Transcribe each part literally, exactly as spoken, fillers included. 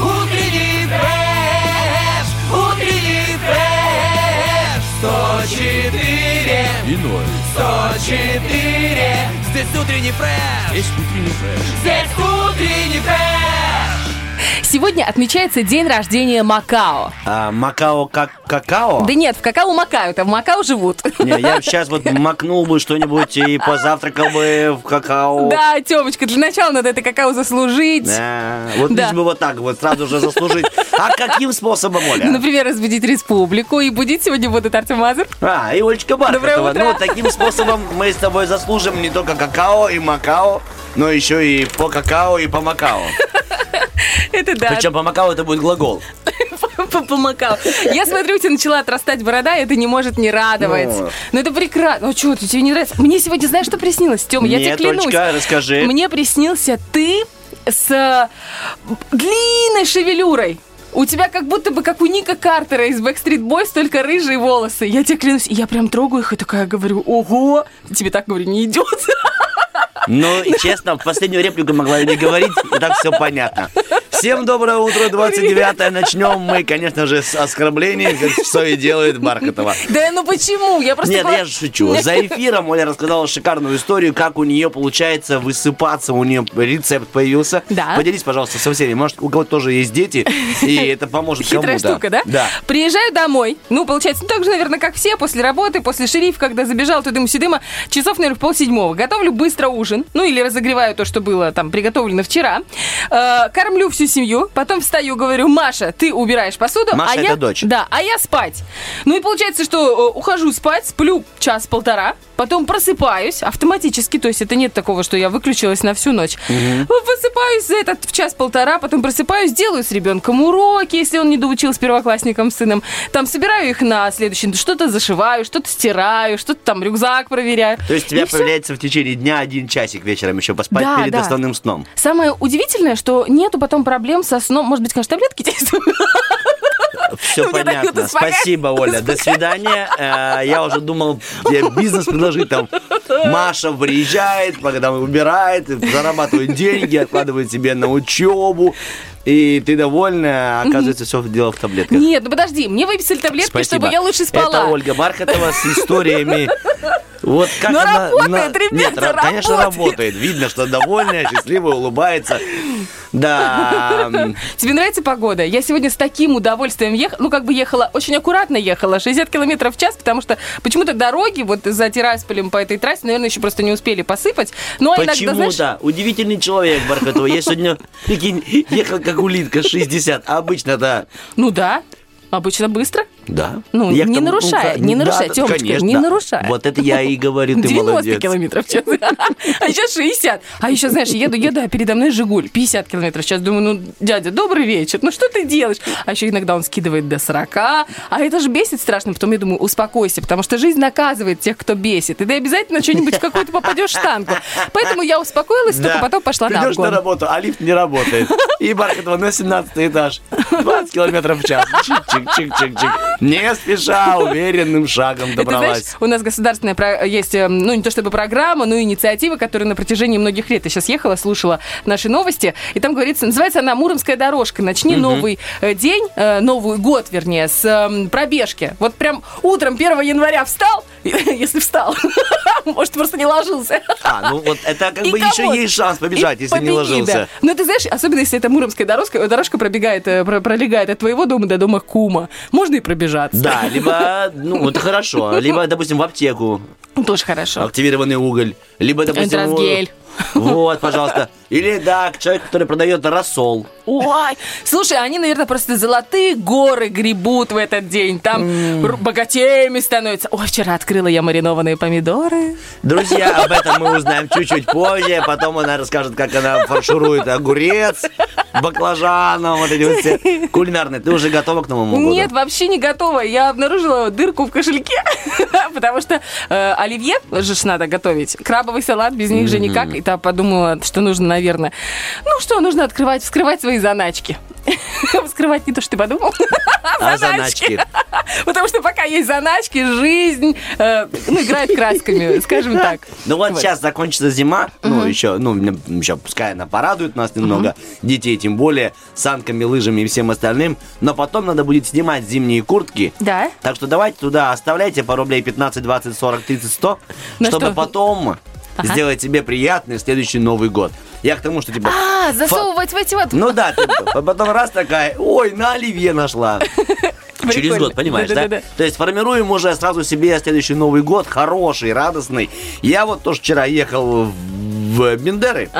утренний фреш, утренний фреш. сто четыре и ноль, сто четыре. Здесь утренний фреш, здесь утренний фреш, здесь утренний фреш. Сегодня отмечается день рождения Макао. А, Макао как какао? Да нет, в какао макают, а в Макао живут. Не, я сейчас вот макнул бы что-нибудь и позавтракал бы в какао. Да, Тёмочка, для начала надо это какао заслужить. Да, вот лишь бы вот так вот сразу же заслужить. А каким способом, Оля? Например, разбудить республику. И будить сегодня будут Артем Мазур. А, и Олечка Бархатова. Ну, таким способом мы с тобой заслужим не только какао и макао, но еще и по какао и по макао. Это да. Причем по макао это будет глагол. Помакал. Я смотрю, у тебя начала отрастать борода, и это не может не радовать. Но, Но это прекрасно. Ну что, тебе не нравится? Мне сегодня, знаешь, что приснилось, Тёма? Я тебе клянусь. Олечка, расскажи. Мне приснился ты с длинной шевелюрой. У тебя как будто бы как у Ника Картера из Backstreet Boys, только рыжие волосы. Я тебе клянусь. Я прям трогаю их и такая говорю: ого, тебе так, говорю, не идет. Ну, честно, последнюю реплику могла и не говорить, и так все понятно. Всем доброе утро, двадцать девятое. Начнем мы, конечно же, с оскорблений, как все и делает Бархатова. Да ну почему? Я просто... Нет, я же шучу. За эфиром Оля рассказала шикарную историю, как у нее получается высыпаться, у нее рецепт появился. Да. Поделись, пожалуйста, со всеми. Может, у кого-то тоже есть дети, и это поможет кому-то. Хитрая штука, да? Да. Приезжаю домой, ну, получается, ну, так же, наверное, как все, после работы, после шерифа, когда забежал тудым-сюдыма, часов, наверное, в полседьмого. Готовлю быстро ужин, ну, или разогреваю то, что было там приготовлено вчера. Э, кормлю всю семью, потом встаю, говорю: Маша, ты убираешь посуду, Маша, а я... дочь. Да, а я спать. Ну и получается, что э, ухожу спать, сплю час-полтора, потом просыпаюсь автоматически, то есть это нет такого, что я выключилась на всю ночь. Угу. Просыпаюсь за этот в час-полтора, потом просыпаюсь, делаю с ребенком уроки, если он не доучил с первоклассником, с сыном, там собираю их на следующий, что-то зашиваю, что-то стираю, что-то там рюкзак проверяю. То есть у тебя и появляется все в течение дня один часик вечером еще поспать, да, перед да. основным сном. Самое удивительное, что нету потом проблем со сном. Может быть, конечно, таблетки действуют? Все понятно. Спасибо, Оля. До свидания. Я уже думал, тебе бизнес предложить. Там Маша приезжает, когда убирает, зарабатывает деньги, откладывает себе на учебу. И ты довольна, а оказывается, все дело в таблетках. Нет, ну подожди, мне выписали таблетки, спасибо, чтобы я лучше спала. Это Ольга Бархатова с историями. Вот как Но она, работает, на... ребята, Нет, работает. Конечно, работает. Видно, что довольная, счастливая, улыбается. Да. Тебе нравится погода? Я сегодня с таким удовольствием ехала. Ну, как бы ехала, очень аккуратно ехала. шестьдесят километров в час, потому что почему-то дороги вот за Тирасполем по этой трассе, наверное, еще просто не успели посыпать. Но почему-то. Знаешь... Да. Удивительный человек, Бархатова. Я сегодня, прикинь, ехал как улитка, шестьдесят. А обычно-то... Ну да. Обычно быстро? Да. Ну, я не нарушай, ну, не нарушай, да, Тёмочка, конечно, не да. нарушай. Вот это я и говорю, ты молодец. девяносто километров в час, а сейчас шестьдесят. А еще, знаешь, еду, еду, а передо мной «Жигуль», пятьдесят километров в час. Думаю, ну, дядя, добрый вечер, ну что ты делаешь? А еще иногда он скидывает до сорока, а это же бесит страшно. Потом я думаю, успокойся, потому что жизнь наказывает тех, кто бесит. И ты обязательно что-нибудь в какую-то попадешь штангу. Поэтому я успокоилась, только потом пошла на обгон. Придешь на работу, а лифт не работает. И Бархатова на семнадцатый этаж, двадцать километров в час. Чик-чик-чик-чик. Не спеша, уверенным шагом добралась. Это, знаешь, у нас государственная про- есть, ну, не то чтобы программа, но инициатива, которая на протяжении многих лет. Я сейчас ехала, слушала наши новости, и там говорится, называется она «Муромская дорожка». Начни угу. новый день, новый год, вернее, с пробежки. Вот прям утром первого января встал, если встал, может, просто не ложился. А, ну вот это как и бы еще есть шанс побежать, и если побеги, не ложился. Да. Ну, ты знаешь, особенно если это Муромская дорожка, дорожка пробегает, пролегает от твоего дома до дома кума. Можно и пробежаться. Да, либо, ну, это хорошо. Либо, допустим, в аптеку. Тоже хорошо. Активированный уголь. Либо, допустим... Энтеросгель. Вот, пожалуйста. Или, да, человек, который продает рассол. Ой, слушай, они, наверное, просто золотые горы гребут в этот день. Там mm. богатеями становятся. Ой, вчера открыла я маринованные помидоры. Друзья, об этом мы узнаем чуть-чуть позже. Потом она расскажет, как она фарширует огурец. баклажаном, вот эти вот все кулинарные. Ты уже готова к Новому году? Нет, вообще не готова. Я обнаружила дырку в кошельке, потому что э, оливье же надо готовить, крабовый салат, без них mm-hmm. же никак. И та подумала, что нужно, наверное, ну что, нужно открывать, вскрывать свои заначки. Вскрывать не то, что ты подумал, а заначки. Потому что пока есть заначки, жизнь играет красками, скажем так. Ну вот сейчас закончится зима, ну еще, ну еще пускай она порадует нас немного, детей тем более, санками, лыжами и всем остальным, но потом надо будет снимать зимние куртки. Да. Так что давайте туда оставляйте по рублей пятнадцать, двадцать, сорок, тридцать, сто, чтобы потом... Ага. Сделать тебе приятный следующий Новый год. Я к тому, что типа... А, засовывать фа... в эти вот... Ну да, ты потом раз такая, ой, на оливье нашла. Через год, понимаешь, да? То есть формируем уже сразу себе следующий Новый год, хороший, радостный. Я вот тоже вчера ехал в Бендеры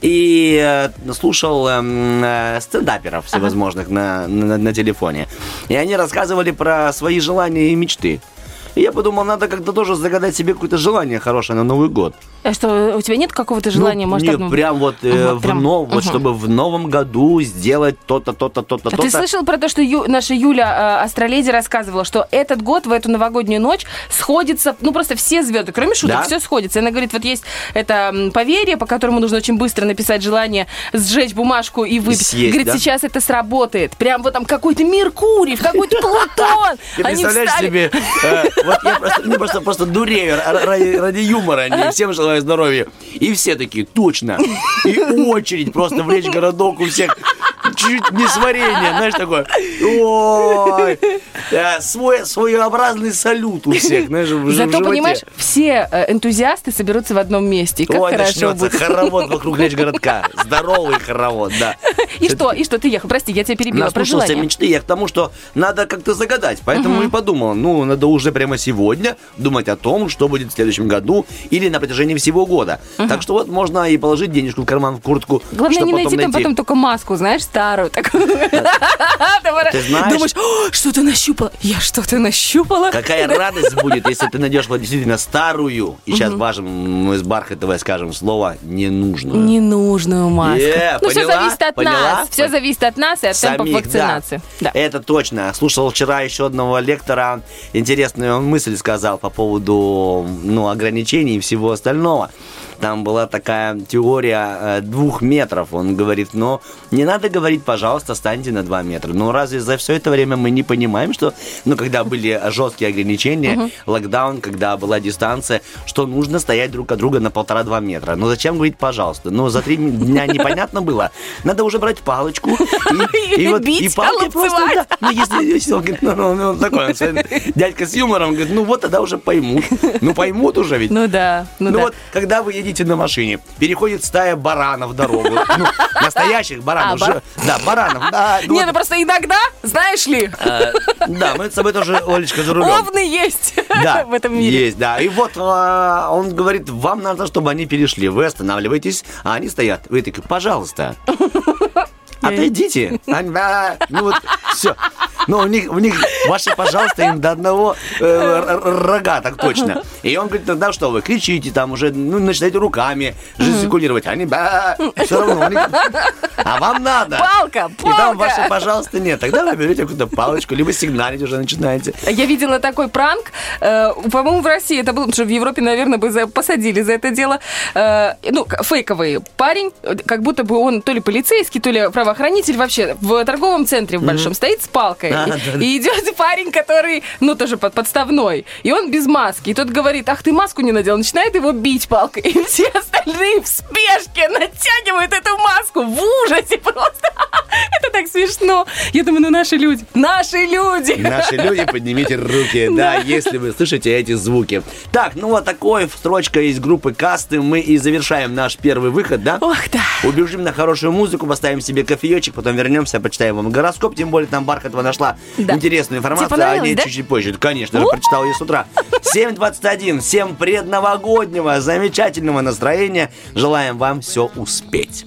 и слушал стендаперов всевозможных на телефоне. И они рассказывали про свои желания и мечты. И я подумал, надо как-то тоже загадать себе какое-то желание хорошее на Новый год. А что, у тебя нет какого-то желания? Ну, может, нет, одну... прям вот, э, ага, прям... В нов... ага. вот, чтобы в новом году сделать то-то, то-то, то-то, а то-то. Ты слышал про то, что Ю... наша Юля, э, астроледи, рассказывала, что этот год, в эту новогоднюю ночь сходится, ну, просто все звезды, кроме шуток, да? Все сходится. И она говорит, вот есть это поверье, по которому нужно очень быстро написать желание, сжечь бумажку и выпить. Съесть, говорит, да? Сейчас это сработает. Прям вот там какой-то Меркурий, какой-то Плутон. Ты представляешь себе... Вот я просто, ну, просто, просто дурею ради, ради юмора, не всем желаю здоровья. И все такие, точно. И очередь просто в Лечгородок у всех. Чуть не сварение, знаешь, такое. Ой, свой, своеобразный салют у всех, знаешь, в животе. Зато, понимаешь, все энтузиасты соберутся в одном месте. И как Ой, хорошо будет. Хоровод вокруг Лечгородка. Здоровый хоровод, да. И что, что, и что, ты ехал? Прости, я тебя перебила. Наслушался мечты, я к тому, что надо как-то загадать. Поэтому угу. и подумал, ну, надо уже прямо сегодня думать о том, что будет в следующем году или на протяжении всего года. Угу. Так что вот можно и положить денежку в карман, в куртку. Главное, не найти там потом только маску, знаешь, старую такую. Ты знаешь? Думаешь, что-то нащупала. Я что-то нащупала. Какая радость будет, если ты найдешь вот действительно старую, и сейчас важим, мы с Бархатовой скажем слово, ненужную. Ненужную маску. Ну, все зависит от нас. Все зависит от нас и от темпов вакцинации. Это точно. Слушал вчера еще одного лектора. Интересную мысль сказал по поводу, ну, ограничений и всего остального. Там была такая теория двух метров. Он говорит, но не надо говорить, пожалуйста, станьте на два метра. Но разве за все это время мы не понимаем, что, ну, когда были жесткие ограничения, uh-huh. локдаун, когда была дистанция, что нужно стоять друг от друга на полтора-два метра. Ну, зачем говорить, пожалуйста? Ну, за три дня непонятно было. Надо уже брать палочку. И, и, и, вот, бить, и палки просто... Да, ну, если, если он говорит, ну, ну, ну, такой, дядька с юмором, говорит, ну, вот тогда уже поймут. Ну, поймут уже ведь. Ну, да. Ну, ну да. Вот, когда вы едете на машине, переходит стая баранов дорогу. Ну, настоящих баранов. А, Ж... бар... Да, баранов. Да, ну, не, вот... ну просто иногда, знаешь ли. Э, да, мы с собой тоже, Олечка, за рулем. Овны есть да, в этом мире. Есть, да. И вот э, он говорит, вам надо, чтобы они перешли. Вы останавливаетесь, а они стоят. Вы такие, пожалуйста, отойдите. Ну вот, все. Ну, у них, у них, ваше, пожалуйста, им до одного э, рога, так точно. И он говорит, тогда что вы, кричите там уже, ну, начинаете руками жестикулировать. Они, ба, все равно. Они... А вам надо. Палка, палка. И там, ваше, пожалуйста, нет. Тогда вы берете какую-то палочку, либо сигналить уже начинаете. Я видела такой пранк, э, по-моему, в России это было, потому что в Европе, наверное, бы за, посадили за это дело. Э, ну, фейковый парень, как будто бы он то ли полицейский, то ли правоохранитель вообще, в торговом центре в большом mm-hmm. стоит с палкой. И, а, да. и идет парень, который, ну, тоже под, подставной. И он без маски. И тот говорит, ах, ты маску не надел. Начинает его бить палкой. И все остальные в спешке натягивают эту маску. В ужасе просто. Это так смешно. Я думаю, ну, наши люди. Наши люди. Наши люди, поднимите руки. Да, если вы слышите эти звуки. Так, ну, вот такой строчка из группы Касты. Мы и завершаем наш первый выход, да? Ох, да. Убежим на хорошую музыку, поставим себе кофеечек, потом вернемся, почитаем вам гороскоп. Тем более, там Бархатова нашла Да. интересную информацию, а не да? чуть-чуть позже. Конечно, я прочитал ее с утра. семь двадцать один. Всем предновогоднего, замечательного настроения. Желаем вам все успеть.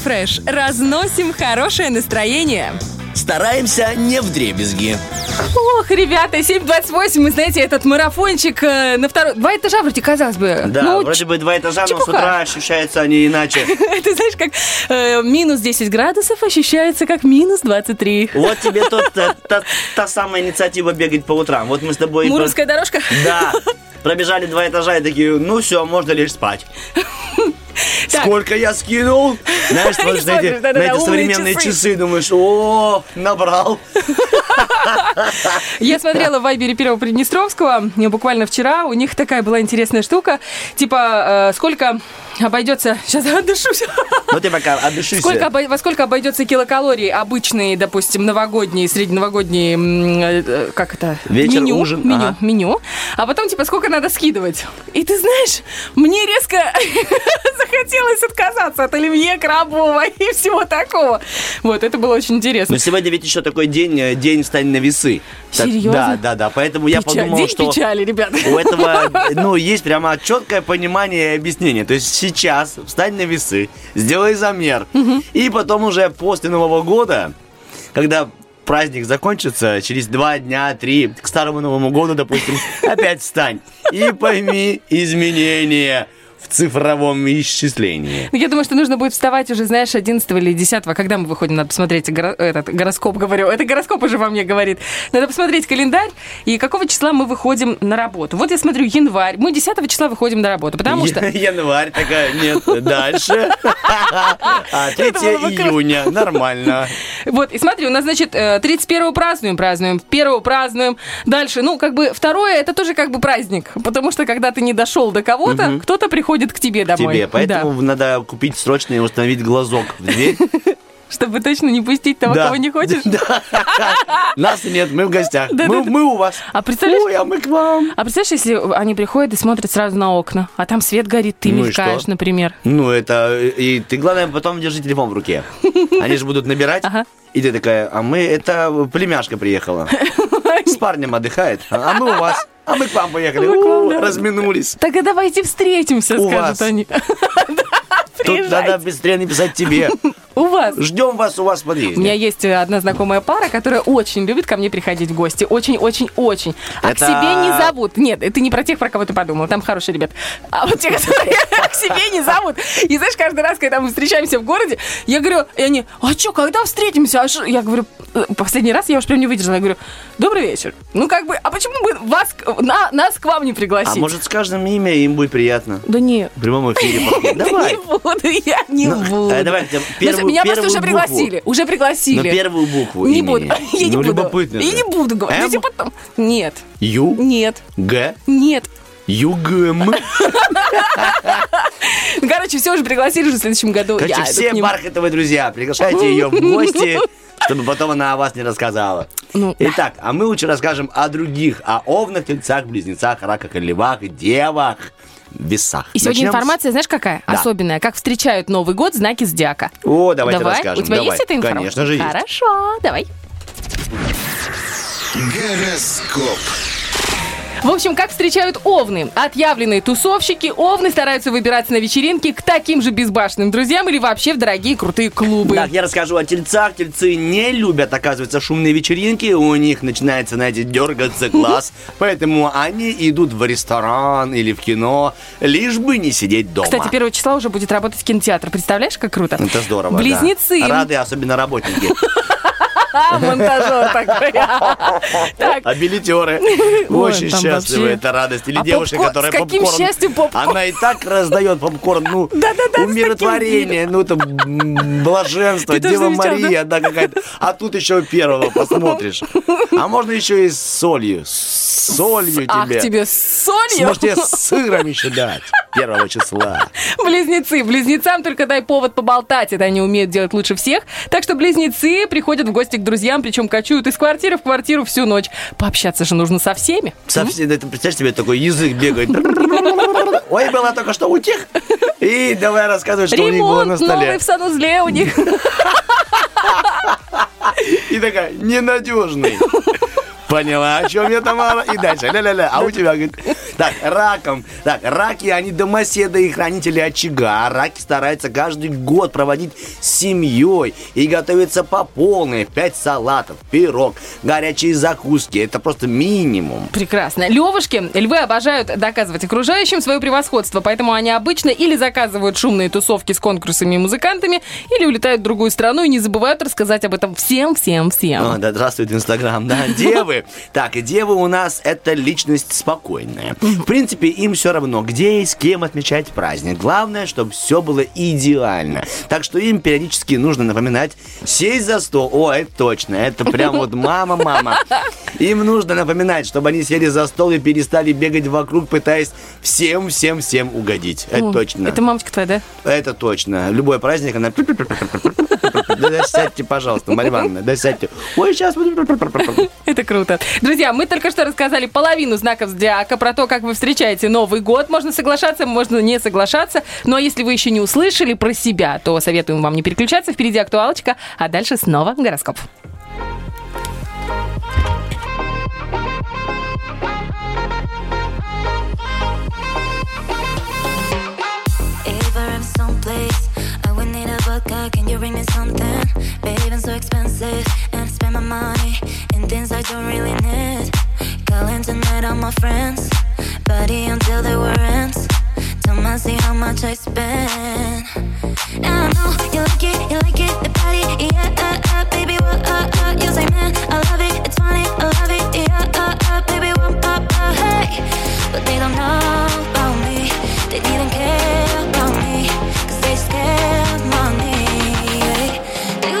Фреш. Разносим хорошее настроение. Стараемся не вдребезги. Ох, ребята, семь двадцать восемь, вы знаете, этот марафончик э, на второй... Два этажа вроде, казалось бы. Да, ну, вроде ч- бы два этажа, чепуха. Но с утра ощущаются они иначе. Ты знаешь, как э, минус десять градусов ощущается как минус двадцать три. Вот тебе тот, та, та, та самая инициатива бегать по утрам. Вот мы с тобой... Муромская про... дорожка? Да. Пробежали два этажа и такие, ну все, можно лишь спать. Так. Сколько я скинул? Знаешь, смотришь на эти, да, да, на эти да, современные часы. часы, думаешь, о, набрал. Я смотрела в Вайбере Первого Приднестровского буквально вчера. У них такая была интересная штука. Типа, сколько обойдется... Сейчас отдышусь. Ну ты пока отдышись. Сколько, во сколько обойдется килокалорий обычные, допустим, новогодние, средненовогодние... Как это? Вечер, меню, ужин. Меню, ага. меню. А потом, типа, сколько надо скидывать. И ты знаешь, мне резко... захотелось отказаться от оливье, крабового и всего такого. Вот, это было очень интересно. Но сегодня ведь еще такой день, день встань на весы. Серьезно? Так, да, да, да. Поэтому Печа... я подумал, день что печали, ребята. У этого, ну, есть прямо четкое понимание и объяснение. То есть сейчас встань на весы, сделай замер. Угу. И потом уже после Нового года, когда праздник закончится, через два дня, три, к Старому Новому году, допустим, опять встань и пойми изменения в цифровом исчислении. Я думаю, что нужно будет вставать уже, знаешь, одиннадцатого или десятого, когда мы выходим, надо посмотреть горо- этот гороскоп, говорю. Это гороскоп уже во мне говорит. Надо посмотреть календарь, и какого числа мы выходим на работу. Вот я смотрю, январь. Мы десятого числа выходим на работу, потому что... Январь такая, нет, дальше. А третьего июня, нормально. Вот, и смотри, у нас, значит, тридцать первого празднуем, празднуем, первого празднуем, дальше, ну, как бы, второе, это тоже как бы праздник, потому что, когда ты не дошел до кого-то, кто-то приходит ходит к тебе домой. К тебе, поэтому да. надо купить срочно и установить глазок в дверь. Чтобы точно не пустить того, да. кого не хочешь? Да. Нас нет, мы в гостях. Да, мы, да. мы у вас. А представляешь, Ой, а мы к вам. А представляешь, если они приходят и смотрят сразу на окна, а там свет горит, ты ну мелькаешь, например. Ну это... И ты, главное, потом держи телефон в руке. Они же будут набирать. Ага. И ты такая, а мы... Это племяшка приехала. С парнем отдыхает. А мы у вас. А мы к вам поехали. Мы к вам, да. Разминулись. Тогда давайте встретимся, у скажут вас. Они. Тут надо быстрее написать тебе. У вас. Ждем вас у вас в подъезде. У меня есть одна знакомая пара, которая очень любит ко мне приходить в гости. Очень-очень-очень. А это... к себе не зовут. Нет, это не про тех, про кого ты подумала. Там хорошие ребята. А вот те, которые к себе не зовут. И знаешь, каждый раз, когда мы встречаемся в городе, я говорю, и они, а что, когда встретимся? А я говорю, последний раз я уж прям не выдержала. Я говорю, добрый вечер. Ну как бы, а почему бы вас, на, нас к вам не пригласить? А может, с каждым имя им будет приятно? Да не. В прямом эфире. Давай. Не буду, я не буду. Давай, первый. Меня просто уже пригласили. Уже пригласили. Но первую букву не буду. Я не буду. Я не буду говорить. Нет. Ю? Нет. Г? Нет. Югэм. Короче, все уже пригласили уже в следующем году. Короче, все бархатовые друзья, приглашайте ее в гости, чтобы потом она о вас не рассказала. Ну, итак, а мы лучше расскажем о других, о овнах, тельцах, близнецах, раках и львах, девах, весах. И сегодня Начнем информация, знаешь, какая? Да. Особенная. Как встречают Новый год знаки зодиака. О, давайте давай. расскажем. У тебя давай. есть эта информация? Конечно же есть. Хорошо, давай. Гороскоп. В общем, как встречают овны? Отъявленные тусовщики, овны стараются выбираться на вечеринки к таким же безбашенным друзьям или вообще в дорогие крутые клубы. Так, я расскажу о тельцах. Тельцы не любят, оказывается, шумные вечеринки. У них начинается, знаете, дергаться глаз. Поэтому они идут в ресторан или в кино, лишь бы не сидеть дома. Кстати, первого числа уже будет работать кинотеатр. Представляешь, как круто? Это здорово, близнецы. Да. Рады, особенно работники. Монтажер такой. Так. А билетеры очень счастливы, вообще... это радость. Или а девушка, попкор... которая попкорн... счастью, попкорн... Она и так раздает попкорн. Ну, да-да-да, умиротворение, ну, там, блаженство, Ты Дева Мария, да, какая-то. А тут еще первого посмотришь. А можно еще и с солью. С солью Ах, тебе. Ах, тебе с солью? Может, тебе с сыром еще дать первого числа. Близнецы. Близнецам только дай повод поболтать. Это они умеют делать лучше всех. Так что близнецы приходят в гости к друзьям, причем кочуют из квартиры в квартиру всю ночь. Пообщаться же нужно со всеми. Со всеми. Ты представляешь, тебе такой язык бегает. Ой, была только что у тех. И давай рассказывать, что у них было на столе. Ремонт новый в санузле у них. И такая, ненадежный. Поняла, о чем я, Тамара? И дальше. Ля-ля-ля. А у тебя, говорит, так, раком. Так, раки, они домоседы и хранители очага. Раки стараются каждый год проводить с семьей и готовятся по полной. Пять салатов, пирог, горячие закуски. Это просто минимум. Прекрасно. Левушки, львы обожают доказывать окружающим свое превосходство, поэтому они обычно или заказывают шумные тусовки с конкурсами и музыкантами, или улетают в другую страну и не забывают рассказать об этом всем-всем-всем. А, да, здравствует Инстаграм, да, девы. Так, и девы у нас это личность спокойная. В принципе, им все равно, где и с кем отмечать праздник. Главное, чтобы все было идеально. Так что им периодически нужно напоминать сесть за стол. О, это точно, это прям вот мама-мама. Им нужно напоминать, чтобы они сели за стол и перестали бегать вокруг, пытаясь всем-всем-всем угодить. Это О, точно. Это мамочка твоя, да? Это точно. Любой праздник, она... Да сядьте, пожалуйста, Марья Ивановна, да сядьте. Ой, сейчас... Это круто. Друзья, мы только что рассказали половину знаков зодиака, про то, как вы встречаете Новый год. Можно соглашаться, можно не соглашаться. Но если вы еще не услышали про себя, то советуем вам не переключаться. Впереди актуалочка, а дальше снова гороскоп. Can you bring me something? Babe, I'm so expensive and I spend my money in things I don't really need. Calling tonight all my friends, party until they were ends. Don't mind, see how much I spend. I know you like it, you like it, the party, yeah, uh, uh, baby, what, uh, uh, you say, man, I love it, it's funny, I love it, yeah, uh, uh, baby, what, uh, uh, hey. But they don't know about me, they didn't care about me, 'cause they just care. You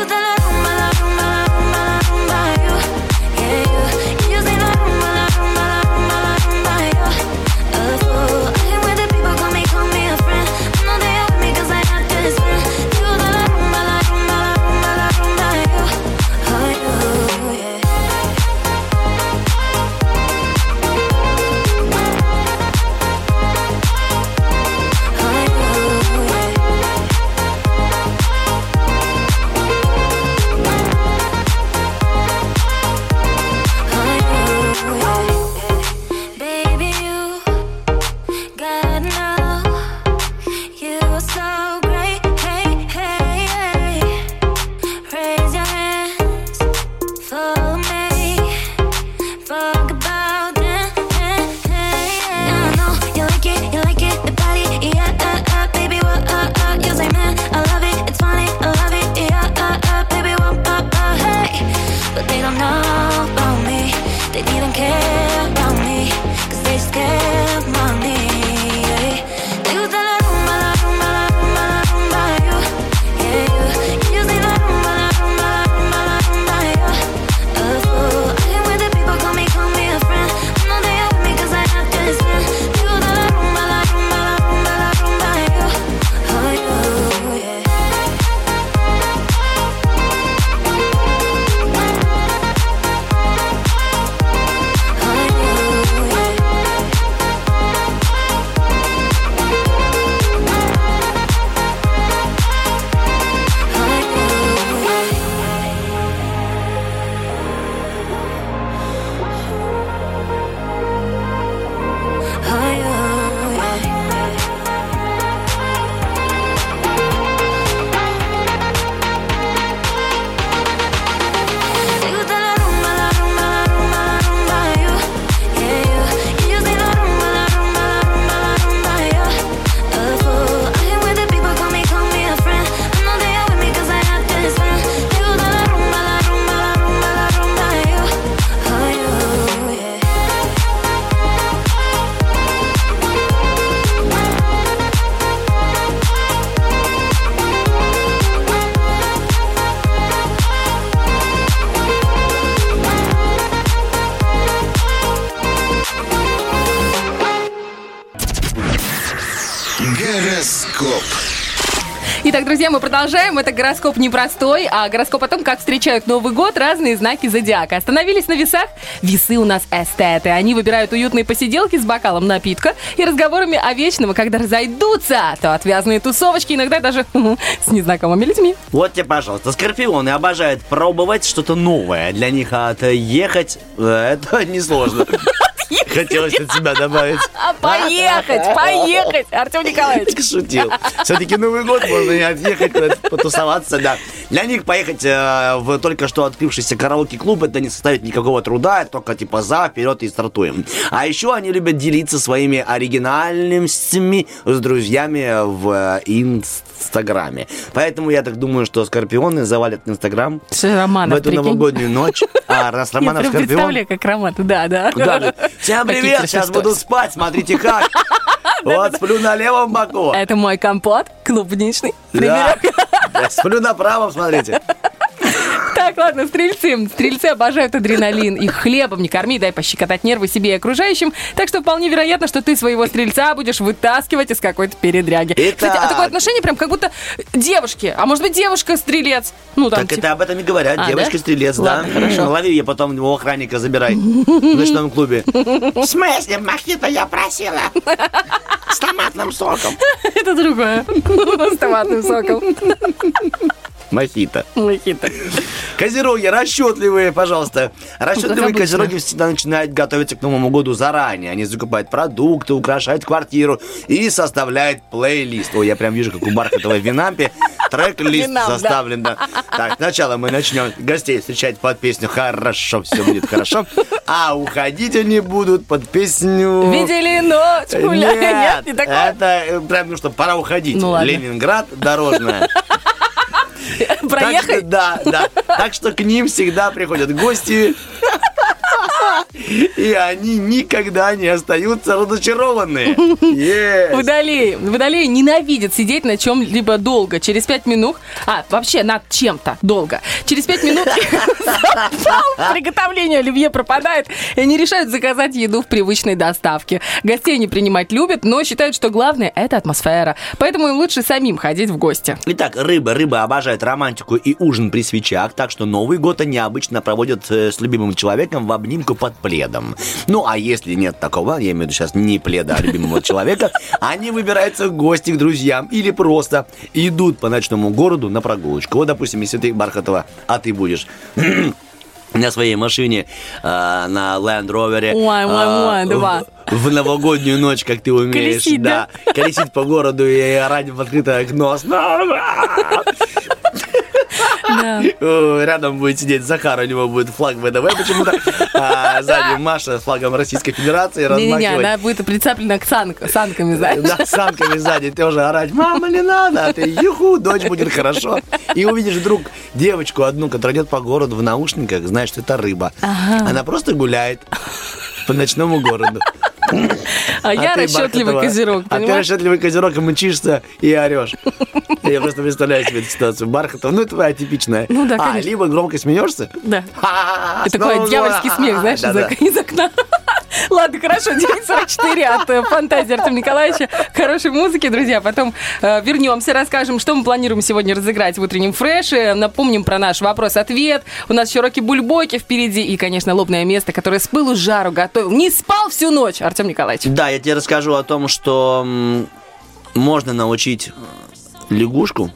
Итак, друзья, мы продолжаем. Это гороскоп непростой, а гороскоп о том, как встречают Новый год разные знаки зодиака. Остановились на весах? Весы у нас эстеты. Они выбирают уютные посиделки с бокалом напитка и разговорами о вечном. И когда разойдутся, то отвязные тусовочки, иногда даже с незнакомыми людьми. Вот тебе, пожалуйста. Скорпионы обожают пробовать что-то новое. Для них отъехать это несложно. Хотелось от себя добавить. Поехать, поехать, Артем Николаевич. Шутил. Все-таки Новый год, можно и отъехать, потусоваться, да. Для них поехать э, в только что открывшийся караоке-клуб, это не составит никакого труда, только типа за, вперед и стартуем. А еще они любят делиться своими оригинальностями с друзьями в Инстаграме. Поэтому я так думаю, что скорпионы завалят Инстаграм в эту новогоднюю ночь. А раз Романов скорпион... Я представляю, как Роман, да, да. Всем привет, сейчас буду спать, смотрите как. Вот сплю на левом боку. Это мой компот, клубничный. Да, сплю на правом, смотрите. Так, ладно, стрельцы. Стрельцы обожают адреналин. Их хлебом не корми, дай пощекотать нервы себе и окружающим. Так что вполне вероятно, что ты своего стрельца будешь вытаскивать из какой-то передряги. Итак. Кстати, а такое отношение прям как будто девушки. А может быть, девушка-стрелец? Ну, там, так типа... это об этом и говорят. А, девушка-стрелец, да? Ладно, да. Хорошо. Лови ее потом, у охранника забирай в ночном клубе. В смысле? Мохито я просила. С томатным соком. Это другое. С томатным соком. Мохито. Мохито. Козероги, расчетливые, пожалуйста. Расчетливые козероги всегда начинают готовиться к Новому году заранее. Они закупают продукты, украшают квартиру и составляют плейлист. Ой, я прям вижу, как у Бархатова в Винампе трек-лист составлен. Да. Так, сначала мы начнем гостей встречать под песню «Хорошо, все будет хорошо», а уходить они будут под песню... «Видели ночь гуляя». Нет, не такое. Это прям, ну что, пора уходить. Ну, Ленинград, дорожная. Проехать? Да, да. Так что к ним всегда приходят гости, и они никогда не остаются разочарованные. Yes. Водолеи. Водолеи ненавидят сидеть на чем-либо долго. Через пять минут... А, вообще над чем-то долго. Через пять минут приготовление оливье пропадает, и они решают заказать еду в привычной доставке. Гостей не принимать любят, но считают, что главное – это атмосфера. Поэтому им лучше самим ходить в гости. Итак, рыбы. Рыбы обожают романтику и ужин при свечах, так что Новый год они обычно проводят с любимым человеком в обнимку под пледом. Ну, а если нет такого, я имею в виду сейчас не пледа, а любимого человека, они выбираются в гости к друзьям или просто идут по ночному городу на прогулочку. Вот, допустим, если ты, Бархатова, а ты будешь... на своей машине, э, на Land Rover. Ой, ой, ой, давай. В новогоднюю ночь, как ты умеешь. Колесить, да? да. Колесить по городу и орать в открытое окно. Да. Рядом будет сидеть Захар, у него будет флаг ВДВ почему-то, а сзади Маша с флагом Российской Федерации размахивает. Не-не-не, она будет прицеплена к санк- санками сзади. Да, санками сзади, ты уже орать, мама, не надо, а ты юху, дочь, будет хорошо. И увидишь вдруг девочку одну, которая идет по городу в наушниках, знаешь, что это рыба. Ага. Она просто гуляет по ночному городу. А, а я расчетливый козерог, понимаешь? А ты расчетливый козерог, и мчишься, и орешь. Я просто представляю себе эту ситуацию. Бархатова, ну, твоя типичная. Ну, да, конечно. А, либо громко смеешься. Да. Это такой дьявольский смех, знаешь, из окна. Ладно, хорошо, девять сорок четыре от фантазии Артема Николаевича. Хорошей музыки, друзья. Потом э, вернемся, расскажем, что мы планируем сегодня разыграть в утреннем фреше. Напомним про наш вопрос-ответ. У нас еще роки-бульбоки впереди. И, конечно, лобное место, которое с пылу жару готовил. Не спал всю ночь, Артем Николаевич. Да, я тебе расскажу о том, что м- можно научить лягушку.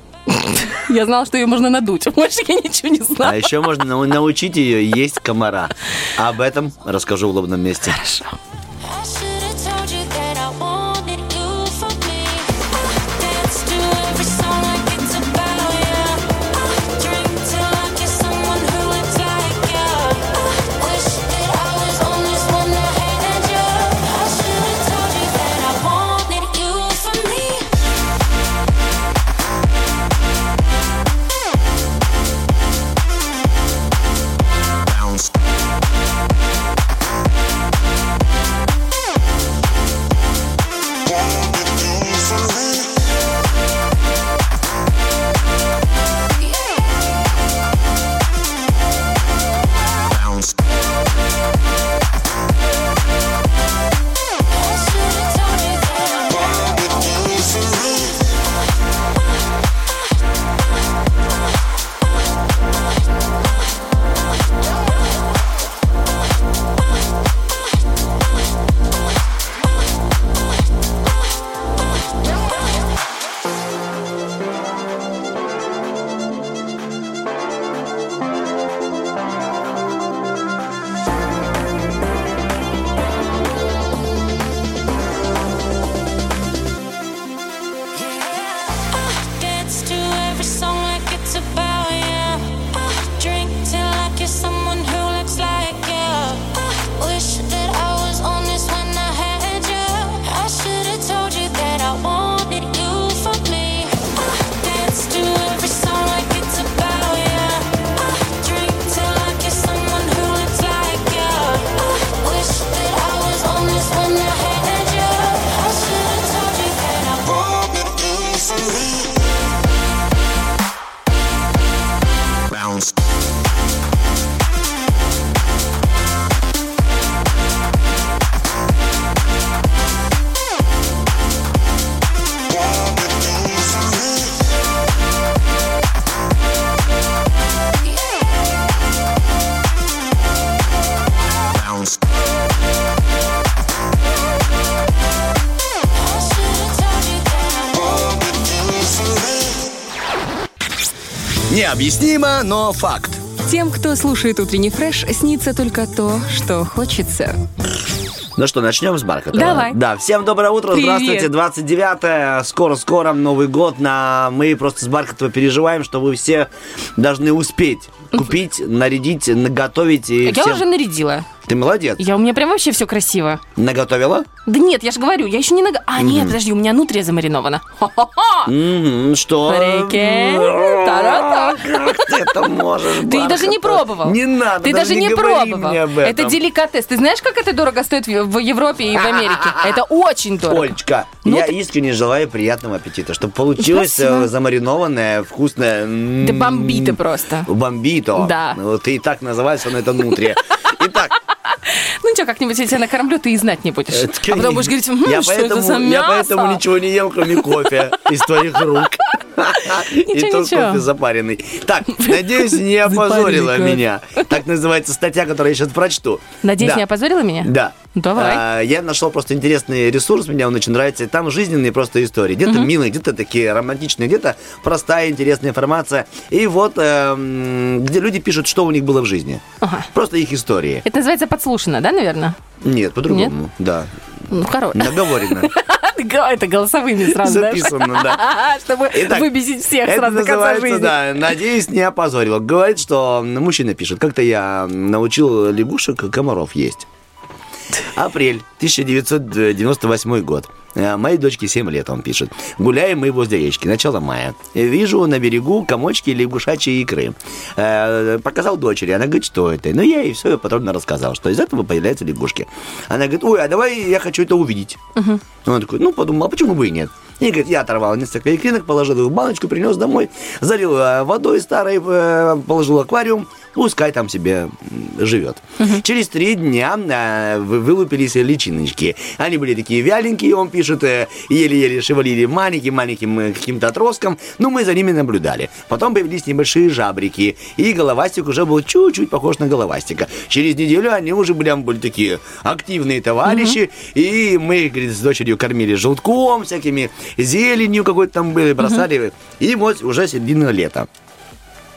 Я знала, что ее можно надуть. Больше я ничего не знала. А еще можно научить ее есть комара. Об этом расскажу в лобном месте. Хорошо. Необъяснимо, но факт. Тем, кто слушает утренний фреш, снится только то, что хочется. Ну что, начнем с Бархатова? Давай. Да, всем доброе утро. Привет. Здравствуйте. двадцать девятое. Скоро-скоро Новый год. На... Мы просто с Бархатова переживаем, что вы все должны успеть купить, нарядить, наготовить. И я всем... уже нарядила. Ты молодец. Я, у меня прям вообще все красиво. Наготовила? Да нет, я же говорю, я еще не наготовила. А, mm-hmm. нет, подожди, у меня нутрия замаринована. Хо-хо-хо! Mm-hmm. Что? Прикинь. Та-ра-та. Как ты это можешь, Бархатова? Ты даже не пробовал. Не надо, ты даже не пробовал. Это деликатес. Ты знаешь, как это дорого стоит в Европе и в Америке? Это очень дорого. Олечка, я искренне желаю приятного аппетита, чтобы получилось замаринованное, вкусное. Да бомбито просто. Бомбито. Да. Ты и так называешь, но это нутрия. Итак. Ну ничего, как-нибудь я тебя накормлю, ты и знать не будешь. А потом будешь говорить, м-м, я что поэтому, это за мясо? Я поэтому ничего не ем, кроме кофе из твоих рук. И тот кофе запаренный. Так, надеюсь, не опозорила меня. Так называется статья, которую я сейчас прочту. Надеюсь, не опозорила меня? Да. Давай. Я нашел просто интересный ресурс, мне он очень нравится. Там жизненные просто истории. Где-то милые, где-то такие романтичные, где-то простая, интересная информация. И вот, где люди пишут, что у них было в жизни. Просто их истории. Это называется подслушано, да, наверное? Нет, по-другому. Нет? Да. Ну, короче. Наговорено. Это голосовыми сразу, да? Записано, да. Чтобы выбесить всех сразу до конца жизни. Да, надеюсь, не опозорила. Говорит, что мужчина пишет, как-то я научил лягушек комаров есть. Апрель, тысяча девятьсот девяносто восьмой год. Моей дочке семь лет, он пишет. Гуляем мы возле речки, начало мая. Вижу на берегу комочки лягушачьей икры. Показал дочери, она говорит, что это? Ну, я ей все подробно рассказал, что из этого появляются лягушки. Она говорит, ой, а давай я хочу это увидеть. Uh-huh. Он такой, ну, подумал, а почему бы и нет? И говорит, я оторвал несколько икринок, положил их в баночку, принес домой, залил водой старой, положил аквариум, пускай там себе живет. Uh-huh. Через три дня вылупились личиночки. Они были такие вяленькие, он пишет, еле-еле шевелили маленьким-маленьким каким-то отростком, но мы за ними наблюдали. Потом появились небольшие жабрики, и головастик уже был чуть-чуть похож на головастика. Через неделю они уже были, были такие активные товарищи, угу. и мы, говорит, с дочерью кормили желтком, всякими зеленью какой-то там были, бросали. Угу. И вот уже середина лета.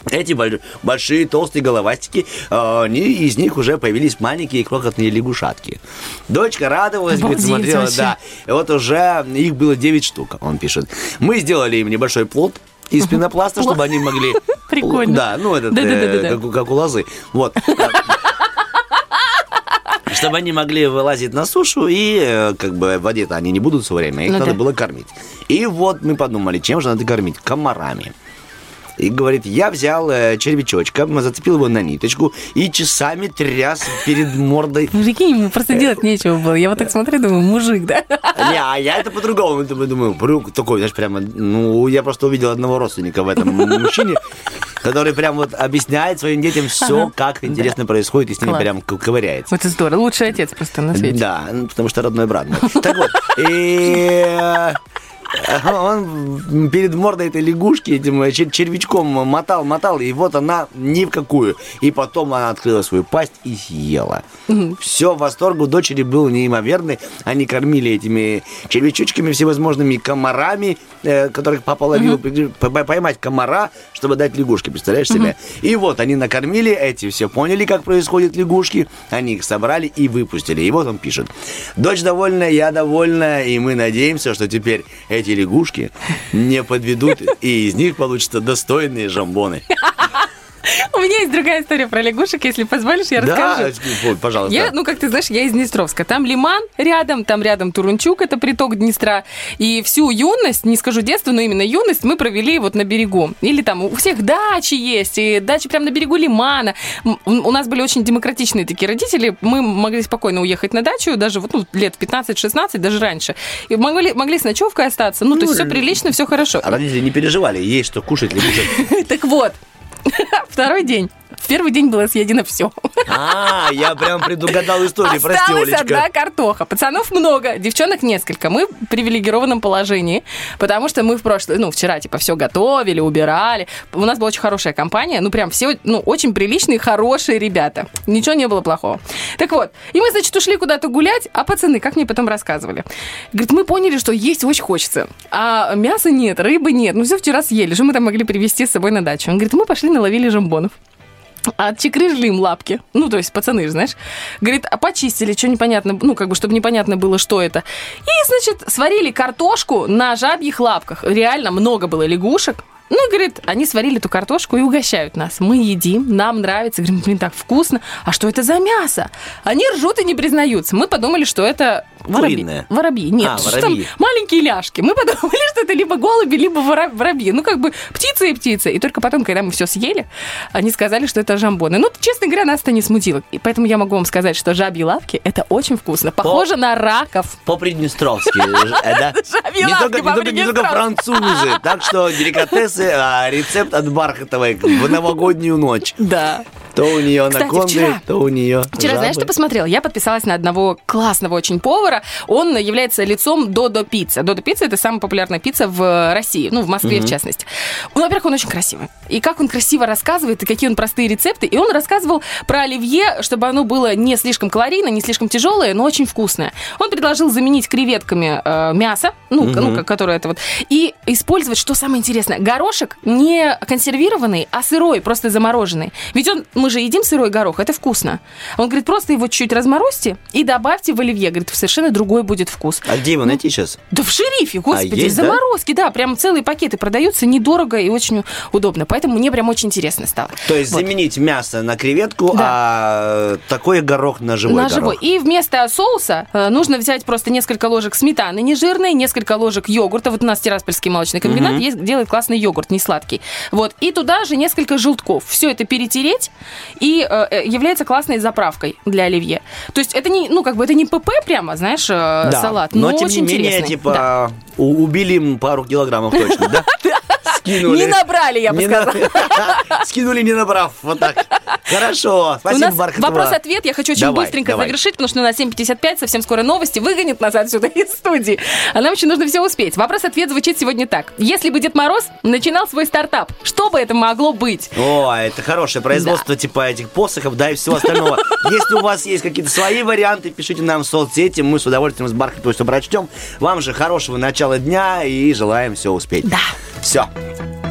Эти большие толстые головастики, они, из них уже появились маленькие крохотные лягушатки. Дочка радовалась, говорит, смотрела, вообще. Да. И вот уже их было девять штук, он пишет. Мы сделали им небольшой плот из пенопласта, чтобы они могли... Прикольно. Да, ну этот, как у лозы. Вот. Чтобы они могли вылазить на сушу, и как бы в воде-то они не будут все время, их надо было кормить. И вот мы подумали, чем же надо кормить? Комарами. И говорит, я взял червячочка, зацепил его на ниточку и часами тряс перед мордой. Мужики, ему просто делать нечего было. Я вот так смотрю, думаю, мужик, да? Не, а я это по-другому думаю. Такой, знаешь, прямо, ну, я просто увидел одного родственника в этом мужчине, который прям вот объясняет своим детям все, как интересно происходит, и с ними прям ковыряется. Вот это здорово. Лучший отец просто на свете. Да, потому что родной брат. Так вот, и... Он перед мордой этой лягушки этим червячком мотал, мотал, и вот она ни в какую. И потом она открыла свою пасть и съела. Mm-hmm. Все, восторг у дочери был неимоверный. Они кормили этими червячочками всевозможными комарами, э, которых папа ловил, mm-hmm. поймать комара, чтобы дать лягушке, представляешь себе? Mm-hmm. И вот они накормили эти, все поняли, как происходят лягушки, они их собрали и выпустили. И вот он пишет. Дочь довольна, я довольна, и мы надеемся, что теперь... Эти лягушки не подведут, и из них получатся достойные жамбоны. У меня есть другая история про лягушек, если позволишь, я расскажу. Да, пожалуйста. Я, ну, как ты знаешь, я из Днестровска. Там Лиман рядом, там рядом Турунчук, это приток Днестра. И всю юность, не скажу детство, но именно юность мы провели вот на берегу. Или там у всех дачи есть, и дачи прямо на берегу Лимана. У нас были очень демократичные такие родители. Мы могли спокойно уехать на дачу, даже вот, ну, лет пятнадцать-шестнадцать, даже раньше. И могли, могли с ночевкой остаться. Ну, ну то есть все прилично, все хорошо. А родители не переживали, есть что кушать лягушек. Так вот. Второй день. В первый день было съедено все. А, я прям предугадал историю, прости, Олечка. Осталась одна картоха. Пацанов много, девчонок несколько. Мы в привилегированном положении, потому что мы в прошлый, ну, вчера, типа, все готовили, убирали. У нас была очень хорошая компания, ну, прям все, ну, очень приличные, хорошие ребята. Ничего не было плохого. Так вот, и мы, значит, ушли куда-то гулять, а пацаны, как мне потом рассказывали, говорит, мы поняли, что есть очень хочется, а мяса нет, рыбы нет, ну, все вчера съели, что мы там могли привезти с собой на дачу? Он говорит, мы пошли наловили жамбонов. Отчекрыжили им лапки. Ну, то есть, пацаны же, знаешь. Говорит, а почистили, что непонятно, ну, как бы, чтобы непонятно было, что это. И, значит, сварили картошку на жабьих лапках. Реально много было лягушек. Ну, говорит, они сварили эту картошку и угощают нас. Мы едим, нам нравится. Говорим, блин, так вкусно. А что это за мясо? Они ржут и не признаются. Мы подумали, что это воробьи. Воробьи. Нет, а, что воробьи. Там маленькие ляжки. Мы подумали, что это либо голуби, либо воробьи. Ну, как бы птица и птица. И только потом, когда мы все съели, они сказали, что это жамбоны. Ну, честно говоря, нас это не смутило. И поэтому я могу вам сказать, что жабьи лапки – это очень вкусно. Похоже на раков. По-приднестровски. Жабьи лапки по-приднестровски. Не только французы. Так что деликатес. А рецепт от Бархатовой в новогоднюю ночь. Да. То у нее анаконды, то у нее вчера, жабы. Знаешь, что посмотрела? Я подписалась на одного классного очень повара. Он является лицом Додо Пицца. Додо Пицца – это самая популярная пицца в России. Ну, в Москве, mm-hmm. в частности. Ну, во-первых, он очень красивый. И как он красиво рассказывает, и какие он простые рецепты. И он рассказывал про оливье, чтобы оно было не слишком калорийное, не слишком тяжелое, но очень вкусное. Он предложил заменить креветками э, мясо, ну, mm-hmm. ну, которое это вот, и использовать, что самое интересное, горошек не консервированный, а сырой, просто замороженный. Ведь он... Мы же едим сырой горох, это вкусно. Он говорит, просто его чуть-чуть разморозьте и добавьте в оливье. Говорит, совершенно другой будет вкус. А где его найти сейчас? Да в Шерифе, господи, а есть, заморозки, да? Да, прям целые пакеты продаются, недорого и очень удобно. Поэтому мне прям очень интересно стало. То есть вот. Заменить мясо на креветку, да. А такой горох на живой на горох. Живой. И вместо соуса нужно взять просто несколько ложек сметаны нежирной, несколько ложек йогурта. Вот у нас Тираспольский молочный комбинат угу. есть, делает классный йогурт, не сладкий. Вот. И туда же несколько желтков. Все это перетереть. И э, является классной заправкой для оливье. То есть это не, ну, как бы это не ПП прямо, знаешь, э, да, салат, но, но тем очень не менее, интересный. Типа, да. Убили им пару килограммов точно, да? Скинули. Не набрали, я бы не сказала. На... Скинули, не набрав. Вот так. Хорошо. Спасибо, Бархатова. Вопрос-ответ. Я хочу очень давай, быстренько давай. завершить, потому что у нас семь пятьдесят пять, совсем скоро новости. Выгонят нас отсюда из студии. А нам еще нужно все успеть. Вопрос-ответ звучит сегодня так. Если бы Дед Мороз начинал свой стартап, что бы это могло быть? О, это хорошее производство, да. Типа этих посохов, да, и всего остального. Если у вас есть какие-то свои варианты, пишите нам в соцсети. Мы с удовольствием с Бархатовой все прочтем. Вам же хорошего начала дня и желаем все успеть. Да. Все. We'll be right back.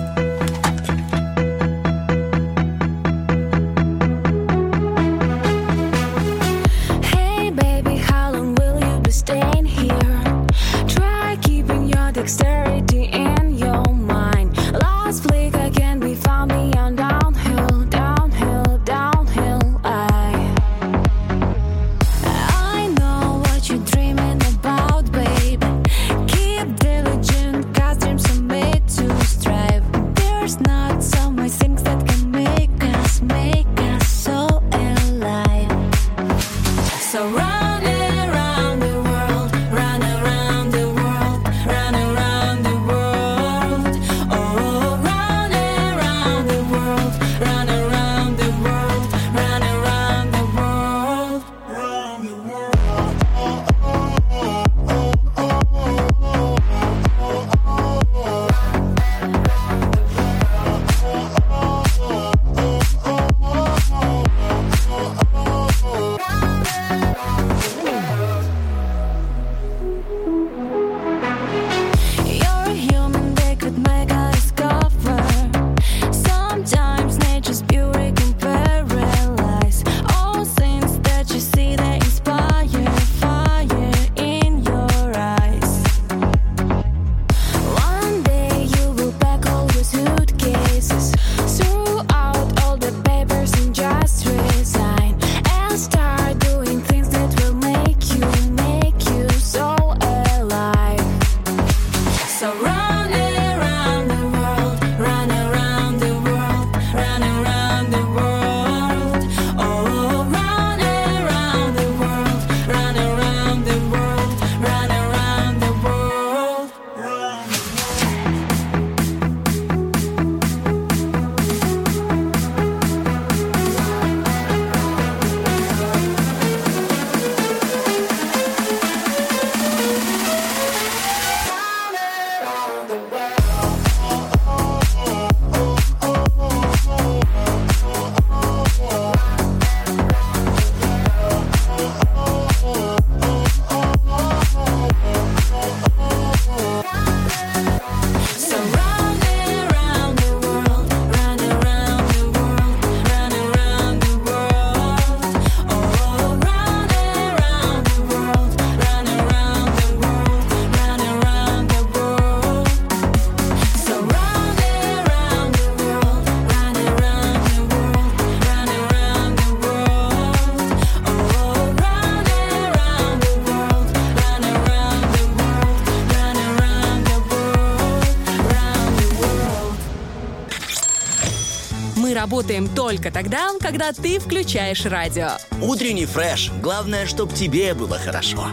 работаем только тогда, когда ты включаешь радио. Утренний фреш. Главное, чтобы тебе было хорошо.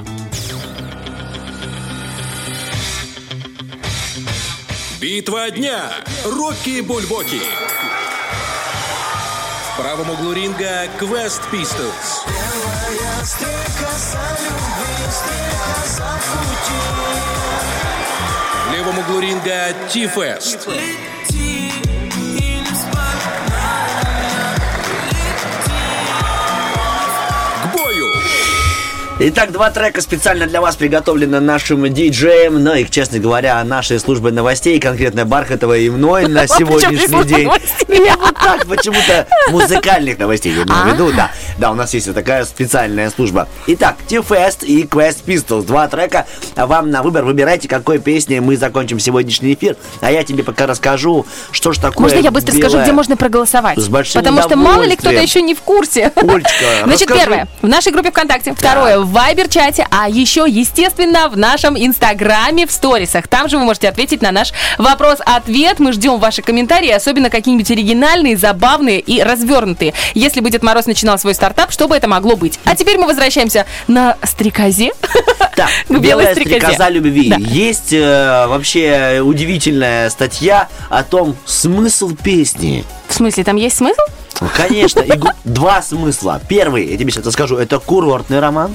Битва дня. Рокки Бульбоки. В правом углу ринга Quest Pistols. Белая стрекоза любви, стрекоза пути. В левом углу ринга Ти-Фест. Лети, к бою! Итак, два трека специально для вас приготовлены нашим диджеем, но их, честно говоря, нашей службой новостей, конкретно Бархатова и мной на сегодняшний день. Я вот так почему-то музыкальных новостей имею в виду, да. Да, у нас есть вот такая специальная служба. Итак, Ти-Фест и Quest Pistols. Два трека. Вам на выбор. Выбирайте, какой песней мы закончим сегодняшний эфир. А я тебе пока расскажу, что ж такое. Можно я быстро белое... скажу, где можно проголосовать? С большим Потому что мало ли кто-то еще не в курсе. Олечка, значит, расскажи. Первое. В нашей группе ВКонтакте. Второе. В Вайбер-чате. А еще, естественно, в нашем Инстаграме в сторисах. Там же вы можете ответить на наш вопрос-ответ. Мы ждем ваши комментарии, особенно какие-нибудь оригинальные, забавные и развернутые. Если бы Дед Мороз начинал свой стартап, что бы это могло быть? А теперь мы возвращаемся на стрекозе. Да, белая стрекозе. Стрекоза любви. Да. Есть э, вообще удивительная статья о том, смысл песни. В смысле, там есть смысл? Конечно. И два смысла. Первый, я тебе сейчас расскажу, это курортный роман.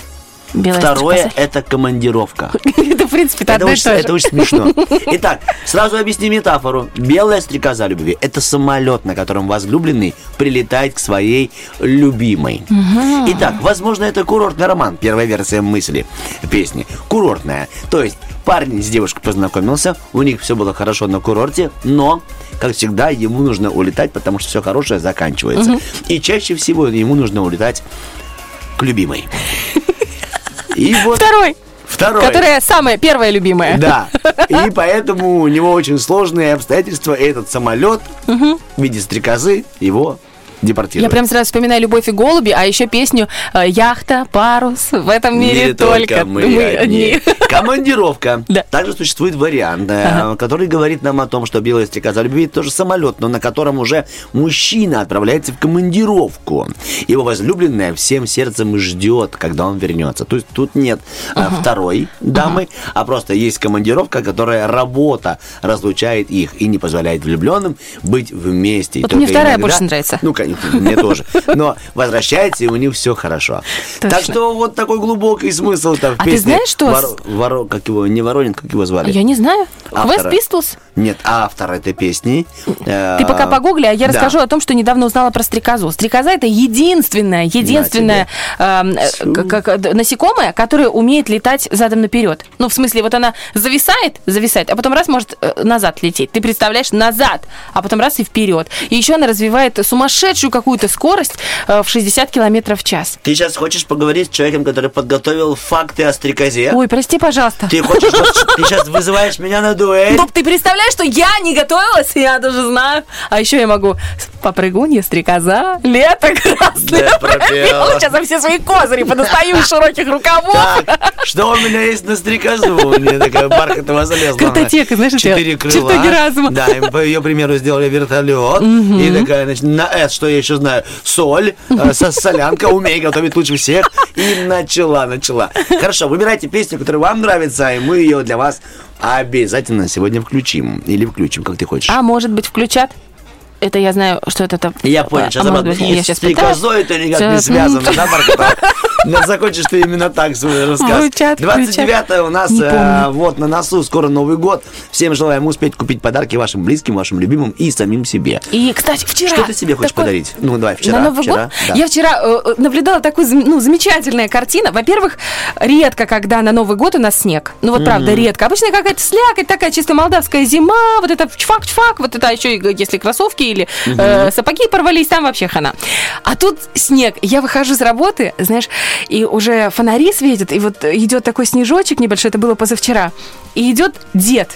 Белая Второе стрекоза. Это командировка. Это, в принципе, это одно и то же. Это очень смешно. Итак, сразу объясню метафору. Белая стрекоза любви – это самолет, на котором возлюбленный прилетает к своей любимой. Угу. Итак, возможно, это курортный роман. Первая версия мысли песни. Курортная. То есть парень с девушкой познакомился, у них все было хорошо на курорте, но, как всегда, ему нужно улетать, потому что все хорошее заканчивается. Угу. И чаще всего ему нужно улетать к любимой. И вот второй, второй, которая самая первая любимая. Да, и поэтому у него очень сложные обстоятельства. Этот самолет угу. в виде стрекозы его депортирует. Я прям сразу вспоминаю «Любовь и голуби», а еще песню «Яхта, парус, в этом мире только, только мы, мы одни». Командировка. Да. Также существует вариант, ага. который говорит нам о том, что белая стрекоза любви – это тоже самолет, но на котором уже мужчина отправляется в командировку. Его возлюбленная всем сердцем ждет, когда он вернется. То есть тут нет ага. второй дамы, ага. а просто есть командировка, которая работа разлучает их и не позволяет влюбленным быть вместе. Вот мне вторая иногда... больше нравится. Ну, конечно, мне тоже. Но возвращается, и у них все хорошо. Так что вот такой глубокий смысл там в песне. А ты знаешь, что... Воро, как его, не Воронин, как его звали? Я не знаю. Quest Pistols? Нет, автор этой песни. Ты пока погугли, а я да. расскажу о том, что недавно узнала про стрекозу. Стрекоза – это единственное, единственное э, как, как, насекомое, которое умеет летать задом наперед. Ну, в смысле, вот она зависает, зависает, а потом раз может назад лететь. Ты представляешь, назад, а потом раз и вперед. И еще она развивает сумасшедшую какую-то скорость э, в шестьдесят километров в час. Ты сейчас хочешь поговорить с человеком, который подготовил факты о стрекозе? Ой, прости, пожалуйста. Ты хочешь, ты сейчас вызываешь меня на дуэль? Топ, ты представляешь, что я не готовилась, я даже знаю. А еще я могу попрыгунья, стрекоза, лето красное пропела. Сейчас я все свои козыри подостаю из широких рукавов. Так, что у меня есть на стрекозу? У меня такая Бархатова залезла. Картотека, знаешь, четыре крыла. Чертоги разума. Да, по ее примеру сделали вертолет. И такая, значит, на «С», что я еще знаю, соль, солянка, умею готовить лучше всех. И начала, начала. Хорошо, выбирайте песню, которая вам нравится, и мы ее для вас обязательно сегодня включим. Или включим, как ты хочешь. А может быть, включат? Это я знаю, что это там. Я понял, сейчас обратно. С стрекозой это никак не связано, да, Бархатова? Но закончишь ты именно так свой рассказ. двадцать девятое у нас э, вот на носу, скоро Новый год. Всем желаем успеть купить подарки вашим близким, вашим любимым и самим себе. И, кстати, вчера... Что ты себе хочешь такой... подарить? Ну, давай, вчера. На Новый вчера, год? Да. Я вчера э, наблюдала такую, ну, замечательную картину. Во-первых, редко, когда на Новый год у нас снег. Ну, вот mm-hmm. правда, редко. Обычно какая-то слякоть, такая чисто молдавская зима, вот это чфак-чфак, вот это еще, если кроссовки или mm-hmm. э, сапоги порвались, там вообще хана. А тут снег. Я выхожу с работы, знаешь... И уже фонари светят, и вот идет такой снежочек небольшой, это было позавчера. И идет дед.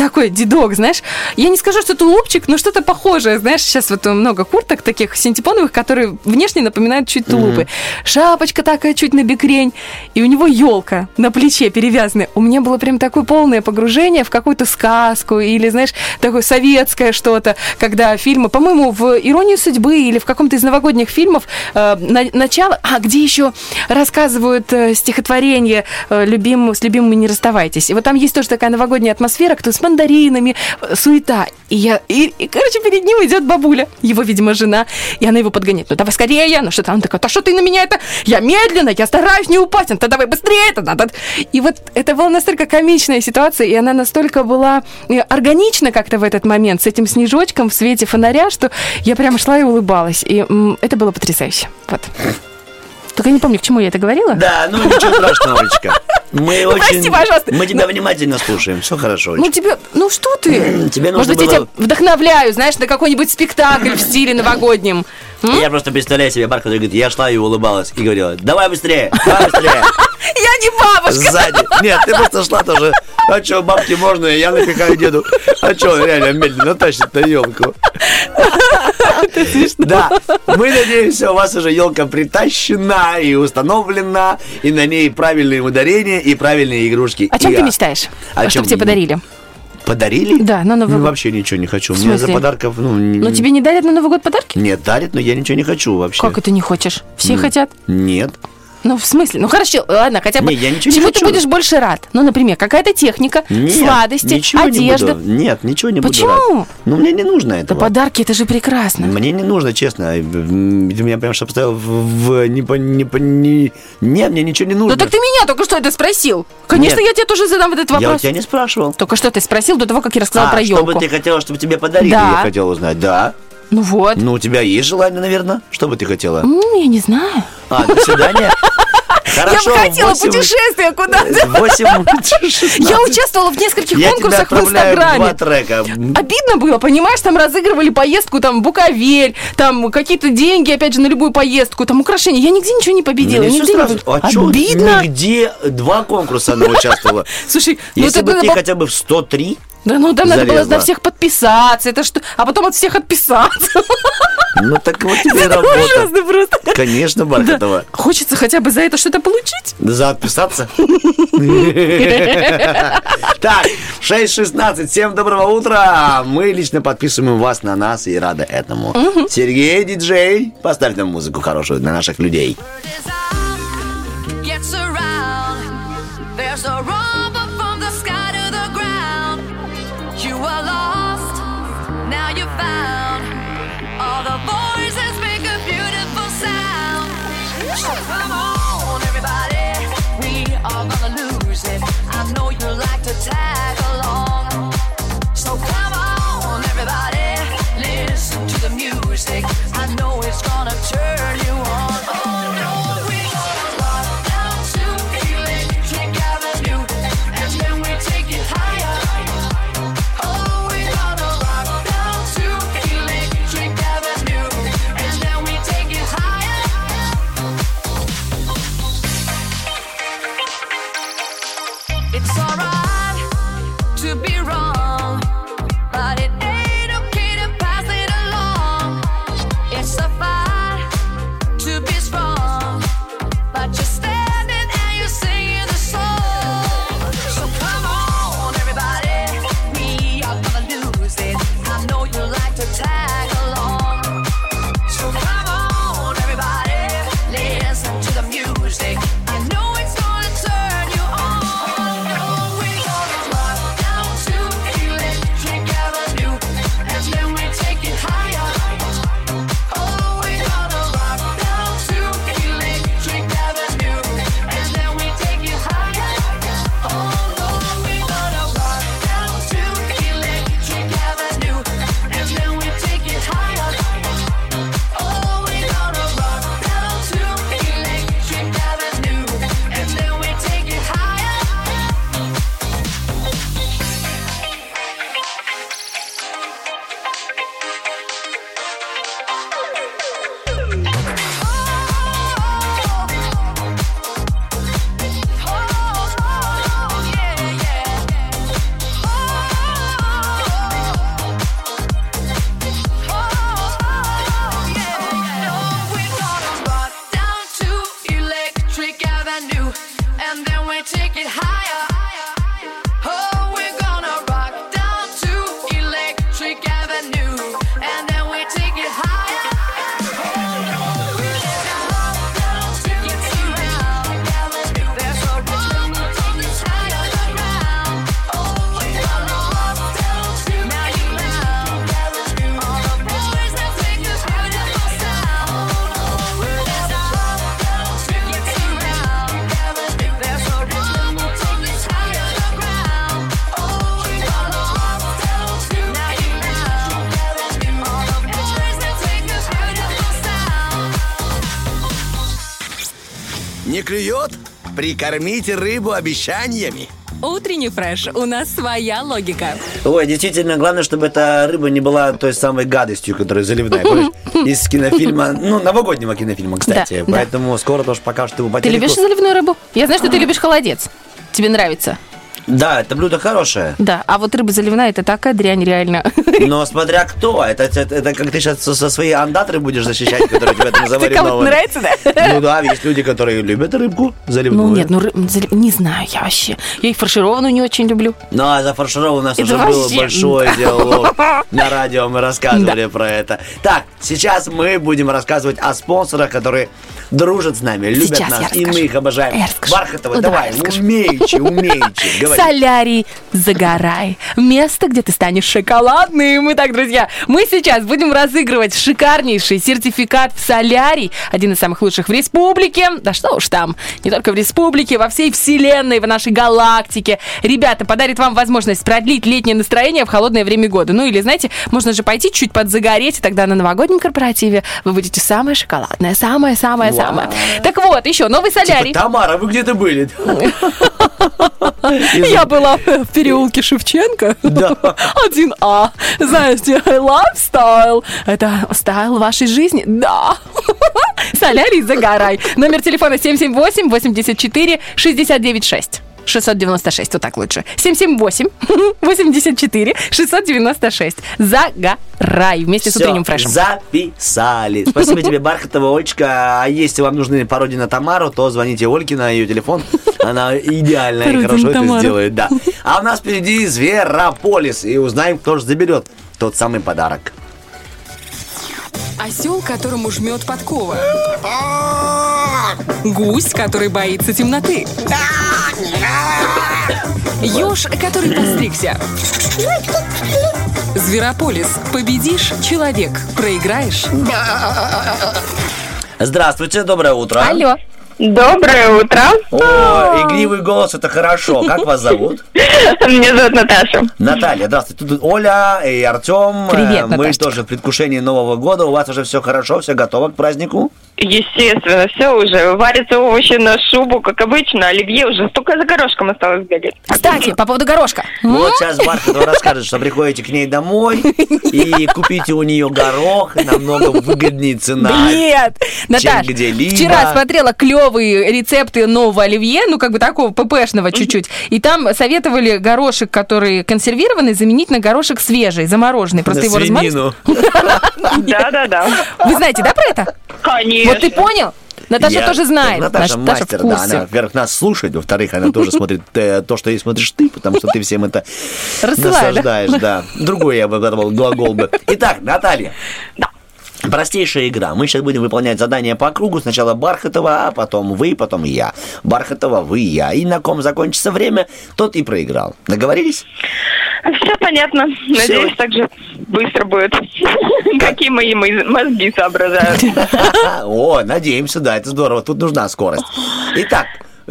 такой дедок, знаешь. Я не скажу, что тулупчик, но что-то похожее, знаешь. Сейчас вот много курток таких синтепоновых, которые внешне напоминают чуть тулупы. Mm-hmm. Шапочка такая чуть на бекрень. И у него елка на плече перевязанная. У меня было прям такое полное погружение в какую-то сказку или, знаешь, такое советское что-то, когда фильмы, по-моему, в «Иронию судьбы» или в каком-то из новогодних фильмов э, на, начало, а где еще рассказывают э, стихотворение э, любим, «С любимыми не расставайтесь». И вот там есть тоже такая новогодняя атмосфера, кто с мандаринами, э, суета. И, я, и, и, короче, перед ним идет бабуля, его, видимо, жена, и она его подгоняет. Ну, давай скорее, я, ну что-то. Он такой, да что ты на меня это? Я медленно, я стараюсь не упасть. Да давай быстрее, это надо. И вот это была настолько комичная ситуация, и она настолько была органична как-то в этот момент, с этим снежочком в свете фонаря, что я прямо шла и улыбалась. И м- это было потрясающе. Вот. Только я не помню, к чему я это говорила. Да, ну ничего страшного, Олечка. Мы ну, очень... Прости, пожалуйста. Мы тебя ну... внимательно слушаем. Все хорошо, Олечка. Ну, тебе... ну что ты? Тебе нужно Может быть, было... я тебя вдохновляю, знаешь, на какой-нибудь спектакль в стиле новогоднем. М? Я просто представляю себе Бархатова, говорит, я шла и улыбалась. И говорила, давай быстрее, давай быстрее. Я не бабушка. Сзади. Нет, ты просто шла тоже. А что, бабки можно, я напихаю деду. А что, реально медленно тащит на елку. Это смешно. Да, мы надеемся, у вас уже елка притащена и установлена, и на ней правильные ударения и правильные игрушки. О чем и, ты мечтаешь? О чем? Чтобы тебе подарили. Подарили? Да, на Новый ну, год. Вообще ничего не хочу. У меня за подарков... Ну, но тебе не дарят на Новый год подарки? Нет, дарят, но я ничего не хочу вообще. Как это не хочешь? Все Н- хотят? Нет. Ну, в смысле? Ну, хорошо, ладно, хотя бы... Не, я ничего чему не хочу. Ты будешь больше рад? Ну, например, какая-то техника, нет, сладости, ничего одежда. Не буду. Нет, ничего не Почему? Буду рад. Ну, мне не нужно этого. Да подарки, это же прекрасно. Мне не нужно, честно. Ты меня прям что поставил в... Не, не, не... Нет, мне ничего не нужно. Ну, так ты меня только что это спросил. Конечно, нет. Я тебе тоже задам этот вопрос. Я у тебя не спрашивал. Только что ты спросил до того, как я рассказала а, про елку. А, что бы ты хотела, чтобы тебе подарили, да. Я хотел узнать. Да. Ну вот. Ну, у тебя есть желание, наверное? Что бы ты хотела? Ну, я не знаю. А, до свидания. Хорошо, я бы хотела восемь... путешествие куда-то. восемь... Я участвовала в нескольких я конкурсах в Инстаграме. Обидно было, понимаешь, там разыгрывали поездку, там Буковель, там какие-то деньги, опять же, на любую поездку, там украшения. Я нигде ничего не победила. Ну, нигде сразу... не... А обидно. Нигде два конкурса она участвовала. Слушай, если ну, бы ты было... хотя бы в сто три Да, ну там залезла. Надо было за всех подписаться, это что, а потом от всех отписаться. Ну так вот тебе это работа. Ужасно просто. Конечно, Бархатова. Да. Хочется хотя бы за это что-то получить. За отписаться. Так, шесть шестнадцать Всем доброго утра. Мы лично подписываем вас на нас и рады этому. Сергей, диджей, поставь нам музыку хорошую для наших людей. I know you like to tag along, so come on everybody, listen to the music. I know it's gonna turn you on. Oh no, we gonna rock down to feeling, kick out the new, and then we take it higher. Oh, we gonna rock down to feeling, kick out the new, and then we take it higher. It's alright. Не клюет? Прикормите рыбу обещаниями. Утренний фреш. У нас своя логика. Ой, действительно, главное, чтобы эта рыба не была той самой гадостью, которая заливная. Из кинофильма, ну, новогоднего кинофильма, кстати. Да, поэтому да. Скоро тоже покажут его по телеку. Ты любишь заливную рыбу? Я знаю, что А-а-а. ты любишь холодец. Тебе нравится? Да, это блюдо хорошее. Да, а вот рыба заливная, это такая дрянь реально. Но смотря кто, это, это, это как ты сейчас со, со своей андатрой будешь защищать, которые тебя там заваривают. Нравится, да? Ну да, есть люди, которые любят рыбку заливную. Ну нет, ну рыб, залив... не знаю, я вообще, я их фаршированную не очень люблю. Ну а за фаршированную у нас это уже вообще... был большой диалог. На радио мы рассказывали да. про это. Так, сейчас мы будем рассказывать о спонсорах, которые дружат с нами, любят сейчас нас, и мы их обожаем. Бархатова, ну, давай, умеючи, умеючи, говори. Солярий, загорай. Место, где ты станешь шоколадным. Итак, друзья, мы сейчас будем разыгрывать шикарнейший сертификат в солярий. Один из самых лучших в республике. Да что уж там. Не только в республике, во всей вселенной, в нашей галактике. Ребята, подарит вам возможность продлить летнее настроение в холодное время года. Ну или, знаете, можно же пойти чуть подзагореть, и тогда на новогоднем корпоративе вы будете самое шоколадное, самое-самое-самое. Так вот, еще новый солярий. Типа, Тамара, вы где-то были? Я была в переулке Шевченко, да. один А, знаете, Лайфстайл, это стайл вашей жизни, да, солярий загорай, номер телефона семь семь восемь восемь четыре шесть девять шесть. шестьсот девяносто шесть, вот так лучше. семь семь восемь восемь четыре шесть девять шесть. Загорай вместе Все, с утренним фрешем. Записали. Спасибо тебе, Бархатова, Олечка. А если вам нужны пародии на Тамару, то звоните Ольке на ее телефон. Она идеально и хорошо это сделает. Да. А у нас впереди Зверополис. И узнаем, кто же заберет тот самый подарок. Осел, которому жмет подкова. Гусь, который боится темноты. Ёж, который постригся. Зверополис. Победишь, человек. Проиграешь. Здравствуйте, доброе утро. Алло. Доброе утро. О, игривый голос, это хорошо. Как вас зовут? Меня зовут Наташа. Наталья, здравствуйте. Тут Оля и Артем. Привет, Мы Наташечка. тоже в предвкушении Нового года. У вас уже все хорошо, все готово к празднику? Естественно, все уже. Варятся овощи на шубу, как обычно. Оливье уже. Только за горошком осталось бегать. Кстати, по поводу горошка. Вот сейчас Бархатова расскажет, что приходите к ней домой и купите у нее горох. Намного выгоднее цена. Нет, Наташа, вчера смотрела клевые рецепты нового оливье, ну как бы такого ппшного чуть-чуть. И там советовали горошек, который консервированный, заменить на горошек свежий, замороженный. Просто его разморозили. Да-да-да. Вы знаете, да, про это? Конечно. Вот ты понял? Наташа Я... тоже знает. Наташа, Наташа мастер, в курсе. Да, она, во-первых, нас слушает, во-вторых, она тоже смотрит э, то, что ей смотришь ты, потому что ты всем это Рассылаю, насаждаешь. Да? Да. Другой я бы готовил глагол бы. Итак, Наталья. Да. Простейшая игра. Мы сейчас будем выполнять задания по кругу. Сначала Бархатова, а потом вы, потом я. Бархатова, вы, я. И на ком закончится время, тот и проиграл. Договорились? Все понятно. Надеюсь, Все. так же быстро будет. Как? Какие мои мозги соображают. О, надеемся, да, это здорово. Тут нужна скорость. Итак,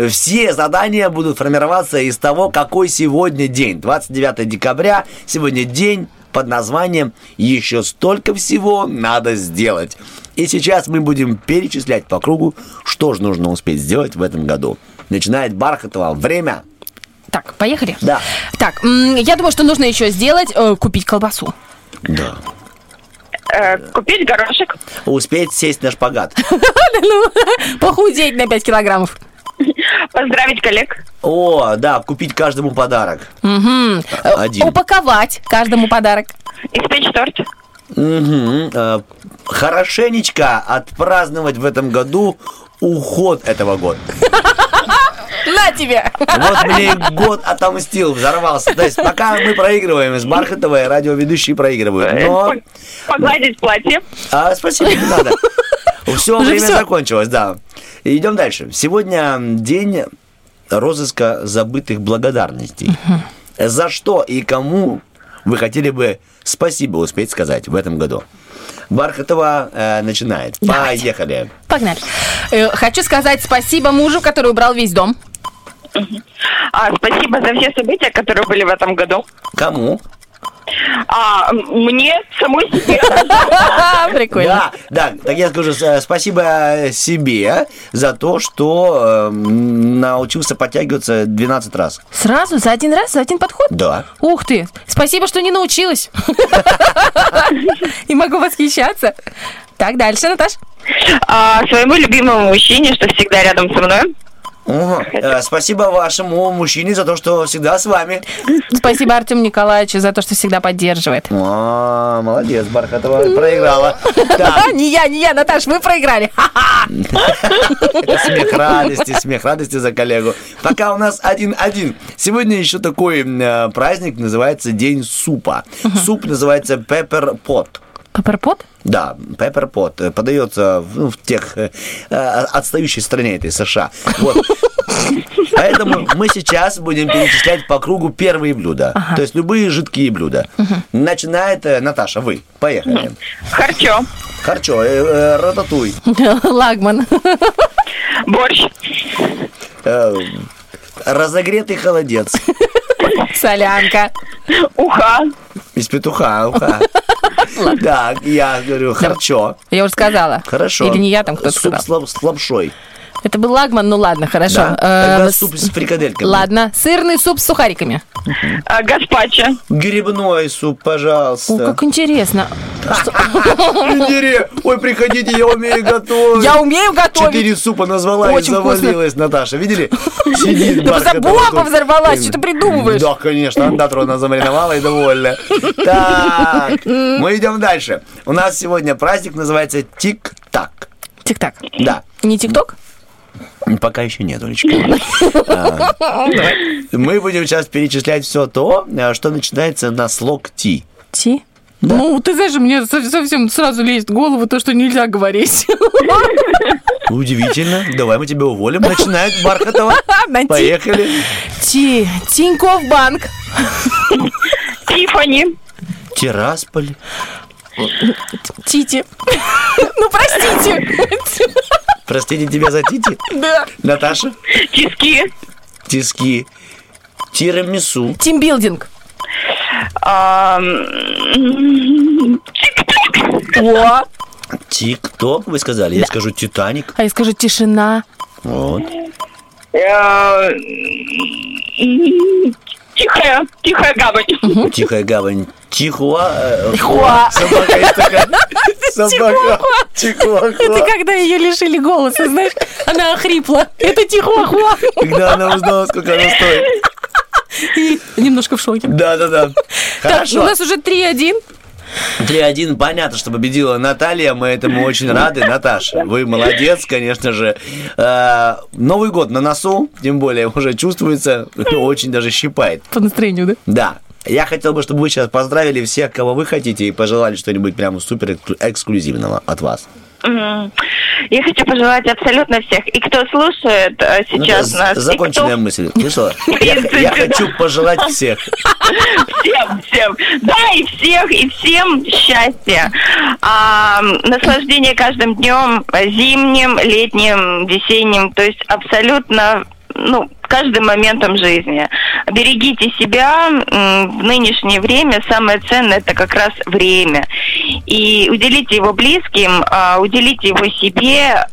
все задания будут формироваться из того, какой сегодня день. двадцать девятое декабря. Сегодня день под названием «Еще столько всего надо сделать». И сейчас мы будем перечислять по кругу, что же нужно успеть сделать в этом году. Начинает Бархатова. Время. Так, поехали? Да. Так, я думаю, что нужно еще сделать, э, купить колбасу. Да. Э, купить горошек. Успеть сесть на шпагат. Похудеть на пять килограммов. Поздравить коллег. О, да, купить каждому подарок. Угу. Один. Упаковать каждому подарок. Испечь торт. Угу. Хорошенечко отпраздновать в этом году уход этого года. На тебе! Вот, блин, год отомстил, взорвался. То есть пока мы проигрываем с Бархатовой, радиоведущие проигрывают. Но... Погладить платье. А, спасибо, не надо. Все, время все. Закончилось, да. Идем дальше. Сегодня день розыска забытых благодарностей. Угу. За что и кому вы хотели бы спасибо успеть сказать в этом году? Бархатова э, начинает. Давайте. Поехали. Погнали. Э, хочу сказать спасибо мужу, который убрал весь дом. Угу. А, спасибо за все события, которые были в этом году. Кому? А, мне самой себе. Прикольно. Да, да, так я скажу спасибо себе за то, что э, научился подтягиваться двенадцать раз. Сразу? За один раз? За один подход? Да. Ух ты! Спасибо, что не научилась. И могу восхищаться. Так, дальше, Наташ. А, своему любимому мужчине, что всегда рядом со мной. Угу. Э, спасибо вашему мужчине за то, что всегда с вами. Спасибо Артему Николаевичу за то, что всегда поддерживает. А, молодец, Бархатова проиграла. Не я, не я, Наташ, вы проиграли. Это смех радости, смех радости за коллегу. Пока у нас один-один. Сегодня еще такой праздник, называется День супа. Суп называется пепперпот. Пепперпот? Да, пепперпот. Подается в, в тех э, отстающей стране этой США. Вот. Поэтому мы сейчас будем перечислять по кругу первые блюда. Ага. То есть любые жидкие блюда. Угу. Начинает э, Наташа, вы. Поехали. Харчо. Харчо. Э, э, рататуй. Лагман. Борщ. Э, разогретый холодец. Солянка. Уха. Из петуха, уха. Так, я говорю, харчо. Я уже сказала. Хорошо. Или не я, там кто-то сказал. Суп с лапшой. Это был лагман, ну ладно, хорошо. Тогда суп с фрикадельками. Ладно, сырный суп с сухариками. Гаспачо. Грибной суп, пожалуйста. О, как интересно. Ой, приходите, я умею готовить. Я умею готовить. Четыре супа назвала и завалилась, Наташа. Видели? Сидит Бархатова. Бомба взорвалась, что ты придумываешь? Да, конечно, андатрона замариновала и довольна. Так, мы идем дальше. У нас сегодня праздник называется Тик-так. Тик-так? Да. Не Тик-ток? Пока еще нет, Олечка. Мы будем сейчас перечислять все то, что начинается на слог «ти». «Ти»? Да. Ну, ты знаешь, мне совсем сразу лезет в голову то, что нельзя говорить. Удивительно. Давай мы тебя уволим. Начинает Бархатова. Поехали. Ти. Тинькофф банк. Тиффани. Тирасполь. Тити. Ну, простите. Простите тебя за тити? Да. Наташа? Тиски. Тиски. Тирамису. Тимбилдинг. Тик-ток. Тик-ток, вы сказали. Да. Я скажу Титаник. А я скажу тишина. Вот. Тихая, тихая гавань. Угу. Тихая гавань. Тихуа. Э, Тихуа. Собака есть такая. Собака. Тихуа. Это когда ее лишили голоса, знаешь, она охрипла. Это тихуахуа. Когда она узнала, сколько она стоит. И немножко в шоке. Да-да-да. Хорошо. Так, у нас уже три-один. три-один, понятно, что победила Наталья. Мы этому очень рады. Наташа, вы молодец, конечно же. Новый год на носу, тем более уже чувствуется, очень даже щипает. По настроению, да? Да. Я хотел бы, чтобы вы сейчас поздравили всех, кого вы хотите, и пожелали что-нибудь прямо супер эксклюзивного от вас. Я хочу пожелать абсолютно всех. И кто слушает сейчас ну, нас... Законченная кто... мысль. Слышала? Я, я хочу пожелать всех. Всем, всем. Да, и всех, и всем счастья. А, наслаждение каждым днем, зимним, летним, весенним. То есть абсолютно... ну, каждым моментом жизни. Берегите себя. В нынешнее время самое ценное – это как раз время. И уделите его близким, уделите его себе.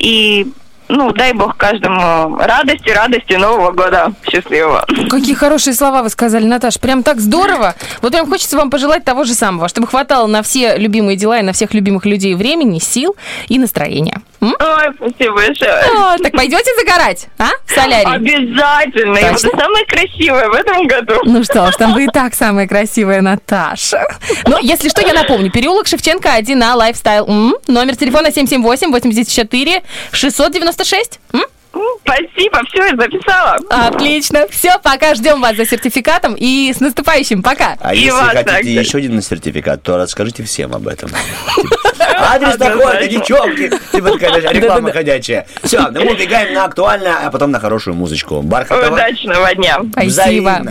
И, ну, дай Бог каждому радости, радости Нового года. Счастливого. Какие хорошие слова вы сказали, Наташа. Прям так здорово. Вот прям хочется вам пожелать того же самого, чтобы хватало на все любимые дела и на всех любимых людей времени, сил и настроения. М? Ой, спасибо большое. О, так пойдете загорать, а? В солярий? Обязательно. Точно? Я буду самая красивая в этом году. Ну что ж, там вы и так самая красивая, Наташа. Ну, если что, я напомню. Переулок Шевченко, один А, Лайфстайл. Номер телефона семь семь восемь восемь четыре шесть девять шесть. М? Спасибо, все, я записала. Отлично, все, пока, ждем вас за сертификатом и с наступающим, пока. А и если хотите так еще один сертификат, то расскажите всем об этом. Адрес такой, девчонки, типа реклама ходячая. Все, мы убегаем на актуальное, а потом на хорошую музычку. Бархатова. Удачного дня. Спасибо.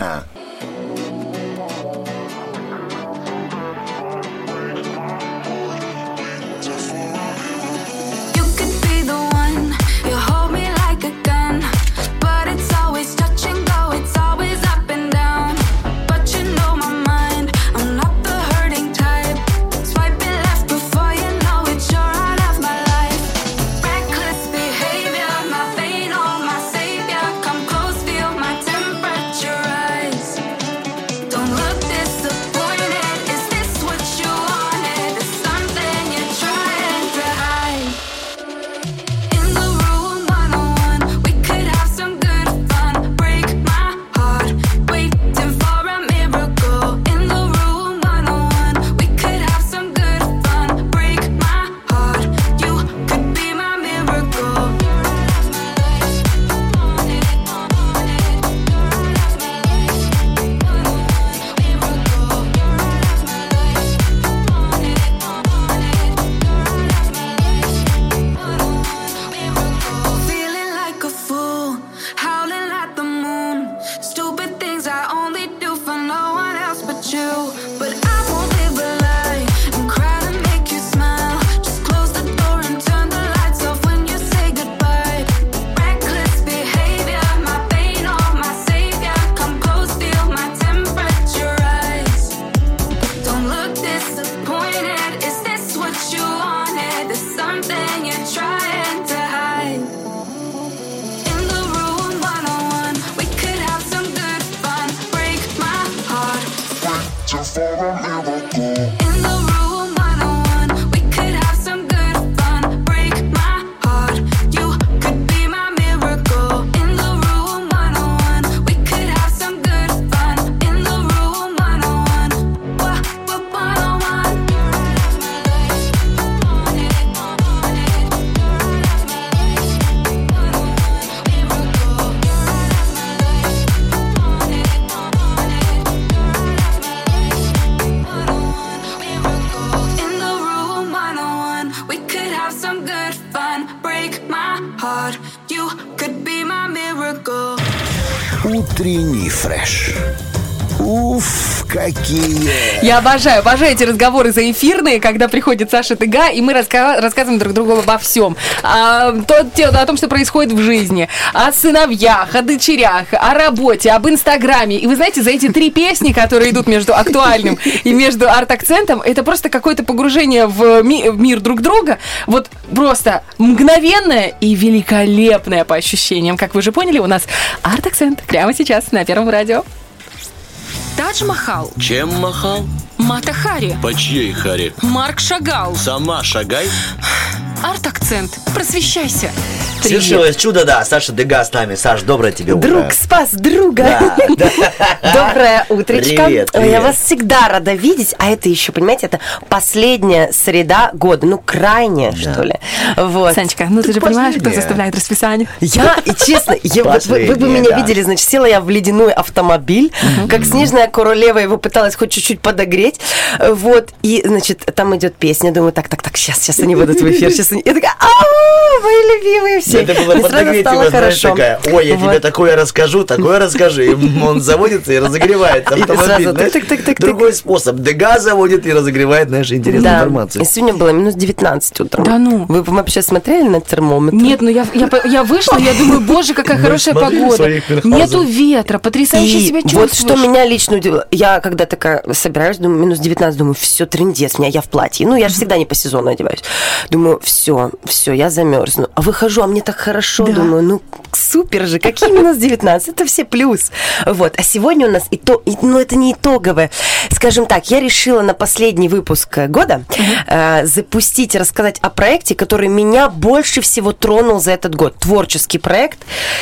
Я обожаю, обожаю эти разговоры заэфирные, когда приходит Саша Тыга, и мы раска- рассказываем друг другу обо всем. А, то, те, о том, что происходит в жизни, о сыновьях, о дочерях, о работе, об Инстаграме. И вы знаете, за эти три песни, которые идут между актуальным и между арт-акцентом, это просто какое-то погружение в, ми- в мир друг друга. Вот просто мгновенное и великолепное по ощущениям. Как вы же поняли, у нас арт-акцент прямо сейчас на Первом радио. Тадж Махал. Чем махал? Мата Хари. По чьей Хари? Марк Шагал. Сама шагай. Арт-акцент. Просвещайся. Привет. Свершилось чудо, да. Саша Дега с нами. Саш, доброе тебе утро. Друг спас друга. Да, да. Доброе утречко. Привет, привет. Я вас всегда рада видеть. А это еще, понимаете, это последняя среда года. Ну, крайняя, да. что ли. Вот. Санечка, ну ты, ты же понимаешь, кто заставляет расписание. Я, и честно, я, вот, вы, вы бы меня да. видели. Значит, села я в ледяной автомобиль. Угу. Как снежная королева его пыталась хоть чуть-чуть подогреть. Вот. И, значит, там идет песня. Думаю, так, так, так, сейчас, сейчас они выйдут в эфир. Сейчас они... Я такая, ау, мои любимые все. Это было подогреть его, знаешь, такая, ой, я вот тебе такое расскажу, такое расскажи. И он заводится и разогревает автомобиль. И знаешь, так, так, так, другой так. способ. Дега заводит и разогревает, знаешь, интересную да. информацию. И сегодня было минус девятнадцать утром. Да ну. Вы вообще смотрели на термометр? Нет, ну я, я, я вышла, я думаю, боже, какая хорошая погодда. Нету ветра, потрясающе и себя чувствуешь. Вот что меня лично удивило. Я когда такая собираюсь, думаю, минус девятнадцать, думаю, все, трындец, меня я в платье. Ну, я же всегда не по сезону одеваюсь. Думаю, все, все, я замерзну. А выхожу, а мне так хорошо, да. думаю, ну, супер же, какие минус девятнадцать, это все плюс. Вот, а сегодня у нас, итог, ну это не итоговое, скажем так, я решила на последний выпуск года э, запустить, рассказать о проекте, который меня больше всего тронул за этот год. Творческий проект,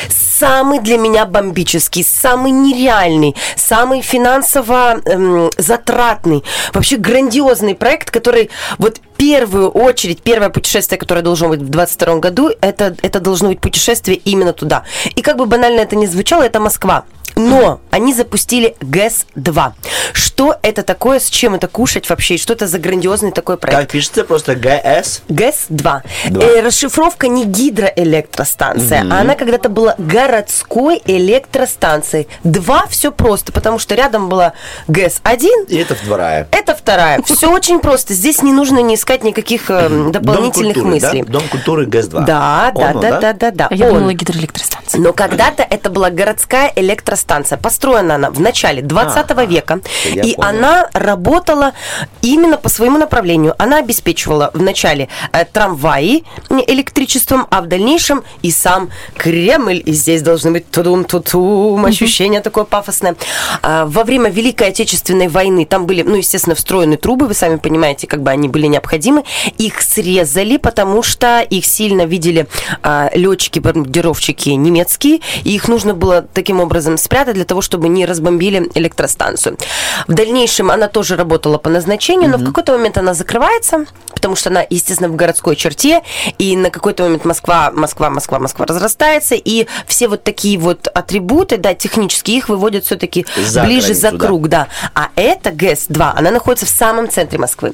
самый для меня бомбический, самый нереальный, самый финансово эм, затратный, вообще грандиозный проект, который вот в первую очередь, первое путешествие, которое должно быть в двадцать втором году, это, это должно быть путешествие именно туда. И как бы банально это ни звучало, это Москва. Но они запустили ГЭС-два. Что это такое, с чем это кушать вообще, что это за грандиозный такой проект? Как пишется, просто ГЭС? ГЭС-два. Э, расшифровка не гидроэлектростанция, mm-hmm. а она когда-то была городской электростанцией. Два все просто, потому что рядом была ГЭС-один. И это вторая. Это вторая. Все очень просто. Здесь не нужно не искать никаких дополнительных мыслей. Дом культуры ГЭС-два. Да, да, да, да, да. Я думала, гидроэлектростанция. Но когда-то это была городская электростанция. Станция. Построена она в начале двадцатого а, века, и понял. Она работала именно по своему направлению. Она обеспечивала в начале э, трамваи электричеством, а в дальнейшем и сам Кремль. И здесь должны быть тудум-тутум, ощущение такое пафосное. А, во время Великой Отечественной войны там были, ну, естественно, встроены трубы, вы сами понимаете, как бы они были необходимы. Их срезали, потому что их сильно видели э, летчики, бомбардировщики немецкие, и их нужно было таким образом спрятать, для того, чтобы не разбомбили электростанцию. В дальнейшем она тоже работала по назначению, mm-hmm. но в какой-то момент она закрывается, потому что она, естественно, в городской черте, и на какой-то момент Москва, Москва, Москва, Москва разрастается, и все вот такие вот атрибуты, да, технические, их выводят все-таки за ближе границу, за круг, да. да. А эта ГЭС-два, она находится в самом центре Москвы.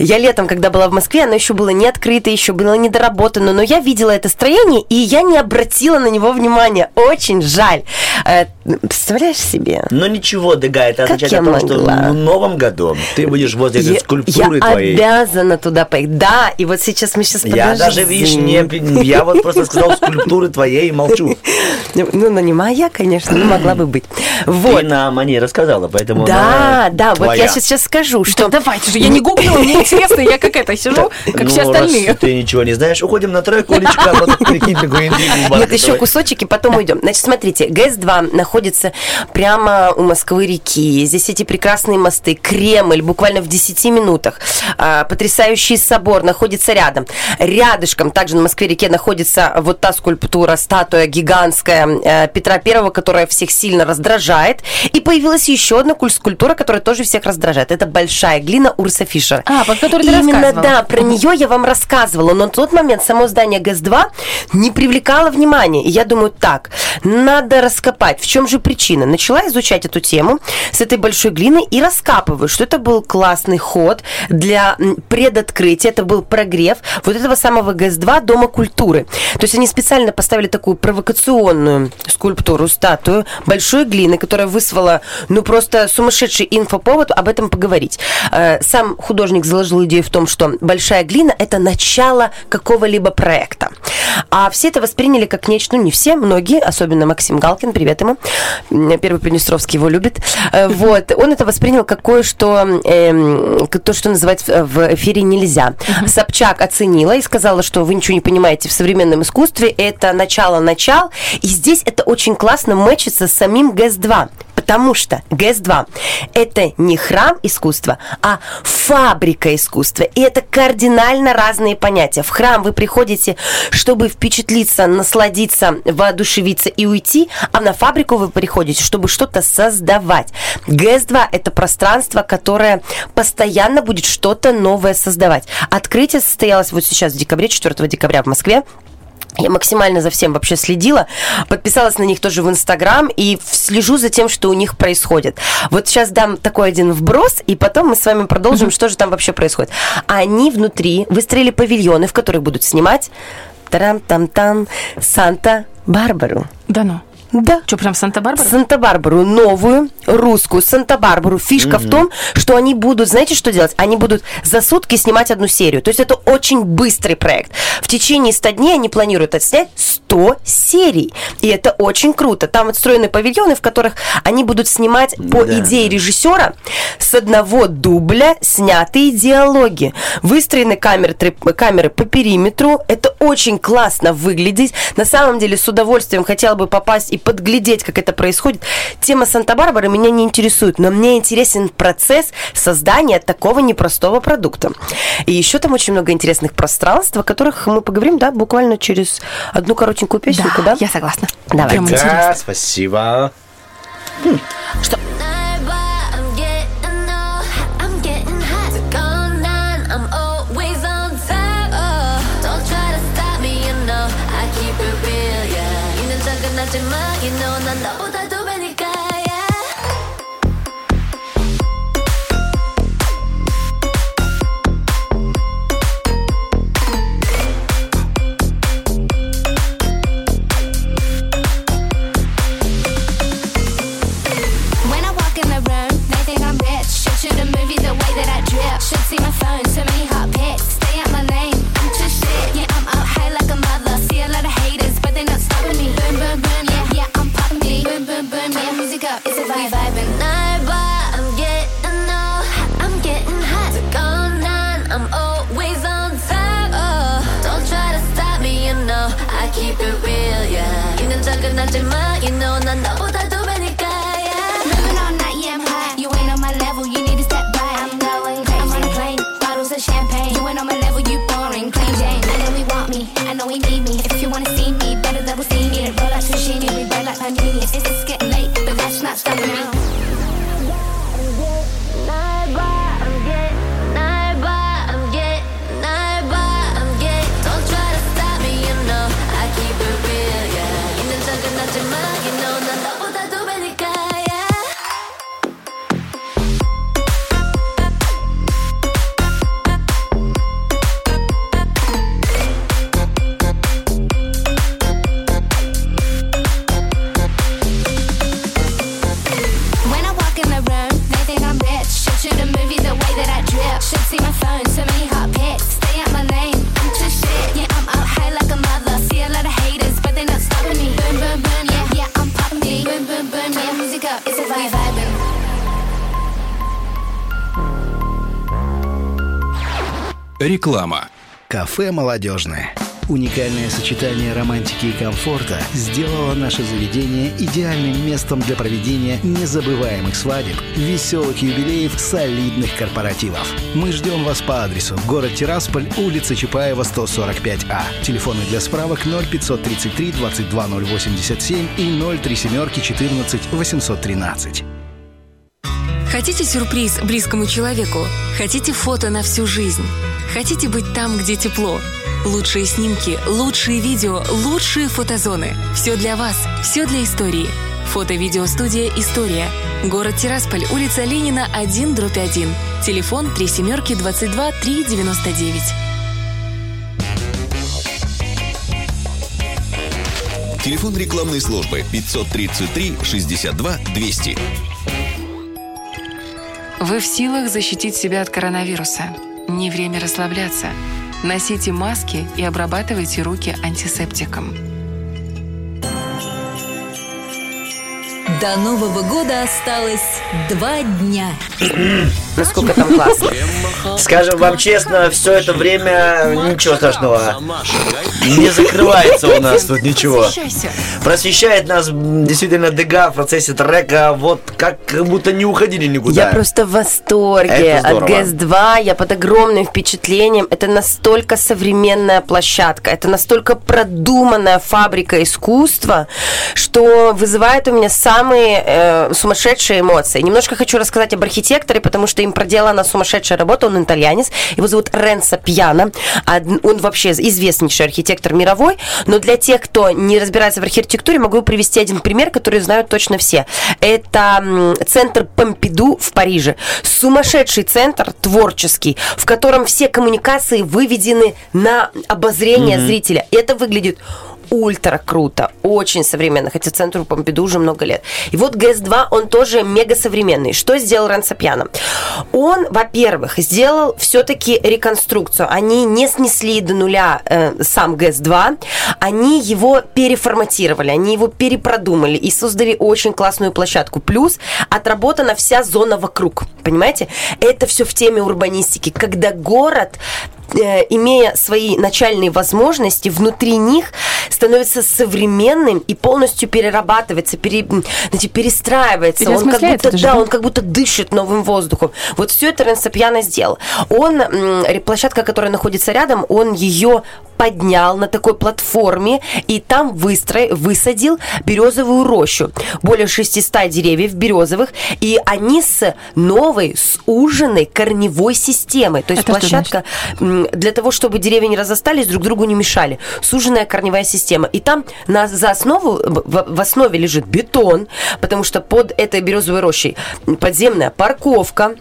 Я летом, когда была в Москве, она еще была не открыта, еще была недоработана, но я видела это строение, и я не обратила на него внимания. Очень жаль. Представляешь себе? Ну ничего, Дега, это как означает о том, что в новом году ты будешь возле этой я, скульптуры я твоей. Я обязана туда пойти. Да, и вот сейчас мы сейчас подождем. Я даже, видишь, не, я вот просто сказал скульптуры твоей и молчу. Ну, она не моя, конечно, но могла бы быть. Ты нам о ней рассказала, поэтому да, да, вот я сейчас скажу, что... Давайте же, я не гуглила, мне интересно, я как это, сижу, как все остальные. Ну, ты ничего не знаешь, уходим на тройку, Олечка, вот прикинь такую интригу. Нет, еще кусочки, потом уйдем. Значит, смотрите, ГЭС-два находится прямо у Москвы-реки. Здесь эти прекрасные мосты. Кремль буквально в десяти минутах. А, потрясающий собор находится рядом. Рядышком также на Москве-реке находится вот та скульптура, статуя гигантская Петра Первого, которая всех сильно раздражает. И появилась еще одна скульптура, которая тоже всех раздражает. Это большая глина Урса Фишера. А, про которую ты рассказывала. Именно, да, про нее я вам рассказывала. Но на тот момент само здание ГЭС-два не привлекало внимания. И я думаю, так, надо раскопать. В чем же причина? Начала изучать эту тему с этой большой глины и раскапываю, что это был классный ход для предоткрытия, это был прогрев вот этого самого ГЭС-два Дома культуры. То есть они специально поставили такую провокационную скульптуру, статую большой глины, которая вызвала, ну, просто сумасшедший инфоповод об этом поговорить. Сам художник заложил идею в том, что большая глина – это начало какого-либо проекта. А все это восприняли как нечто, ну, не все, многие, особенно Максим Галкин, привет ему, Первый Приднестровский его любит. Вот. Он это воспринял как кое-что, э, то, что называть в эфире нельзя. Uh-huh. Собчак оценила и сказала, что вы ничего не понимаете в современном искусстве, это начало-начал, и здесь это очень классно мэчится с самим ГЭС-два. Потому что ГЭС-два – это не храм искусства, а фабрика искусства. И это кардинально разные понятия. В храм вы приходите, чтобы впечатлиться, насладиться, воодушевиться и уйти, а на фабрику вы приходите, чтобы что-то создавать. ГЭС-два – это пространство, которое постоянно будет что-то новое создавать. Открытие состоялось вот сейчас в декабре, четвёртого декабря в Москве. Я максимально за всем вообще следила, подписалась на них тоже в Инстаграм и слежу за тем, что у них происходит. Вот сейчас дам такой один вброс, и потом мы с вами продолжим, mm-hmm. что же там вообще происходит. Они внутри выстроили павильоны, в которых будут снимать тарам-там-там Санта-Барбару. Да ну. Да. Что, прям Санта-Барбару? Санта-Барбару, новую, русскую Санта-Барбару. Фишка mm-hmm. в том, что они будут, знаете, что делать? Они будут за сутки снимать одну серию. То есть это очень быстрый проект. В течение ста дней они планируют отснять сто серий. И это очень круто. Там отстроены павильоны, в которых они будут снимать по да. идее режиссера с одного дубля снятые диалоги. Выстроены камеры, камеры по периметру. Это очень классно выглядит. На самом деле, с удовольствием хотела бы попасть и подглядеть, как это происходит. Тема Санта-Барбары меня не интересует, но мне интересен процесс создания такого непростого продукта. И еще там очень много интересных пространств, о которых мы поговорим, да, буквально через одну коротенькую песенку, да? Да, я согласна. Давай. Прямо да, интересно. Спасибо. Хм. Что? Реклама. Кафе «Молодежное». Уникальное сочетание романтики и комфорта сделало наше заведение идеальным местом для проведения незабываемых свадеб, веселых юбилеев, солидных корпоративов. Мы ждем вас по адресу: город Тирасполь, улица Чапаева, сто сорок пять А. Телефоны для справок ноль пятьсот тридцать три двадцать два ноль восемьдесят семь и ноль три семь четырнадцать восемьсот тринадцать. Хотите сюрприз близкому человеку? Хотите фото на всю жизнь? Хотите быть там, где тепло? Лучшие снимки, лучшие видео, лучшие фотозоны. Все для вас, все для истории. Фото-видеостудия «История». Город Тирасполь, улица Ленина, один дробь один. Телефон три семь двадцать два три девяносто девять. Телефон рекламной службы пятьсот тридцать три шестьдесят два двести. Вы в силах защитить себя от коронавируса. Не время расслабляться. Носите маски и обрабатывайте руки антисептиком. До Нового года осталось два дня. Насколько там классно. Скажем вам честно, все это время ничего страшного. Не закрывается у нас тут ничего. Просвещает нас действительно Дега в процессе трека. Вот как будто не уходили никуда. Я просто в восторге от ГЭС-два. Я под огромным впечатлением. Это настолько современная площадка. Это настолько продуманная фабрика искусства, что вызывает у меня самое Э, сумасшедшие эмоции. Немножко хочу рассказать об архитекторе, потому что им проделана сумасшедшая работа. Он итальянец. Его зовут Ренцо Пьяно. Он вообще известнейший архитектор мировой. Но для тех, кто не разбирается в архитектуре, могу привести один пример, который знают точно все. Это центр Помпиду в Париже. Сумасшедший центр, творческий, в котором все коммуникации выведены на обозрение mm-hmm. зрителя. Это выглядит ультра круто, очень современно, хотя центру Помпиду уже много лет. И вот ГЭС-два, он тоже мега современный. Что сделал Ренцо Пьяно? Он, во-первых, сделал все-таки реконструкцию. Они не снесли до нуля э, сам ГЭС-два, они его переформатировали, они его перепродумали и создали очень классную площадку. Плюс отработана вся зона вокруг, понимаете? Это все в теме урбанистики, когда город, имея свои начальные возможности, внутри них становится современным и полностью перерабатывается, пере, значит, перестраивается. Он как будто, да, он как будто дышит новым воздухом. Вот все это Ренцо Пьяно сделал. Он, площадка, которая находится рядом, он ее поднял на такой платформе и там выстро... высадил березовую рощу. Более шестисот деревьев березовых, и они с новой, суженной корневой системой. То есть это площадка для того, чтобы деревья не разостались, друг другу не мешали. Суженная корневая система. И там на, за основу, в основе лежит бетон, потому что под этой березовой рощей подземная парковка.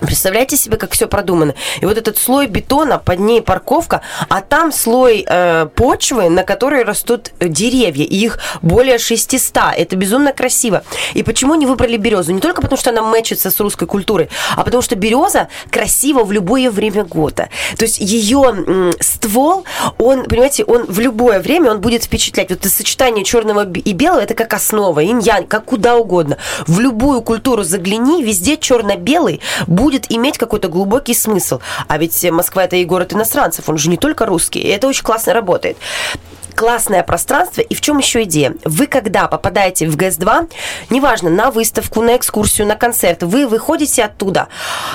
Представляете себе, как все продумано? И вот этот слой бетона, под ней парковка, а там слой э, почвы, на которой растут деревья, и их более шестисот. Это безумно красиво. И почему не выбрали березу? Не только потому, что она мэчится с русской культурой, а потому что береза красива в любое время года. То есть ее м, ствол, он, понимаете, он в любое время он будет впечатлять. Вот это сочетание черного и белого, это как основа, инь-янь, как куда угодно. В любую культуру загляни, везде черно-белый будет будет иметь какой-то глубокий смысл. А ведь Москва – это и город иностранцев, он же не только русский, и это очень классно работает. Классное пространство. И в чем еще идея? Вы, когда попадаете в ГЭС-два, неважно, на выставку, на экскурсию, на концерт, вы выходите оттуда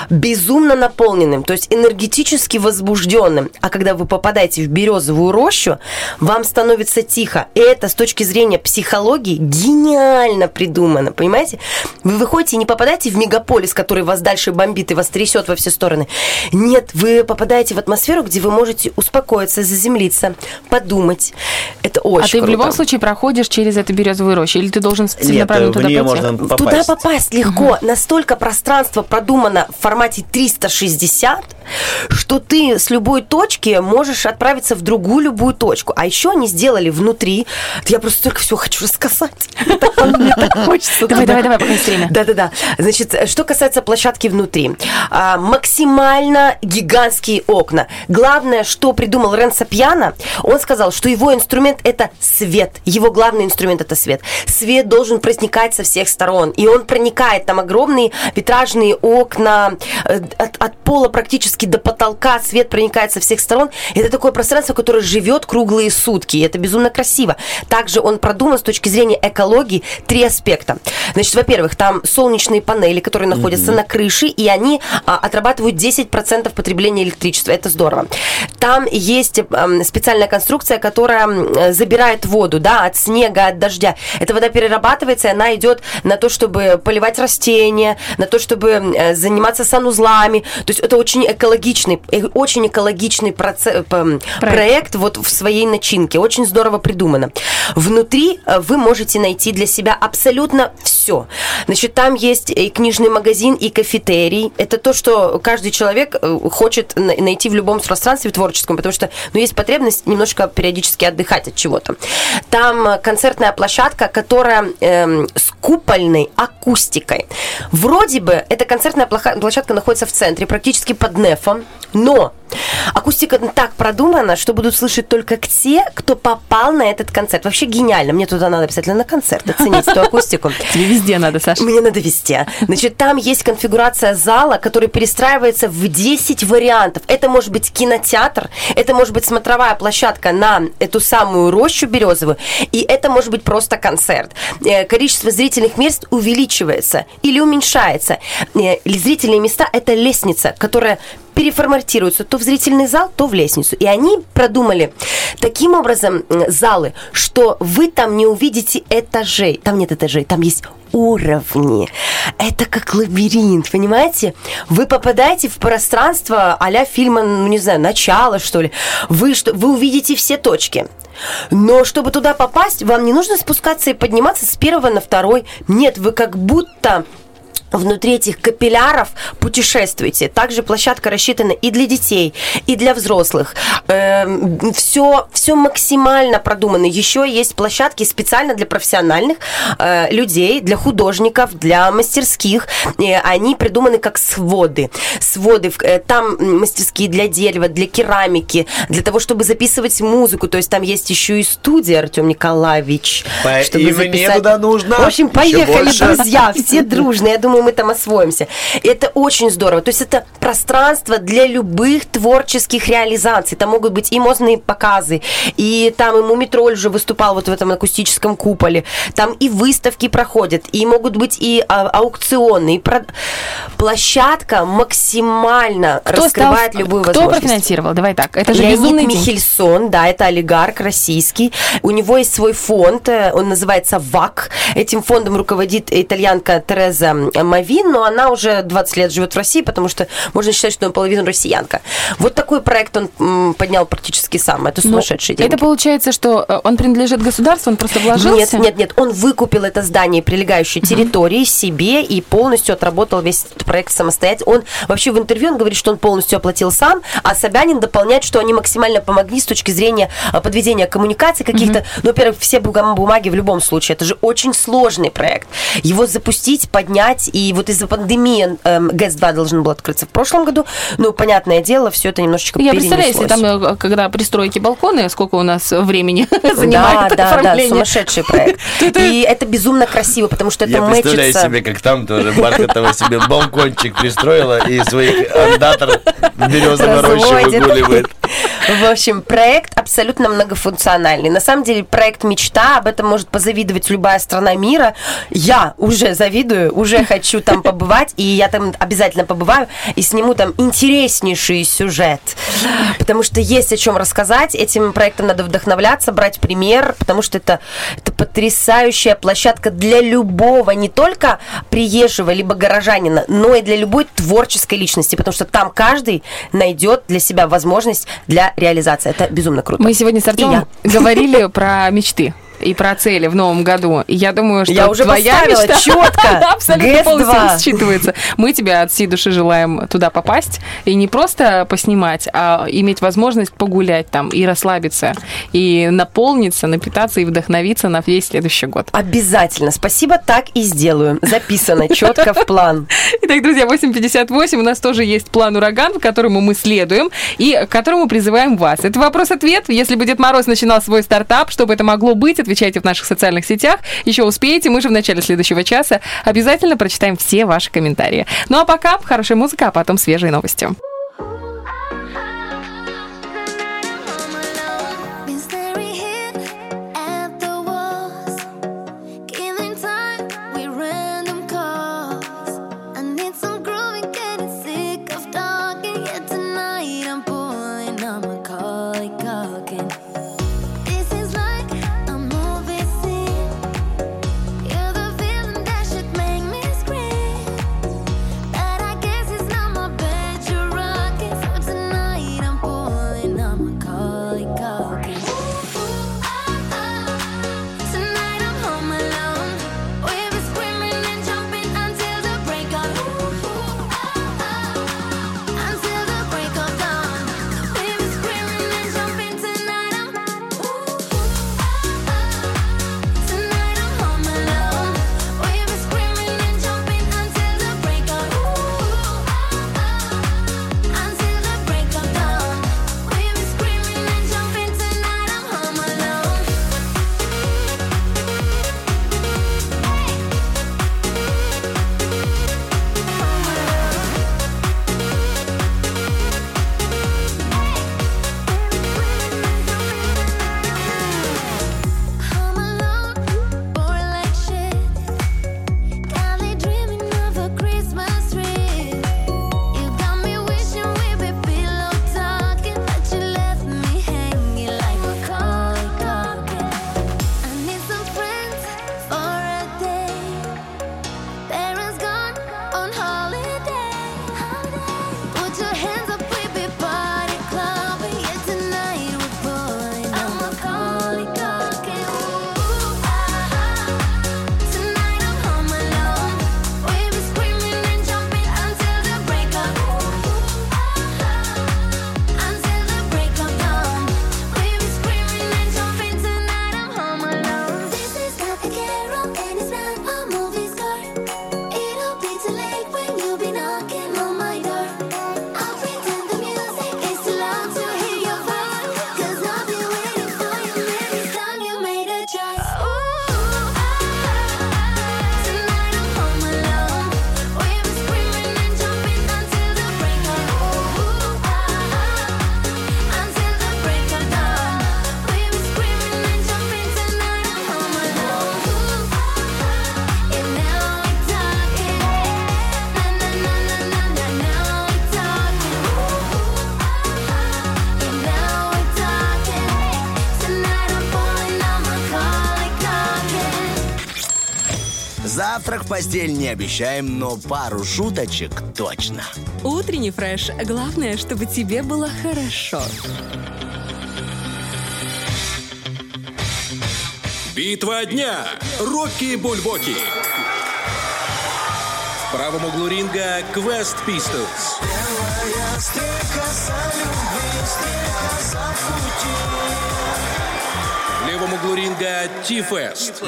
безумно наполненным, то есть энергетически возбужденным. А когда вы попадаете в березовую рощу, вам становится тихо. И это с точки зрения психологии гениально придумано, понимаете? Вы выходите и не попадаете в мегаполис, который вас дальше бомбит и вас трясет во все стороны. Нет, вы попадаете в атмосферу, где вы можете успокоиться, заземлиться, подумать. Это очень круто. А ты круто. В любом случае проходишь через эту березовую рощу? Или ты должен целенаправленно туда пойти? Можно попасть. Туда попасть легко. Угу. Настолько пространство продумано в формате триста шестьдесят, что ты с любой точки можешь отправиться в другую любую точку. А еще они сделали внутри... Я просто только все хочу рассказать. Мне так хочется. Давай-давай, пока есть время. Да-да-да. Значит, что касается площадки внутри. Максимально гигантские окна. Главное, что придумал Ренцо Пьяно, он сказал, что его инструмент – это свет. Его главный инструмент – это свет. Свет должен проникать со всех сторон. И он проникает. Там огромные витражные окна. От, от пола практически до потолка свет проникает со всех сторон. Это такое пространство, которое живет круглые сутки. И это безумно красиво. Также он продумал с точки зрения экологии три аспекта. Значит, во-первых, там солнечные панели, которые находятся mm-hmm. на крыше, и они а, отрабатывают десять процентов потребления электричества. Это здорово. Там есть а, специальная конструкция, которая забирает воду, да, от снега, от дождя. Эта вода перерабатывается, и она идет на то, чтобы поливать растения, на то, чтобы заниматься санузлами. То есть это очень экологичный, очень экологичный проце- проект. проект вот в своей начинке. Очень здорово придумано. Внутри вы можете найти для себя абсолютно все. Значит, там есть и книжный магазин, и кафетерий. Это то, что каждый человек хочет найти в любом пространстве творческом, потому что, ну, есть потребность немножко периодически отдыхать от чего-то. Там концертная площадка, которая э, с купольной акустикой. Вроде бы эта концертная площадка находится в центре, практически под нефом, но акустика так продумана, что будут слышать только те, кто попал на этот концерт. Вообще гениально. Мне туда надо обязательно на концерт оценить эту акустику. Тебе везде надо, Саша. Мне надо везде. Значит, там есть конфигурация зала, который перестраивается в десять вариантов. Это может быть кинотеатр, это может быть смотровая площадка на эту самую рощу березовую, и это может быть просто концерт. Количество зрительных мест увеличивается или уменьшается. Зрительные места – это лестница, которая переформатируются то в зрительный зал, то в лестницу. И они продумали таким образом залы, что вы там не увидите этажей. Там нет этажей, там есть уровни. Это как лабиринт, понимаете? Вы попадаете в пространство а-ля фильма, ну, не знаю, «Начало», что ли. Вы, что, вы увидите все точки. Но чтобы туда попасть, вам не нужно спускаться и подниматься с первого на второй. Нет, вы как будто... внутри этих капилляров путешествуйте. Также площадка рассчитана и для детей, и для взрослых. Все, все максимально продумано. Еще есть площадки специально для профессиональных людей, для художников, для мастерских. Они придуманы как своды. Своды. Там мастерские для дерева, для керамики, для того, чтобы записывать музыку. То есть там есть еще и студия, Артем Николаевич. По- чтобы и записать. Мне туда нужно. В общем, поехали, друзья, все дружно. Я думаю, мы там освоимся. Это очень здорово. То есть это пространство для любых творческих реализаций. Там могут быть и модные показы, и там и Мумитроль уже выступал вот в этом акустическом куполе. Там и выставки проходят, и могут быть и а, аукционы. И про... Площадка максимально кто раскрывает стал... любую кто возможность. Кто профинансировал? Давай так. Это же Леонид Михельсон, да, это олигарх российский. У него есть свой фонд, он называется ВАК. Этим фондом руководит итальянка Тереза Мавин, но она уже двадцать лет живет в России, потому что можно считать, что она половина россиянка. Вот такой проект он поднял практически сам. Это сумасшедшие деньги. Это получается, что он принадлежит государству, он просто вложился? Нет, нет, нет. Он выкупил это здание и прилегающие территории uh-huh. себе и полностью отработал весь этот проект самостоятельно. Он вообще в интервью он говорит, что он полностью оплатил сам, а Собянин дополняет, что они максимально помогли с точки зрения подведения коммуникаций каких-то. Uh-huh. Ну, во-первых, все бумаги в любом случае. Это же очень сложный проект. Его запустить, поднять, и вот из-за пандемии э, ГЭС-два должен был открыться в прошлом году. Ну, понятное дело, все это немножечко перенеслось. Я представляю, если там, когда пристройки балконы, сколько у нас времени занимает да, оформление. Да, да, сумасшедший проект. И это безумно красиво, потому что это мэчится. Я представляю себе, как там тоже Бархатова себе балкончик пристроила и своих андатор березовой рощи выгуливает. В общем, проект абсолютно многофункциональный. На самом деле, проект мечта, об этом может позавидовать любая страна мира. Я уже завидую, уже хочу там побывать, и я там обязательно побываю, и сниму там интереснейший сюжет. Потому что есть о чем рассказать, этим проектом надо вдохновляться, брать пример, потому что это, это потрясающая площадка для любого, не только приезжего, либо горожанина, но и для любой творческой личности, потому что там каждый найдет для себя возможность для реализации. Это безумно круто. Мы сегодня с Артёмом говорили про мечты. И про цели в новом году. И я думаю, что я уже твоя мечта четко, абсолютно полностью считывается. Мы тебя от всей души желаем туда попасть. И не просто поснимать, а иметь возможность погулять там и расслабиться, и наполниться, напитаться и вдохновиться на весь следующий год. Обязательно. Спасибо, так и сделаю. Записано четко в план. Итак, друзья, восемь пятьдесят восемь. У нас тоже есть план «Ураган», которому мы следуем и которому призываем вас. Это вопрос-ответ. Если бы Дед Мороз начинал свой стартап, чтобы это могло быть, отвечайте в наших социальных сетях. Еще успеете. Мы же в начале следующего часа обязательно прочитаем все ваши комментарии. Ну а пока хорошая музыка, а потом свежие новости. You're right. Завтрак в постель не обещаем, но пару шуточек точно. Утренний фреш. Главное, чтобы тебе было хорошо. Битва дня. Рокки Бульбоки. В правом углу ринга Quest Pistols. Белая стрекоза любви, стрекоза пути. В левом углу ринга Ти-Фест.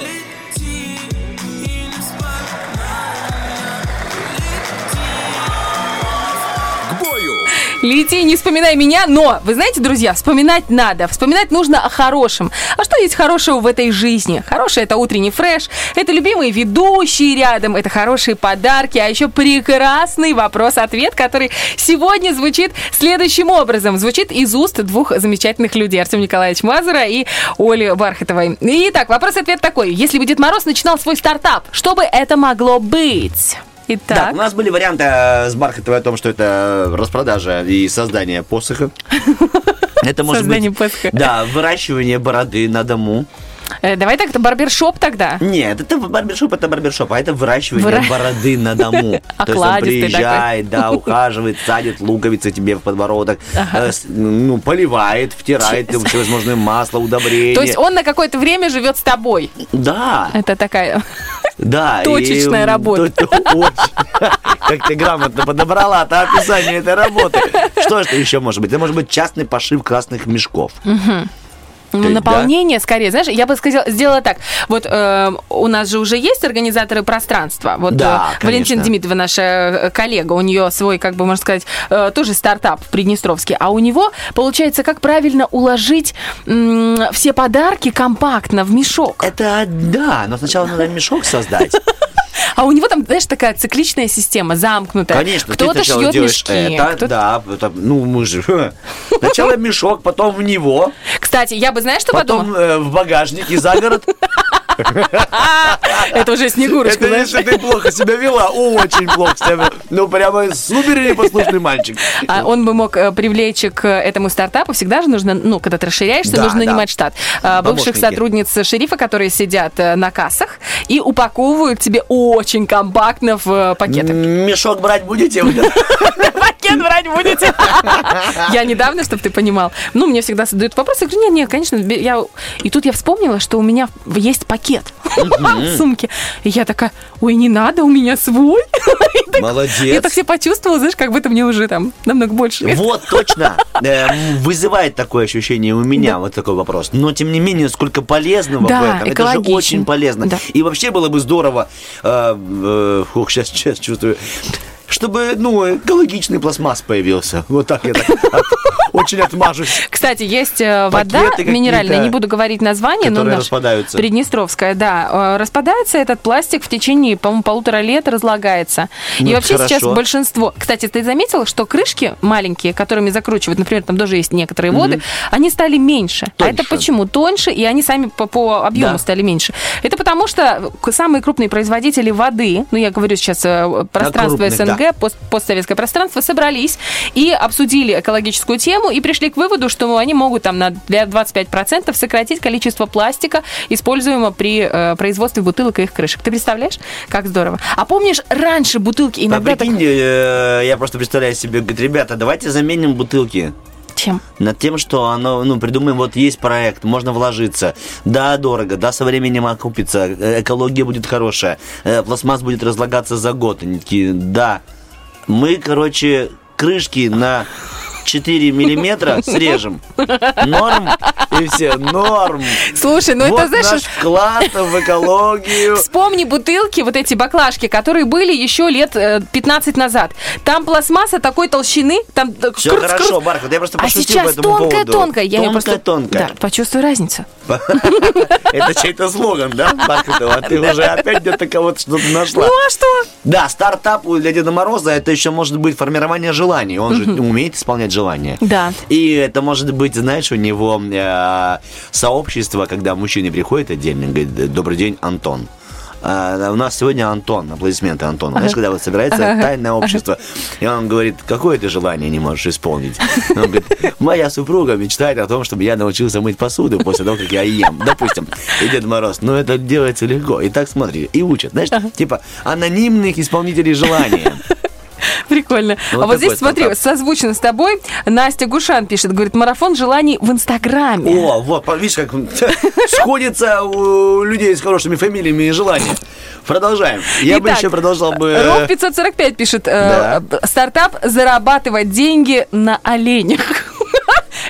Лети, не вспоминай меня, но, вы знаете, друзья, вспоминать надо. Вспоминать нужно о хорошем. А что есть хорошего в этой жизни? Хорошее – это утренний фреш, это любимые ведущие рядом, это хорошие подарки, а еще прекрасный вопрос-ответ, который сегодня звучит следующим образом. Звучит из уст двух замечательных людей – Артема Николаевича Мазура и Оли Бархатовой. Итак, вопрос-ответ такой. Если бы Дед Мороз начинал свой стартап, что бы это могло быть? Итак. Да, у нас были варианты с Бархатовой о том, что это распродажа и создание посоха. Это может быть, да, выращивание бороды на дому. Давай так, это барбершоп тогда? Нет, это барбершоп, это барбершоп, а это выращивание Выра... бороды на дому. То есть он приезжает, да, ухаживает, садит луковицы тебе в подбородок, ага. э, ну, поливает, втирает всевозможные масла, удобрения. То есть он на какое-то время живет с тобой? Да. Это такая да, точечная и... работа. Как ты грамотно подобрала-то описание этой работы. Что это еще может быть? Это может быть частный пошив красных мешков. Ну, наполнение, да? Скорее, знаешь, я бы сказала, сделала так. Вот э, у нас же уже есть организаторы пространства. Вот да, э, Валентина Демидова, наша коллега, у нее свой, как бы можно сказать, э, тоже стартап приднестровский. А у него получается, как правильно уложить м- все подарки компактно в мешок. Это да, но сначала надо мешок создать. А у него там, знаешь, такая цикличная система, замкнутая. Конечно, кто-то шьет мешки. Это, кто-то... Да, это, ну мы же. Сначала мешок, потом в него. Кстати, я бы, знаешь, что потом, подумала? Потом э, в багажник и за город. Это уже Снегурочка. Это если ты плохо себя вела, очень плохо себя вела. Ну, прямо супер непослушный мальчик. А он бы мог привлечь к этому стартапу. Всегда же нужно, ну, когда ты расширяешься, да, нужно да. нанимать штат. Помощники. Бывших сотрудниц шерифа, которые сидят на кассах и упаковывают тебе очень компактно в пакеты. Мешок брать будете? Пакет брать будете? Я недавно, чтобы ты понимал. Ну, мне всегда задают вопросы. Я говорю, нет, нет, конечно. я И тут я вспомнила, что у меня есть пакет. Mm-hmm. Сумки. И я такая, ой, не надо, у меня свой. Молодец. Я так себя почувствовала, знаешь, как будто мне уже там намного больше. Вот, точно. Вызывает такое ощущение у меня, да. вот такой вопрос. Но, тем не менее, сколько полезного да, в этом. Экологично. Это же очень полезно. Да. И вообще было бы здорово, э, э, ох, сейчас, сейчас чувствую, чтобы, ну, экологичный пластмасс появился. Вот так я так очень отмажусь. Кстати, есть вода минеральная, не буду говорить название, но приднестровская, да. Распадается этот пластик в течение, по-моему, полутора лет разлагается. И вообще сейчас большинство... Кстати, ты заметила, что крышки маленькие, которыми закручивают, например, там тоже есть некоторые воды, они стали меньше. А это почему? Тоньше, и они сами по объему стали меньше. Это потому, что самые крупные производители воды, ну, я говорю сейчас пространство СНГ, Пост- постсоветское пространство, собрались и обсудили экологическую тему и пришли к выводу, что они могут там на двадцать пять процентов сократить количество пластика, используемого при э, производстве бутылок и их крышек. Ты представляешь? Как здорово. А помнишь, раньше бутылки иногда... А прикинь, так... я просто представляю себе, говорит, ребята, давайте заменим бутылки. Чем? Над тем, что оно, ну, придумаем, вот есть проект, можно вложиться. Да, дорого, да, со временем окупится, экология будет хорошая, пластмасс будет разлагаться за год. Они такие, да. Мы, короче, крышки на четыре миллиметра срежем. Норм? И все, норм. Слушай, ну вот это, знаешь... наш вклад в экологию. Вспомни бутылки, вот эти баклажки, которые были еще лет пятнадцать назад. Там пластмасса такой толщины, там... Все крут, хорошо, крут. Бархат, я просто пошутил а по этому тонкая, поводу. Тонкая, я тонкая, просто... тонкая. Да, почувствую разницу. Это чей-то слоган, да, Бархатова? Ты уже опять где-то кого-то что-то нашла. Ну, а что? Да, стартап для Деда Мороза, это еще может быть формирование желаний. Он же умеет исполнять желания. Желание. Да. И это может быть, знаешь, у него э, сообщество, когда мужчины приходят отдельно, говорит, добрый день, Антон. а, у нас сегодня Антон, аплодисменты Антону. Знаешь, когда вот собирается тайное общество, и он говорит, какое ты желание не можешь исполнить? Он говорит, моя супруга мечтает о том, чтобы я научился мыть посуду после того, как я ем. Допустим. И Дед Мороз, ну это делается легко. И так смотри, и учат. Знаешь, типа анонимных исполнителей желания. Прикольно. Вот а вот здесь, смотри, стартап. Созвучно с тобой. Настя Гушан пишет, говорит, марафон желаний в Инстаграме. О, вот, видишь, как сходится у людей с хорошими фамилиями и желания. Продолжаем. Я Итак, бы еще продолжал бы... Роб пятьсот сорок пять пишет, да. э, стартап «Зарабатывать деньги на оленях».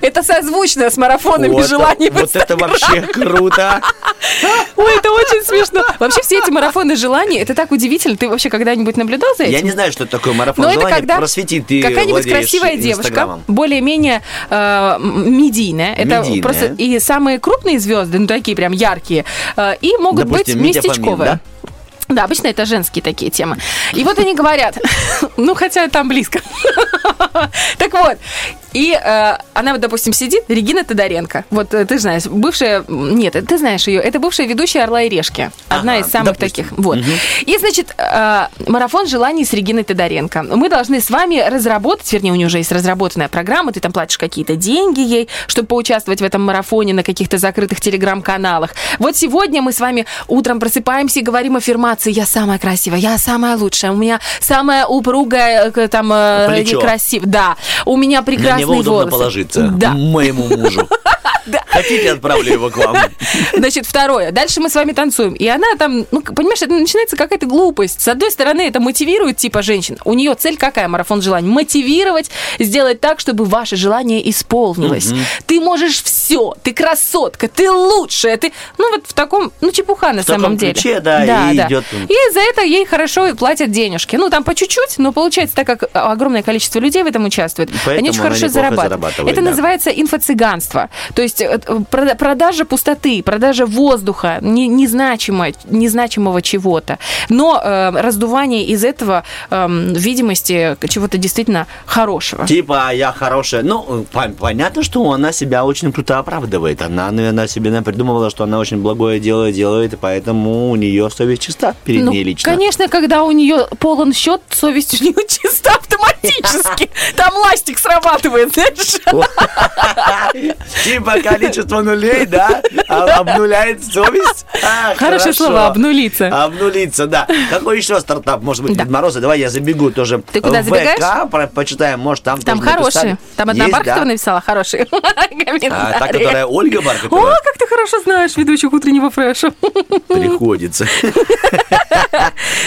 Это созвучно с марафонами вот желаний. Вот это вообще круто. Ой, это очень смешно. Вообще все эти марафоны желаний, это так удивительно. Ты вообще когда-нибудь наблюдал за этим? Я не знаю, что это такое марафон желаний. Но это когда какая-нибудь красивая девушка, более-менее э, медийная. Это медийная. Просто и самые крупные звезды, ну такие прям яркие, э, и могут Допустим, быть местечковые. Да, обычно это женские такие темы. И вот они говорят, ну, хотя там близко. Так вот, и э, она, вот, допустим, сидит, Регина Тодоренко. Вот ты знаешь, бывшая, нет, ты знаешь ее, это бывшая ведущая «Орла и решки». Одна ага, из самых допустим. таких. Вот. Угу. И, значит, э, марафон желаний с Региной Тодоренко. Мы должны с вами разработать, вернее, у нее уже есть разработанная программа, ты там платишь какие-то деньги ей, чтобы поучаствовать в этом марафоне на каких-то закрытых телеграм-каналах. Вот сегодня мы с вами утром просыпаемся и говорим аффирмацию. Я самая красивая, я самая лучшая, у меня самая упругая, там, красивая, да, у меня прекрасные волосы. На него удобно волосы. положиться, да. моему мужу. Да. Хотите, отправлю его к вам. Значит, второе. Дальше мы с вами танцуем. И она там, ну, понимаешь, это начинается какая-то глупость. С одной стороны, это мотивирует типа женщин. У нее цель какая, марафон желаний? Мотивировать, сделать так, чтобы ваше желание исполнилось. Mm-hmm. Ты можешь все. Ты красотка, ты лучшая. Ты, ну, вот в таком, ну, чепуха на в самом деле. В таком ключе, да, да, и да. идет. И за это ей хорошо платят денежки. Ну, там по чуть-чуть, но получается, так как огромное количество людей в этом участвует, поэтому они очень хорошо зарабатывают. зарабатывают. Это да. называется инфо-цыганство. То есть продажа пустоты, продажа воздуха, незначимого, незначимого чего-то. Но э, раздувание из этого э, видимости чего-то действительно хорошего. Типа я хорошая. Ну, понятно, что она себя очень круто оправдывает. Она, наверное, себе придумывала, что она очень благое дело делает, и поэтому у нее совесть чиста перед ну, ней лично. Конечно, когда у нее полон счет, совесть у нее чиста автоматически. Там ластик срабатывает, знаешь? Типа количество нулей, да? Обнуляет совесть. А, Хорошее хорошо. слово, обнулиться. Обнулиться, да. Какой еще стартап? Может быть, да. Дед Мороза? Давай я забегу тоже. Ты куда забегаешь? В ВК почитаем, может, там Там хорошие. Написали. Там одна Бархатова да? написала хорошие комментарии. А, та, которая Ольга Бархатова. О, как ты хорошо знаешь ведущих утреннего фреша. Приходится.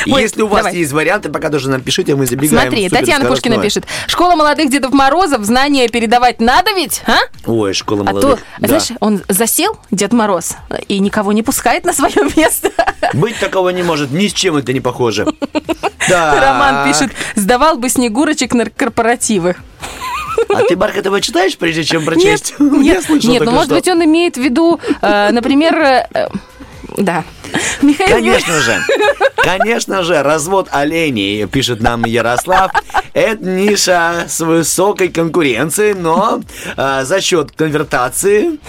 Если у вас есть варианты, пока тоже напишите, мы забегаем. Смотри, Татьяна Пушкина пишет. Школа молодых Дедов Морозов, знания передавать надо ведь, а? Ой, школа молодых. А то, да. знаешь, он засел, Дед Мороз, и никого не пускает на свое место. Быть такого не может, ни с чем это не похоже. Роман пишет, сдавал бы Снегурочек на корпоративы. А ты, Бархатова, читаешь, прежде чем прочесть? Нет, нет, ну, может быть, он имеет в виду, например... Да. Михаил Конечно Юрьевич. же. Конечно же, развод оленей, пишет нам Ярослав. Это ниша с высокой конкуренцией, но а, за счет конвертации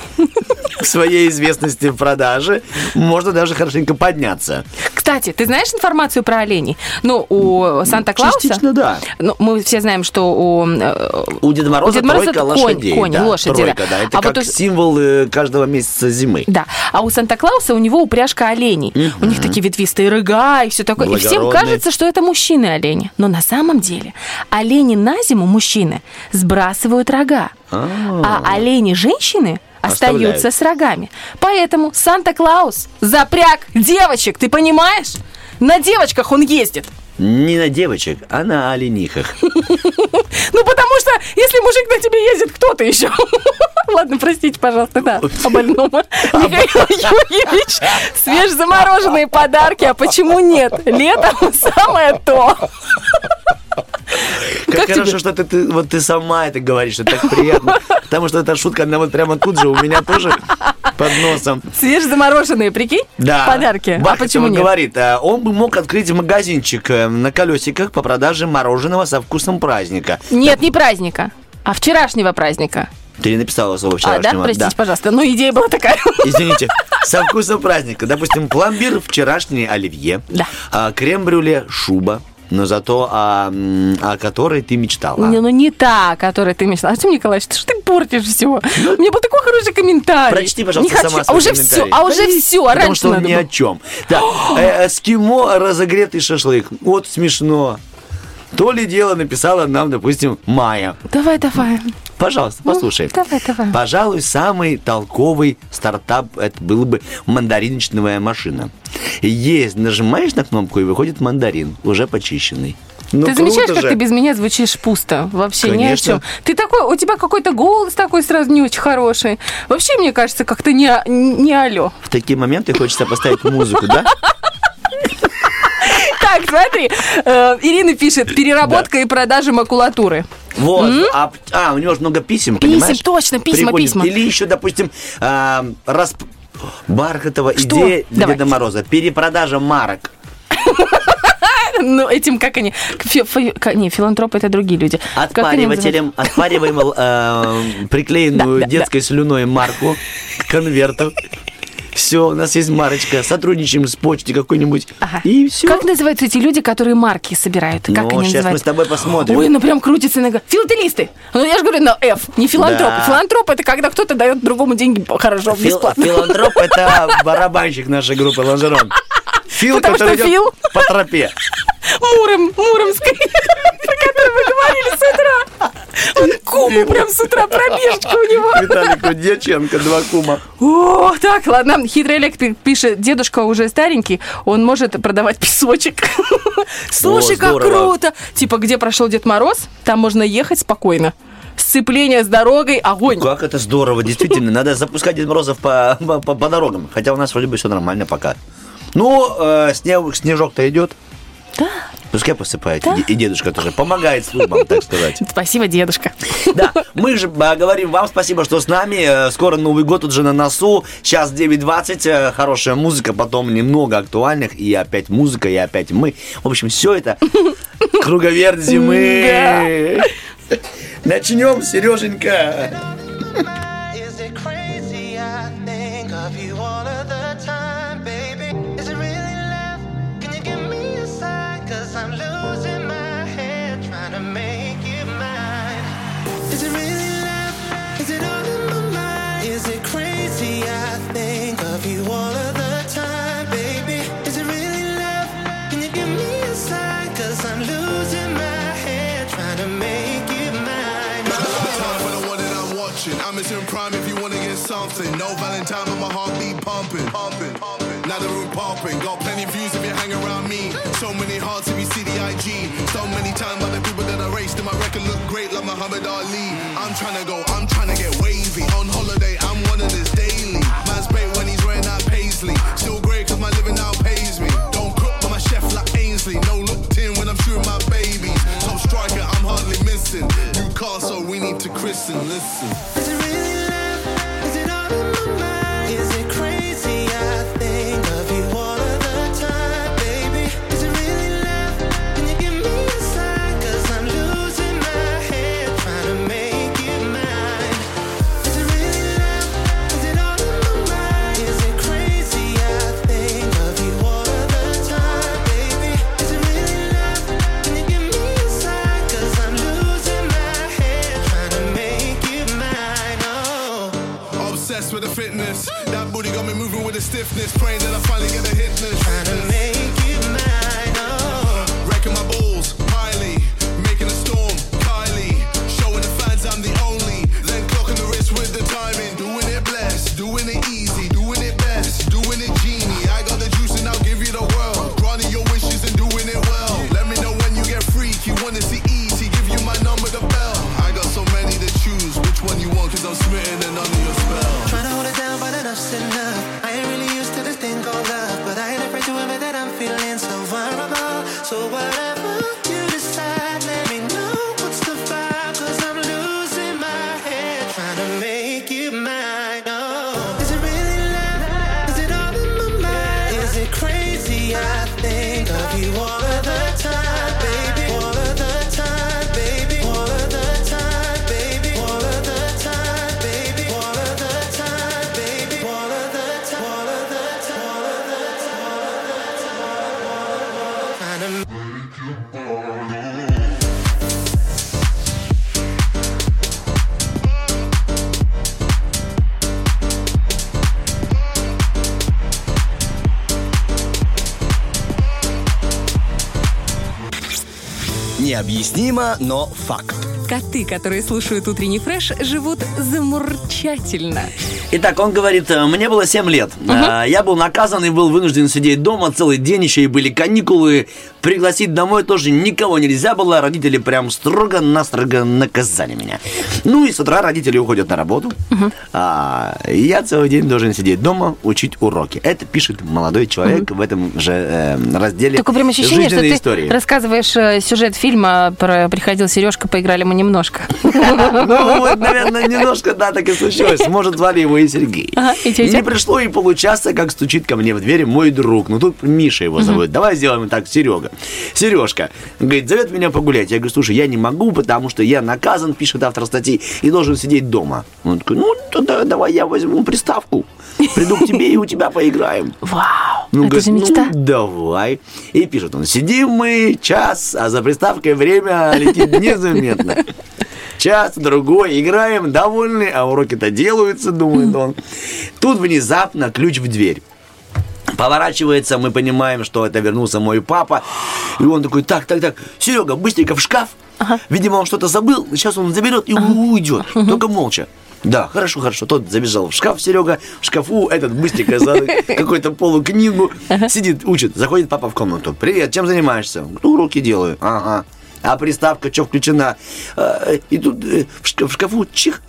своей известности в продаже можно даже хорошенько подняться. Кстати, ты знаешь информацию про оленей? Ну, у Санта-Клауса... Частично, да. Ну, мы все знаем, что у... У Деда Мороза, у Деда Мороза тройка лошадей. Конь, да, лошади, тройка, да. да. Это а как вот у... символ каждого месяца зимы. Да. А у Санта-Клауса у него упряжка оленей. Mm-hmm. У них такие ветвистые рога и все такое. И всем кажется, что это мужчины-олени. Но на самом деле олени на зиму, мужчины, сбрасывают рога. Oh. А олени-женщины... остаются Оставляют. с рогами. Поэтому Санта-Клаус запряг девочек, ты понимаешь? На девочках он ездит. Не на девочек, а на оленихах. Ну, потому что, если мужик на тебе ездит, кто-то еще. Ладно, простите, пожалуйста, да, о больном. Михаил Юрьевич, свежезамороженные подарки, а почему нет? Летом самое то. Как, как хорошо, тебе? что ты, ты, вот ты сама это говоришь, это так приятно. Потому что эта шутка, она вот прямо тут же у меня тоже под носом. Свежезамороженные, прикинь? Да. Подарки. Бах, а почему нет? Говорит, он бы мог открыть магазинчик на колесиках по продаже мороженого со вкусом праздника. Нет, да. не праздника, а вчерашнего праздника. Ты не написала слово вчерашнего. А, да? Простите, да. Пожалуйста. Но идея была такая. Извините. Со вкусом праздника. Допустим, пломбир вчерашний оливье. Да. А, крем-брюле шуба. Но зато о, о которой ты мечтала. Не, ну не та, о которой ты мечтала. Артем Николаевич, ты, ты портишь все. У меня был такой хороший комментарий. Прочти, пожалуйста, не хочу. Сама а уже все, а уже все. Потому раньше что он ни было. О чем. Так, эскимо, разогретый шашлык. Вот смешно. То ли дело написала нам, допустим, Майя. Давай, давай. Пожалуйста, послушай. Ну, давай, давай. Пожалуй, самый толковый стартап это было бы мандариночная машина. Есть, нажимаешь на кнопку, и выходит мандарин, уже почищенный. Ну, ты замечаешь, же. Как ты без меня звучишь пусто? Вообще конечно. Ни о чем. Ты такой, у тебя какой-то голос такой сразу не очень хороший. Вообще, мне кажется, как-то не, не алё. В такие моменты хочется поставить музыку, да? Так, смотри, Ирина пишет, переработка и продажа макулатуры. Вот, mm-hmm. а, а, у него же много писем, писем, понимаешь? Писем, точно, письма, приходит. Письма. Или еще, допустим, э, расп... Бархатова, что? Идея Давай. Деда Мороза, перепродажа марок. Ну, этим как они... Фи, фи, не, филантропы это другие люди. Отпаривателем. Отпариваем э, приклеенную да, детской да, слюной марку к конверту. Все, у нас есть марочка, сотрудничаем с почтой какой-нибудь, ага. И все. Как называются эти люди, которые марки собирают? Как ну, они сейчас называют? Мы с тобой посмотрим. Ой, ну прям крутится иногда. Филателисты. Ну, я же говорю, но F, не филантроп. Да. Филантроп – это когда кто-то дает другому деньги хорошо, Фил, бесплатно. Филантроп – это барабанщик нашей группы «Лонжерон». Фил, потому который что идет Фил по тропе. Муром, Муромской, про которую мы говорили с утра. Он куму прям с утра, пробежечка у него. Виталик Кудьяченко, два кума. О, так, ладно. Хитрый электрик пишет, дедушка уже старенький, он может продавать песочек. Слушай, как круто. Типа, где прошел Дед Мороз, там можно ехать спокойно. Сцепление с дорогой, огонь. Ну, как это здорово, действительно. Надо запускать Дед Морозов по, по, по дорогам. Хотя у нас вроде бы все нормально пока. Ну, э, снег, снежок-то идет. Да. Пускай посыпает. Да. И дедушка тоже помогает службам, так сказать. Спасибо, дедушка. Да, мы же говорим вам спасибо, что с нами. Скоро Новый год уже на носу. Сейчас девять двадцать. Хорошая музыка, потом немного актуальных. И опять музыка, и опять мы. В общем, все это круговерть зимы. Начнем, Сереженька. I'm missing prime if you wanna get something. No Valentine, but my heartbeat pumping. Pumping, pumping. Now the room pumping. Got plenty views if you hang around me. So many hearts if you see the I G. So many times by the people that I raced. And my record look great like Muhammad Ali. I'm trying to go, I'm trying to get wavy. On holiday, I'm one of this daily. Man's pay when he's wearing that paisley. Still great cause my living now pays me. Don't cook for my chef like Ainsley. No looked in when I'm shooting my babies. Top striker, I'm hardly missing. New car, so we need to christen, listen. Stiffness, praying that I finally get a hitness. Trying to make it mine, oh. Wrecking my balls, Miley. Making a storm, Kylie. Showing the fans I'm the only. Then clocking the wrist with the timing. Doing it blessed, doing it easy. Doing it best, doing it genie. I got the juice and I'll give you the world. Granting your wishes and doing it well. Let me know when you get freak. You wanna see easy, give you my number, the bell. I got so many to choose. Which one you want, cause I'm smitten and under your spell. Trying to hold it down, but enough's enough. So whatever you decide, let me know what's the vibe, cause I'm losing my head, trying to make you mine, oh. Is it really love? Is it all in my mind? Is it crazy? I think of you all of the time, baby. All of the time, baby. All of the time, baby. All of the time, Необъяснимо, но факт. Коты, которые слушают утренний фреш, живут замурчательно. Итак, он говорит, мне было семь лет. Uh-huh. Я был наказан и был вынужден сидеть дома целый день, еще и были каникулы. Пригласить домой тоже никого нельзя было. Родители прям строго-настрого наказали меня. Ну и с утра родители уходят на работу. Uh-huh. а я целый день должен сидеть дома, учить уроки. Это пишет молодой человек uh-huh. в этом же э, разделе. Такое прям ощущение, что ты истории. Рассказываешь сюжет фильма про «Приходил Сережка, поиграли мы немножко». Ну вот, наверное, немножко, да, так и случилось. Может, звали его и Сергей. Ага, и чё, и чё? Не пришло и получаса, как стучит ко мне в дверь мой друг. Ну, тут Миша его зовут. Uh-huh. Давай сделаем так, Серега. Сережка, говорит, зовет меня погулять. Я говорю, слушай, я не могу, потому что я наказан, пишет автор статьи, и должен сидеть дома. Он такой, ну, тогда давай я возьму приставку. Приду к тебе и у тебя поиграем. Вау, ну, это говорит, же мечта. Ну, давай. И пишет он, сидим мы час, а за приставкой время летит незаметно. Час, другой, играем, довольны, а уроки-то делаются, думает он. Тут внезапно ключ в дверь. Поворачивается, мы понимаем, что это вернулся мой папа. И он такой, так, так, так, Серега, быстренько в шкаф. Ага. Видимо, он что-то забыл, сейчас он заберет и ага. уйдет, ага. только молча. Да, хорошо, хорошо. Тот забежал в шкаф, Серега. В шкафу этот быстренько за какую-то полукнигу сидит, учит. Заходит папа в комнату. Привет, чем занимаешься? Уроки делаю. Ага. А приставка что включена? И тут в шкафу чих.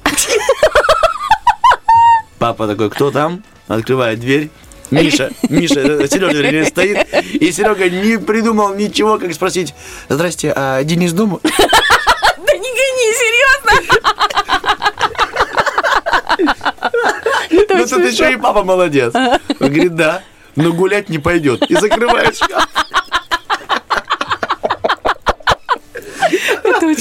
Папа такой, кто там? Открывает дверь. Миша, Миша, Серега стоит. И Серега не придумал ничего, как спросить. Здрасте, а Денис дома? Да не гони, серьезно? Ну тут еще и папа молодец. Он говорит, да, но гулять не пойдет. И закрывает шкаф. Очень,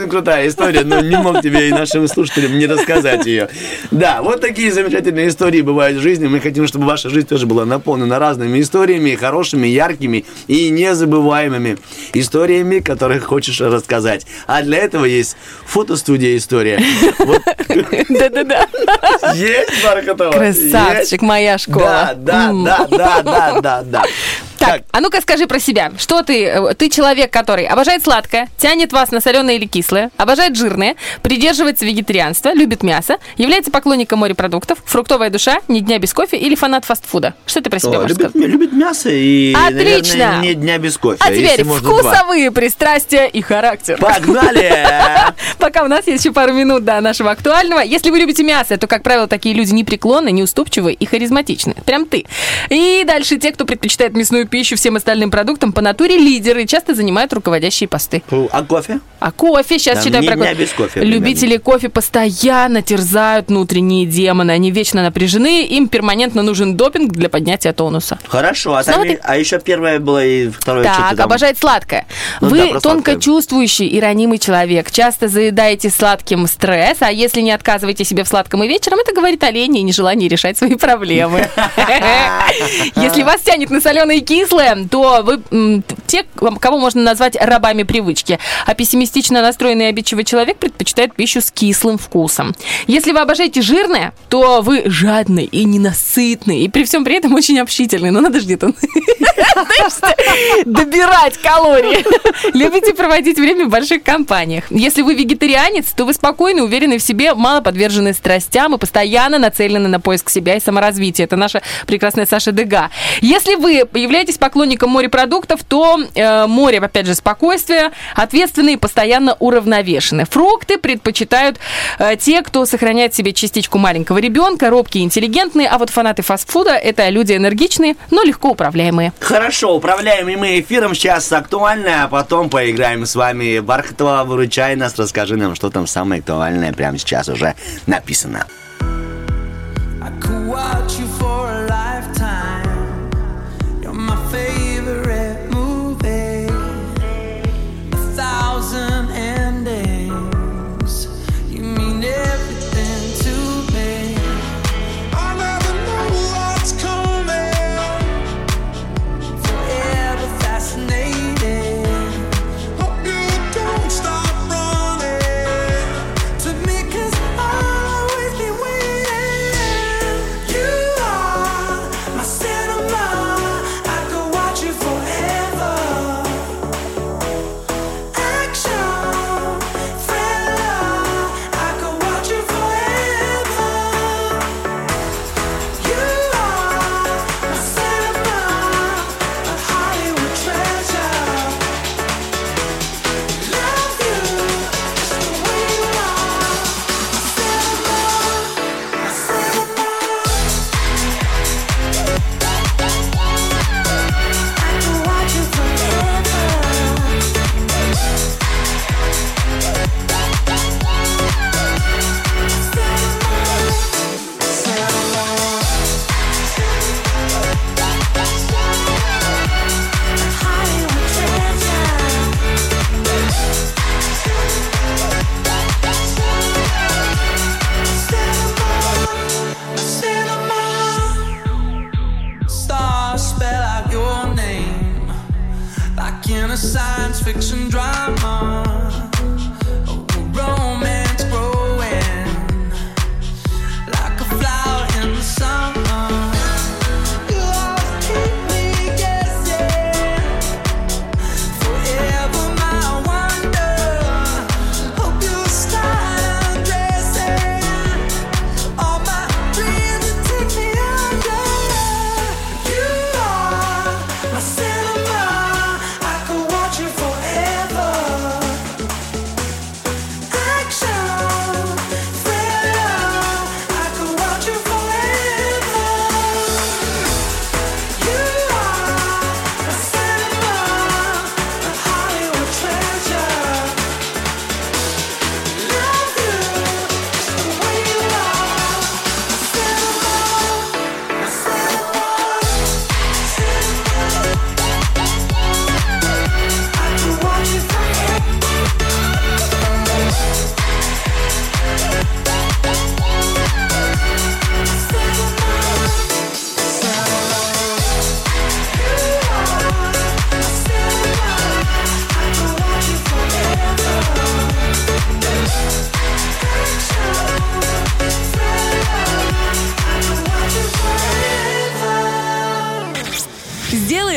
очень крутая история, но не мог тебе и нашим слушателям не рассказать ее. Да, вот такие замечательные истории бывают в жизни. Мы хотим, чтобы ваша жизнь тоже была наполнена разными историями, хорошими, яркими и незабываемыми историями, которые хочешь рассказать. А для этого есть фотостудия «История». Да-да-да. Есть, Бархатова? Красавчик, моя школа. Да, да, да, да, да, да. Так, а ну-ка скажи про себя. Что ты? Ты человек, который обожает сладкое, тянет вас на соленое или кислое, обожает жирное, придерживается вегетарианства, любит мясо, является поклонником морепродуктов, фруктовая душа, ни дня без кофе или фанат фастфуда. Что ты про себя О, можешь любит, сказать? Любит мясо и, Отлично. наверное, ни дня без кофе. А теперь вкусовые два. пристрастия и характер. Погнали! Пока у нас есть еще пару минут до нашего актуального. Если вы любите мясо, то, как правило, такие люди непреклонны, неуступчивы и харизматичны. Прям ты. И дальше те, кто предпочитает мясную пищу всем остальным продуктам, по натуре лидеры, часто занимают руководящие посты. А кофе? А кофе, сейчас да, читаем про кофе. Без кофе. Любители кофе постоянно терзают внутренние демоны. Они вечно напряжены, им перманентно нужен допинг для поднятия тонуса. Хорошо, а, сами, ты... а еще первое было и второе. Так, обожает сладкое. Ну, Вы да, тонко чувствующий и ранимый человек. Часто заедаете сладким стресс, а если не отказываете себе в сладком и вечером, это говорит о лени и нежелании решать свои проблемы. Если вас тянет на соленые кислые, то вы те, кого можно назвать рабами привычки. А пессимистично настроенный и обидчивый человек предпочитает пищу с кислым вкусом. Если вы обожаете жирное, то вы жадный и ненасытный, и при всем при этом очень общительный. Но надо же где-то добирать калории. Любите проводить время в больших компаниях. Если вы вегетарианец, то вы спокойны, уверены в себе, мало подвержены страстям и постоянно нацелены на поиск себя и саморазвития. Это наша прекрасная Саша Дега. Если вы являетесь поклонником морепродуктов, то э, море, опять же, спокойствие, ответственные, постоянно уравновешены. Фрукты предпочитают э, те, кто сохраняет в себе частичку маленького ребенка, робкие, интеллигентные, а вот фанаты фастфуда – это люди энергичные, но легко управляемые. Хорошо, управляемые мы эфиром сейчас актуальное, а потом поиграем с вами. Бархатова, выручай нас, расскажи нам, что там самое актуальное прямо сейчас уже написано. Name a science fiction drama.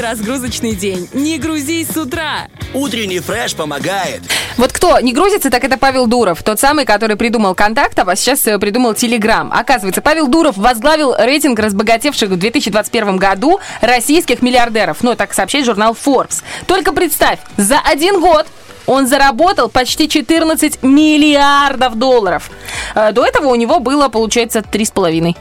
Разгрузочный день. Не грузись с утра. Утренний фреш помогает. Вот кто не грузится, так это Павел Дуров. Тот самый, который придумал «Контакт», а сейчас придумал «Телеграм». Оказывается, Павел Дуров возглавил рейтинг разбогатевших в две тысячи двадцать первом году российских миллиардеров. Ну, так сообщает журнал Forbes. Только представь, за один год он заработал почти четырнадцать миллиардов долларов. До этого у него было, получается, три с половиной.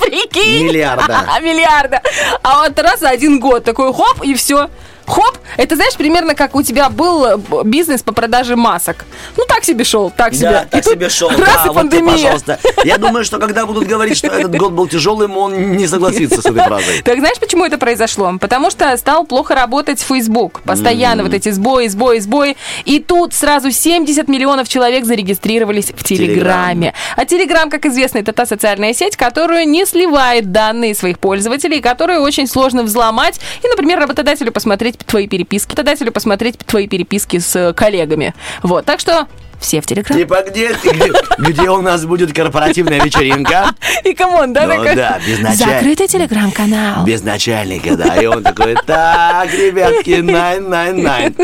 Прикинь! Миллиарда. Миллиарда. А вот раз за один год такой хоп, и все. Хоп! Это, знаешь, примерно как у тебя был бизнес по продаже масок. Ну, так себе шел, так себе. Да, так себе шел. Раз и пандемия. Я думаю, что когда будут говорить, что этот год был тяжелым, он не согласится с этой фразой. Так знаешь, почему это произошло? Потому что стал плохо работать Facebook. Постоянно вот эти сбои, сбои, сбои. И тут сразу семьдесят миллионов человек зарегистрировались в Телеграме. А Телеграм, как известно, это та социальная сеть, которая не сливает данные своих пользователей, которую очень сложно взломать. И, например, работодателю посмотреть твои переписки, работодателю посмотреть твои переписки с коллегами. Вот, так что все в Телеграм. Типа, где, где, где у нас будет корпоративная вечеринка? И камон, да? Ну такой? Да, без начальника. Закрытый Телеграм-канал. Без начальника, да. И он такой, так, ребятки, найн, найн, найн.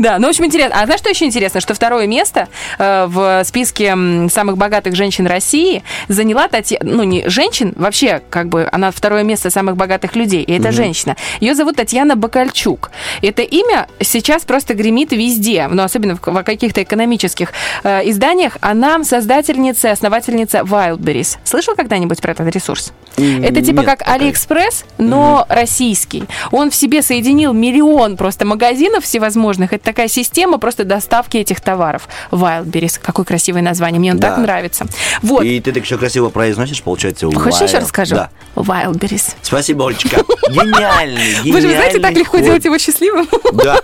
Да, ну, в общем, интересно. А знаешь, что еще интересно? Что второе место э, в списке самых богатых женщин России заняла Татьяна... Ну, не женщин, вообще, как бы, она второе место самых богатых людей. И это mm-hmm. женщина. Ее зовут Татьяна Бакальчук. Это имя сейчас просто гремит везде, но особенно в, в каких-то экономических изданиях. Она создательница, основательница Wildberries. Слышал когда-нибудь про этот ресурс? Mm, это типа нет, как Алиэкспресс, но mm-hmm. российский. Он в себе соединил миллион просто магазинов всевозможных. Это такая система просто доставки этих товаров. Wildberries. Какое красивое название. Мне он да. так нравится. Вот. И ты так еще красиво произносишь, получается. Хочешь еще расскажу? Да. Wildberries. Спасибо, Олечка. Гениальный, гениальный. Вы же, знаете, так легко делать его счастливым. Да.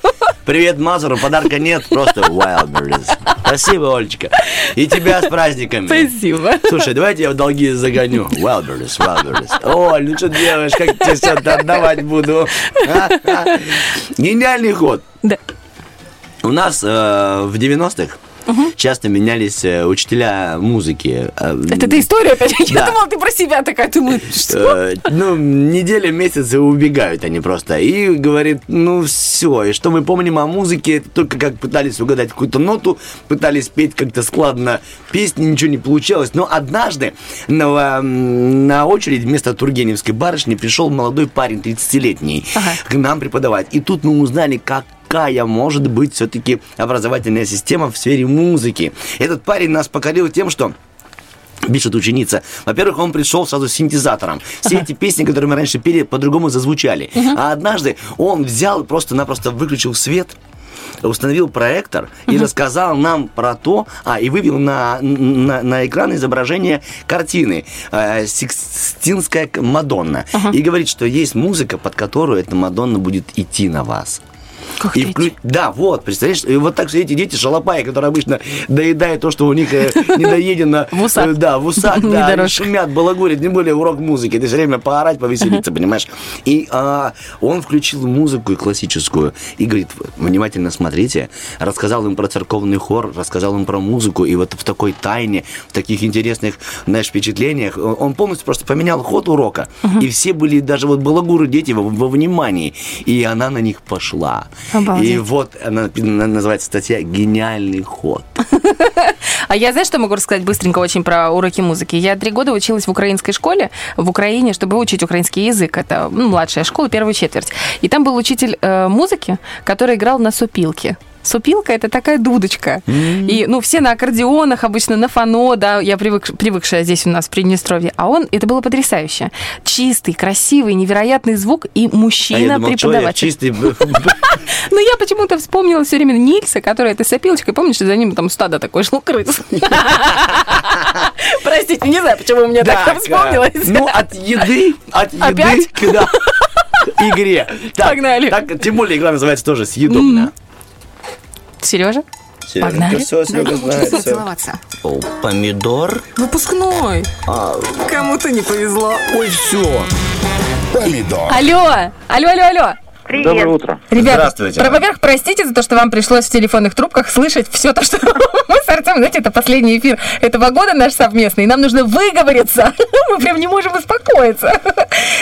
Привет, Мазуру. Подарка нет, просто Wildberries. Спасибо, Олечка. И тебя с праздниками. Спасибо. Слушай, давайте я в долги загоню. Wildberries, Wildberries. Оль, ну что делаешь? Как тебе все-то отдавать буду? А-а-а. Гениальный ход. Да. У нас э, в девяностых угу. часто менялись э, учителя музыки. Это ты история опять? Да. Я думала, ты про себя такая. Ты думаешь, что? Э, ну, недели, месяцы убегают они просто. И говорит, ну все, и что мы помним о музыке, это только как пытались угадать какую-то ноту, пытались петь как-то складно песни, ничего не получалось. Но однажды на, на очередь вместо тургеневской барышни пришел молодой парень, тридцатилетний, ага. к нам преподавать. И тут мы узнали, как какая может быть все-таки образовательная система в сфере музыки. Этот парень нас покорил тем, что... Пишет ученица. Во-первых, он пришел сразу с синтезатором. Все uh-huh. эти песни, которые мы раньше пели, по-другому зазвучали. Uh-huh. А однажды он взял, просто-напросто выключил свет, установил проектор uh-huh. и рассказал нам про то, а, и вывел на, на, на экран изображение картины э, «Сикстинская Мадонна». Uh-huh. И говорит, что есть музыка, под которую эта Мадонна будет идти на вас. Ух, и вклю... Да, вот, представляешь, и вот так же эти дети шалопаи, которые обычно доедают то, что у них недоедено. В усах. Да, в усах, да, шумят, балагурят, не более урок музыки. Это все время поорать, повеселиться, понимаешь? И он включил музыку классическую и говорит, внимательно смотрите, рассказал им про церковный хор, рассказал им про музыку, и вот в такой тайне, в таких интересных, знаешь, впечатлениях, он полностью просто поменял ход урока, и все были, даже вот балагуры дети во внимании, и она на них пошла. Обалдеть. И вот она, называется статья «Гениальный ход». А я, знаешь, что могу рассказать быстренько очень про уроки музыки? Я три года училась в украинской школе, в Украине, чтобы учить украинский язык. Это ну, младшая школа, первая четверть. И там был учитель э, музыки, который играл на сопилке. Сопилка – это такая дудочка. Mm-hmm. И, ну, все на аккордеонах, обычно на фано, да, я привык, привыкшая здесь у нас в Приднестровье. А он, это было потрясающе. Чистый, красивый, невероятный звук и мужчина-преподаватель. Ну, я почему-то вспомнила все время Нильса, который этой сопилочкой, помнишь, за ним там стадо такое шло крыс. Простите, не знаю, почему у меня так вспомнилось. Ну, от еды, от еды к игре. Погнали. Тем более игра называется тоже съедобная. Сережа? Сережа, погнали. Все, Сережа знает все. Целоваться. О, помидор. Выпускной. А... Кому-то не повезло. Ой, все. Помидор. Алло, алло, алло, алло. Привет. Доброе утро. Ребята, здравствуйте. Про, во-первых, простите за то, что вам пришлось в телефонных трубках слышать все то, что мы с Артем, знаете, это последний эфир этого года наш совместный, и нам нужно выговориться. Мы прям не можем успокоиться.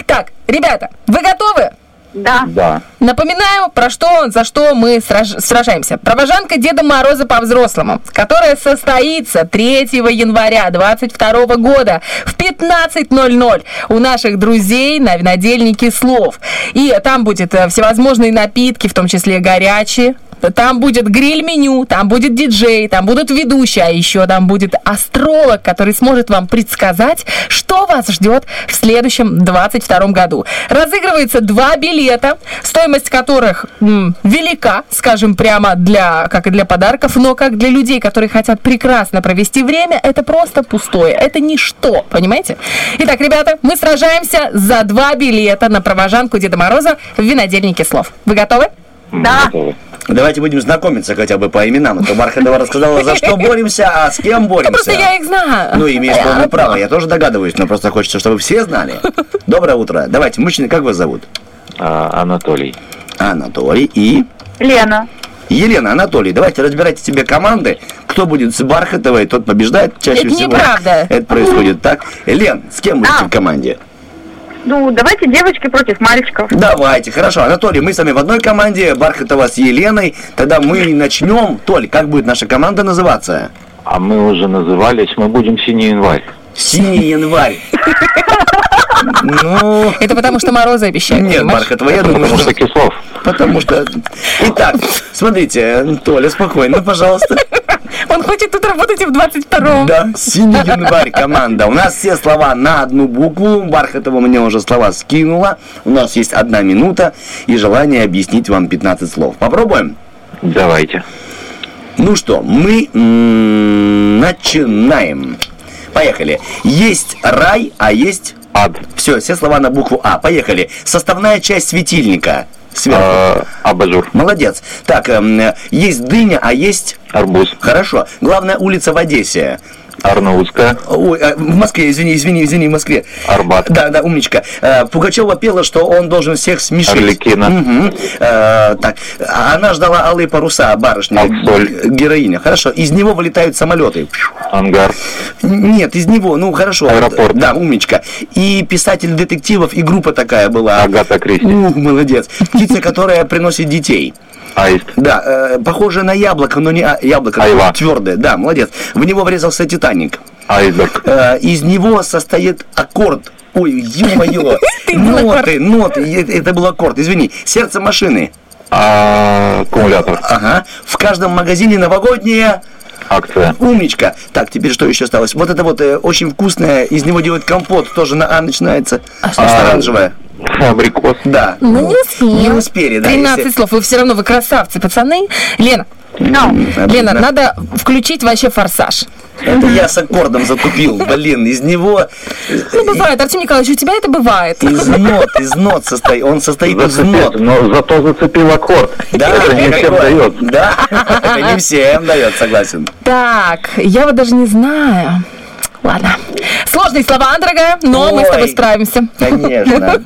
Так, ребята, вы готовы? Да. да. Напоминаю, про что, за что мы сраж... сражаемся. Провожанка Деда Мороза по-взрослому, которая состоится третьего января двадцать второго года в пятнадцать ноль ноль у наших друзей на Винодельнике Слов. И там будут всевозможные напитки, в том числе горячие. Там будет гриль-меню, там будет диджей, там будут ведущие, а еще там будет астролог, который сможет вам предсказать, что вас ждет в следующем двадцать втором году. Разыгрывается два билета, стоимость которых м, велика, скажем прямо, для, как и для подарков, но как для людей, которые хотят прекрасно провести время, это просто пустое, это ничто, понимаете? Итак, ребята, мы сражаемся за два билета на провожанку Деда Мороза в Винодельнике Слов. Вы готовы? Да. Готовы. Давайте будем знакомиться хотя бы по именам. Это Бархатова рассказала, за что боремся, а с кем боремся. Да просто я их знаю. Ну, имеешь полное право. Я тоже догадываюсь, но просто хочется, чтобы все знали. Доброе утро. Давайте, мужчины, как вас зовут? А, Анатолий. Анатолий и... Лена. Елена, Анатолий, давайте разбирайте себе команды. Кто будет с Бархатовой, тот побеждает чаще всего. Это неправда. Это происходит так. Лен, с кем будете в команде? Ну, давайте девочки против мальчиков. Давайте, хорошо. Анатолий, мы с вами в одной команде, Бархатова с Еленой. Тогда мы начнем. Толь, как будет наша команда называться? А мы уже назывались, мы будем «Синий январь». «Синий январь». Ну... Это потому, что морозы обещают. Нет, Бархатова, я думаю, что... Кислов. Потому что... Итак, смотрите, Толя, спокойно, пожалуйста. Он хочет тут работать и в двадцать втором. Да, «Синий январь» команда. У нас все слова на одну букву. Бархатова мне уже слова скинула. У нас есть одна минута и желание объяснить вам пятнадцать слов. Попробуем? Давайте. Ну что, мы м- начинаем. Поехали. Есть рай, а есть ад. Все, все слова на букву А. Поехали. Составная часть светильника. Сверху. Абажур. Молодец. Так, э, есть дыня, а есть... Арбуз. Хорошо. Главная улица в Одессе. Арнаутская. Ой, э, в Москве, извини, извини, извини, в Москве. Арбат. Да, да, умничка. Э, Пугачева пела, что он должен всех смешить. Арлекино. Угу. Э, так, она ждала алые паруса, барышня. Аксоль. Героиня. Хорошо. Из него вылетают самолеты. Ангар. Нет, из него, ну, хорошо. Аэропорт. Да, умничка. И писатель детективов, и группа такая была. Агата Кристи. Ух, молодец. Птица, которая приносит детей. Аист. Да, э, похоже на яблоко, но не а, яблоко, Айва. Твердое. Да, молодец. В него врезался Титаник. Айсберг. Э, из него состоит аккорд. Ой, ё-моё. Ноты, ноты. Это был аккорд, извини. Сердце машины. Аккумулятор. Ага. В каждом магазине новогодняя... Акция. Умничка. Так, теперь что еще осталось? Вот это вот э, очень вкусное. Из него делают компот. Тоже на А начинается. А, а что? Оранжевое. Абрикос, да. Мы не успели. Не успели, да. тринадцать слов. Вы все равно, вы красавцы, пацаны. Лена, no. Лена, no. надо включить вообще форсаж. Это я с аккордом закупил, блин, из него... Ну, бывает, Артем Николаевич, у тебя это бывает. Из нот, из нот состоит, он состоит зацепит, из нот. Но зато зацепил аккорд. Да, это не всем дает. Да, это не всем дает, согласен. Так, я вот даже не знаю... Ладно. Сложные слова, дорогая, но Ой, мы с тобой справимся. Конечно.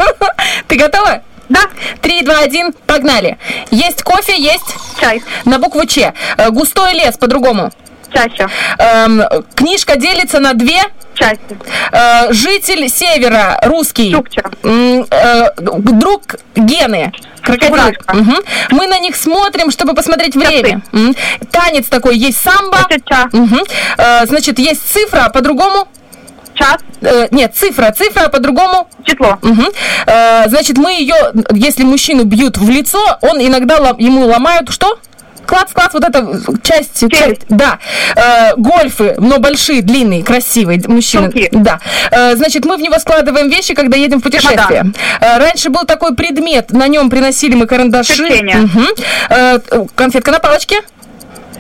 Ты готова? Да. Три, два, один, погнали. Есть кофе, есть... Чай. На букву Ч. Густой лес, по-другому. Чаще. Эм, книжка делится на две... Части. Э, житель севера, русский. Чукча. Э, друг Гены. Крокодил. Угу. Мы на них смотрим, чтобы посмотреть Часы. время. Угу. Танец такой, есть самбо. Угу. Э, значит, есть цифра, по-другому... Час. Э, нет, цифра, цифра, по-другому... Число. Угу. Э, значит, мы ее, если мужчину бьют в лицо, он иногда лом, ему ломают что? Клац, клац, вот эта часть, часть да. Э, гольфы, но большие, длинные, красивые мужчины. Шелки. Да. Э, значит, мы в него складываем вещи, когда едем в путешествие. Э, раньше был такой предмет, на нем приносили мы карандаши. Угу. Э, конфетка на палочке.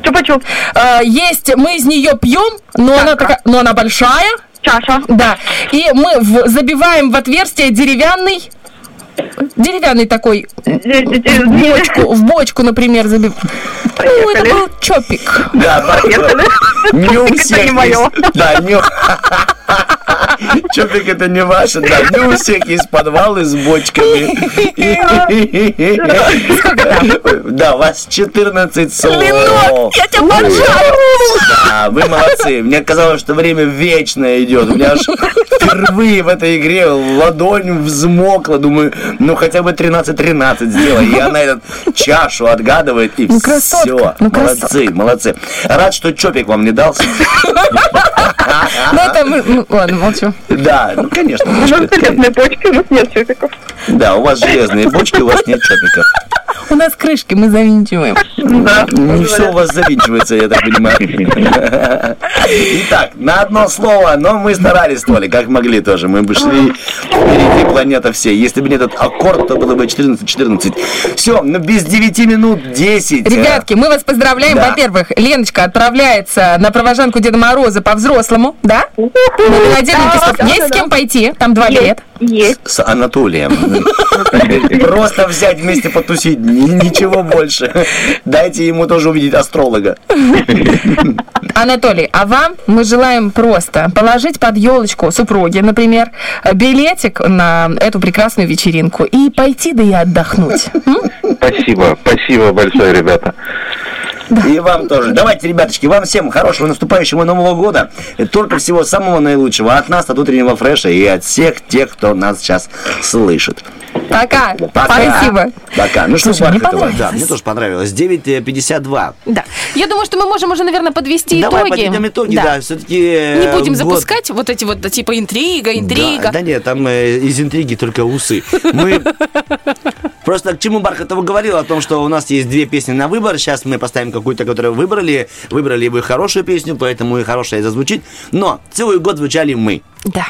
Чупа-чуп. Э, есть, мы из нее пьем, но она, такая, но она большая. Чаша. Да. И мы в, забиваем в отверстие деревянный. Деревянный такой в бочку, в бочку, например, забив. Ну, это был чопик. Да, поехали. Не у всех это не мое. Да, не... Чопик это не ваше, да. Не у всех есть подвалы с бочками. Сколько там? Да, у вас четырнадцать слов. Ленок, я тебя поджарю. Да, вы молодцы. Мне казалось, что время вечно идет. У меня аж впервые в этой игре ладонь взмокла. Думаю, ну хотя бы тринадцать тринадцать сделай. И она этот чашу отгадывает, и ну, все. Ну, молодцы, молодцы. Рад, что чопик вам не дался. Ну это мы... Ладно, молчу. Да, ну конечно. У нас железные почки, у нас нет чопиков. Да, у вас железные почки, у вас нет чопиков. У нас крышки, мы завинчиваем. Да. Не все у вас завинчивается, я так понимаю. Итак, на одно слово, но мы старались, Толя, как могли тоже. Мы бы шли впереди планета все. Если бы не этот аккорд, то было бы четырнадцать четырнадцать. Все, ну без девяти минут десять. Ребятки, мы вас поздравляем. Да. Во-первых, Леночка отправляется на провожанку Деда Мороза по-взрослому, да? На понедельнике, да, да, есть да, с кем да. пойти? Там два билета. Есть. С Анатолием. Просто взять вместе потусить. Ничего больше. Дайте ему тоже увидеть астролога. Анатолий, а вам мы желаем просто положить под елочку супруги, например, билетик на эту прекрасную вечеринку и пойти, да и отдохнуть. Спасибо, спасибо большое, ребята. Да. И вам тоже. Давайте, ребяточки, вам всем хорошего наступающего Нового года. Только всего самого наилучшего от нас, от утреннего фреша и от всех тех, кто нас сейчас слышит. Пока. Пока. Спасибо. Пока. Ну Слушай, что, Бархатова? Да, мне тоже понравилось. девять пятьдесят два. Да. Я думаю, что мы можем уже, наверное, подвести Давай итоги. Давай итоги, да. да. Все-таки не будем год... запускать вот эти вот, типа, интрига, интрига. Да, да нет, там э, из интриги только усы. Мы... Просто к чему Бархатова говорила? О том, что у нас есть две песни на выбор. Сейчас мы поставим какую-то, которую выбрали. Выбрали вы хорошую песню, поэтому и хорошая зазвучит. Но целый год звучали мы. Да.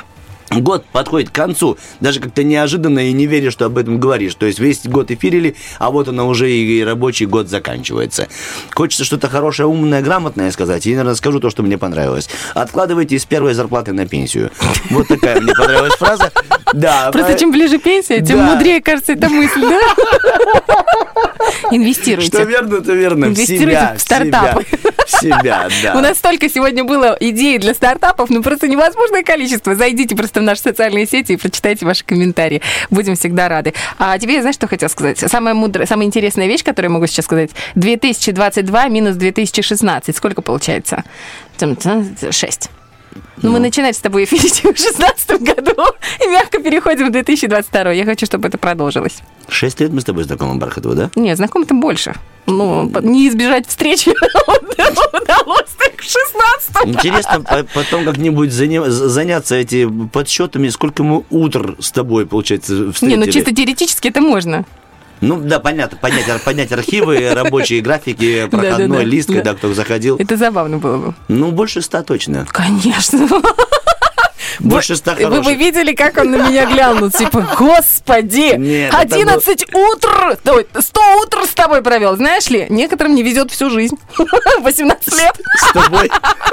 Год подходит к концу, даже как-то неожиданно и не веришь, что об этом говоришь. То есть весь год эфирили, а вот она уже и рабочий год заканчивается. Хочется что-то хорошее, умное, грамотное сказать. И, наверное, скажу то, что мне понравилось. Откладывайте с первой зарплаты на пенсию. Вот такая мне понравилась фраза. Да. Просто чем ближе пенсия, тем мудрее, кажется, эта мысль, да? Инвестируйте. Что верно, то верно. Инвестируйте в стартапы. В себя, да. У нас столько сегодня было идей для стартапов, ну просто невозможное количество. Зайдите просто в наши социальные сети и прочитайте ваши комментарии. Будем всегда рады. А тебе, знаешь, что хотел сказать? Самая мудрая, самая интересная вещь, которую я могу сейчас сказать, две тысячи двадцать два минус две тысячи шестнадцать. Сколько получается? шесть. Ну, мы начинали с тобой эфирить в шестнадцатом году и мягко переходим в две тысячи двадцать второй. Я хочу, чтобы это продолжилось. Шесть лет мы с тобой знакомы, Бархатова, да? Нет, знакомы-то больше. Ну, не избежать встречи удалось только в шестнадцатом. Интересно, потом как-нибудь заняться этими подсчетами, сколько мы утр с тобой, получается, встретили. Не, ну чисто теоретически это можно. Ну, да, понятно, поднять, поднять архивы, рабочие графики, проходной да, да, лист, да. когда кто заходил. Это забавно было бы. Ну, больше ста точно. Конечно. Больше ста хороших. Вы бы видели, как он на меня глянул. Типа, господи, одиннадцать утр, сто утр с тобой провел. Знаешь ли, некоторым не везет всю жизнь. восемнадцать лет. С тобой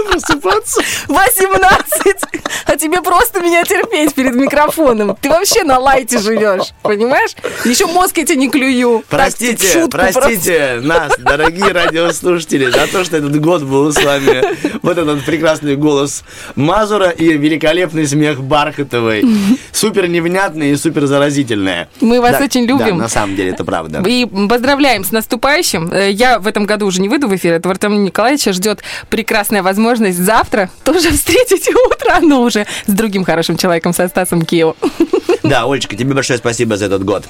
просыпаться? восемнадцать. А тебе просто меня терпеть перед микрофоном. Ты вообще на лайте живешь, понимаешь? Еще мозг я тебе не клюю. Простите, простите нас, дорогие радиослушатели, за то, что этот год был с вами. Вот этот прекрасный голос Мазура и великолепный смех Бархатовой. Супер невнятное и супер заразительное. Мы вас да, очень любим. Да, на самом деле, это правда. И поздравляем с наступающим. Я в этом году уже не выйду в эфир. От Артема Николаевича ждет прекрасная возможность завтра тоже встретить утро, но уже с другим хорошим человеком, со Стасом Киевом. Да, Олечка, тебе большое спасибо за этот год.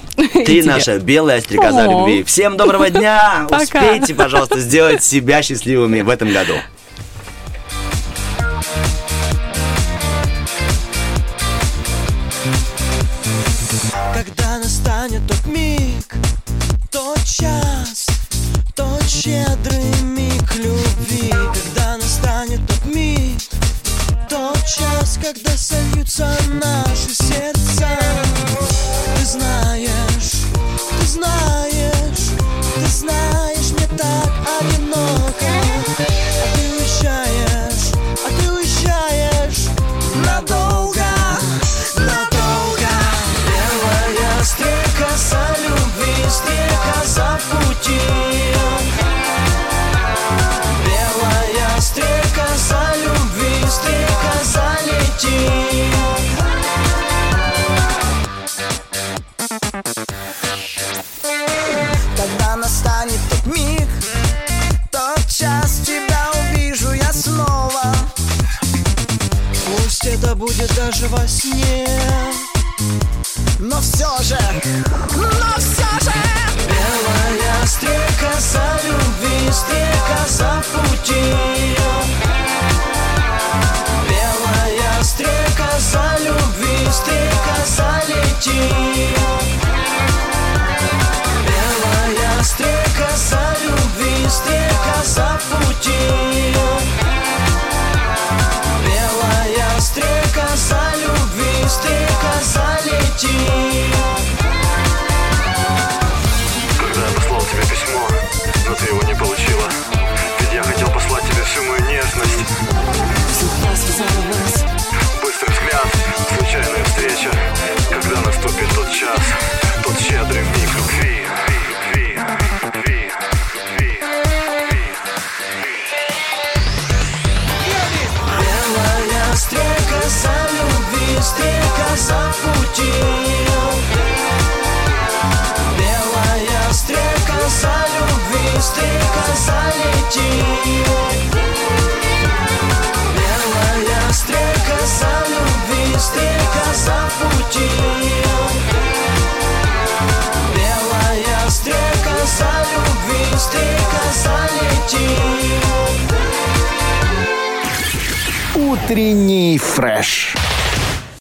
Ты наша белая стрекоза любви. Всем доброго дня. Успейте, пожалуйста, сделать себя счастливыми в этом году. Когда настанет тот миг, тот час, тот щедрый миг любви. Когда настанет тот миг, тот час, когда сольются наши сердца. Ты знаешь, ты знаешь, ты знаешь, мне так одиноко. А ты уезжаешь, а ты уезжаешь надолго, надолго. Белая стрекоза любви, стрекоза пути. Белая стрекоза любви, стрекоза лети. Когда настанет тот миг, тот час, тебя увижу я снова. Пусть это будет даже во сне, но все же, но все же. Белая стрекоза любви, стрекоза пути. Белая стрекоза любви, стрекоза лети. Белая стрекоза любви, стрекоза пути. Белая стрекоза любви, стрекоза лети. Тебе письмо, но ты его не получила. Ведь я хотел послать тебе всю мою нежность. Быстрый взгляд, случайная встреча. Когда наступит тот час, тот щедрый миг любви. Любви, любви, любви, любви. Белая стрекоза любви, стрекоза пути. Белая стрекоза любви, стрекоза лети. Белая стрекоза любви, стрекоза пути. Белая стрекоза любви, стрекоза лети. Утренний фреш.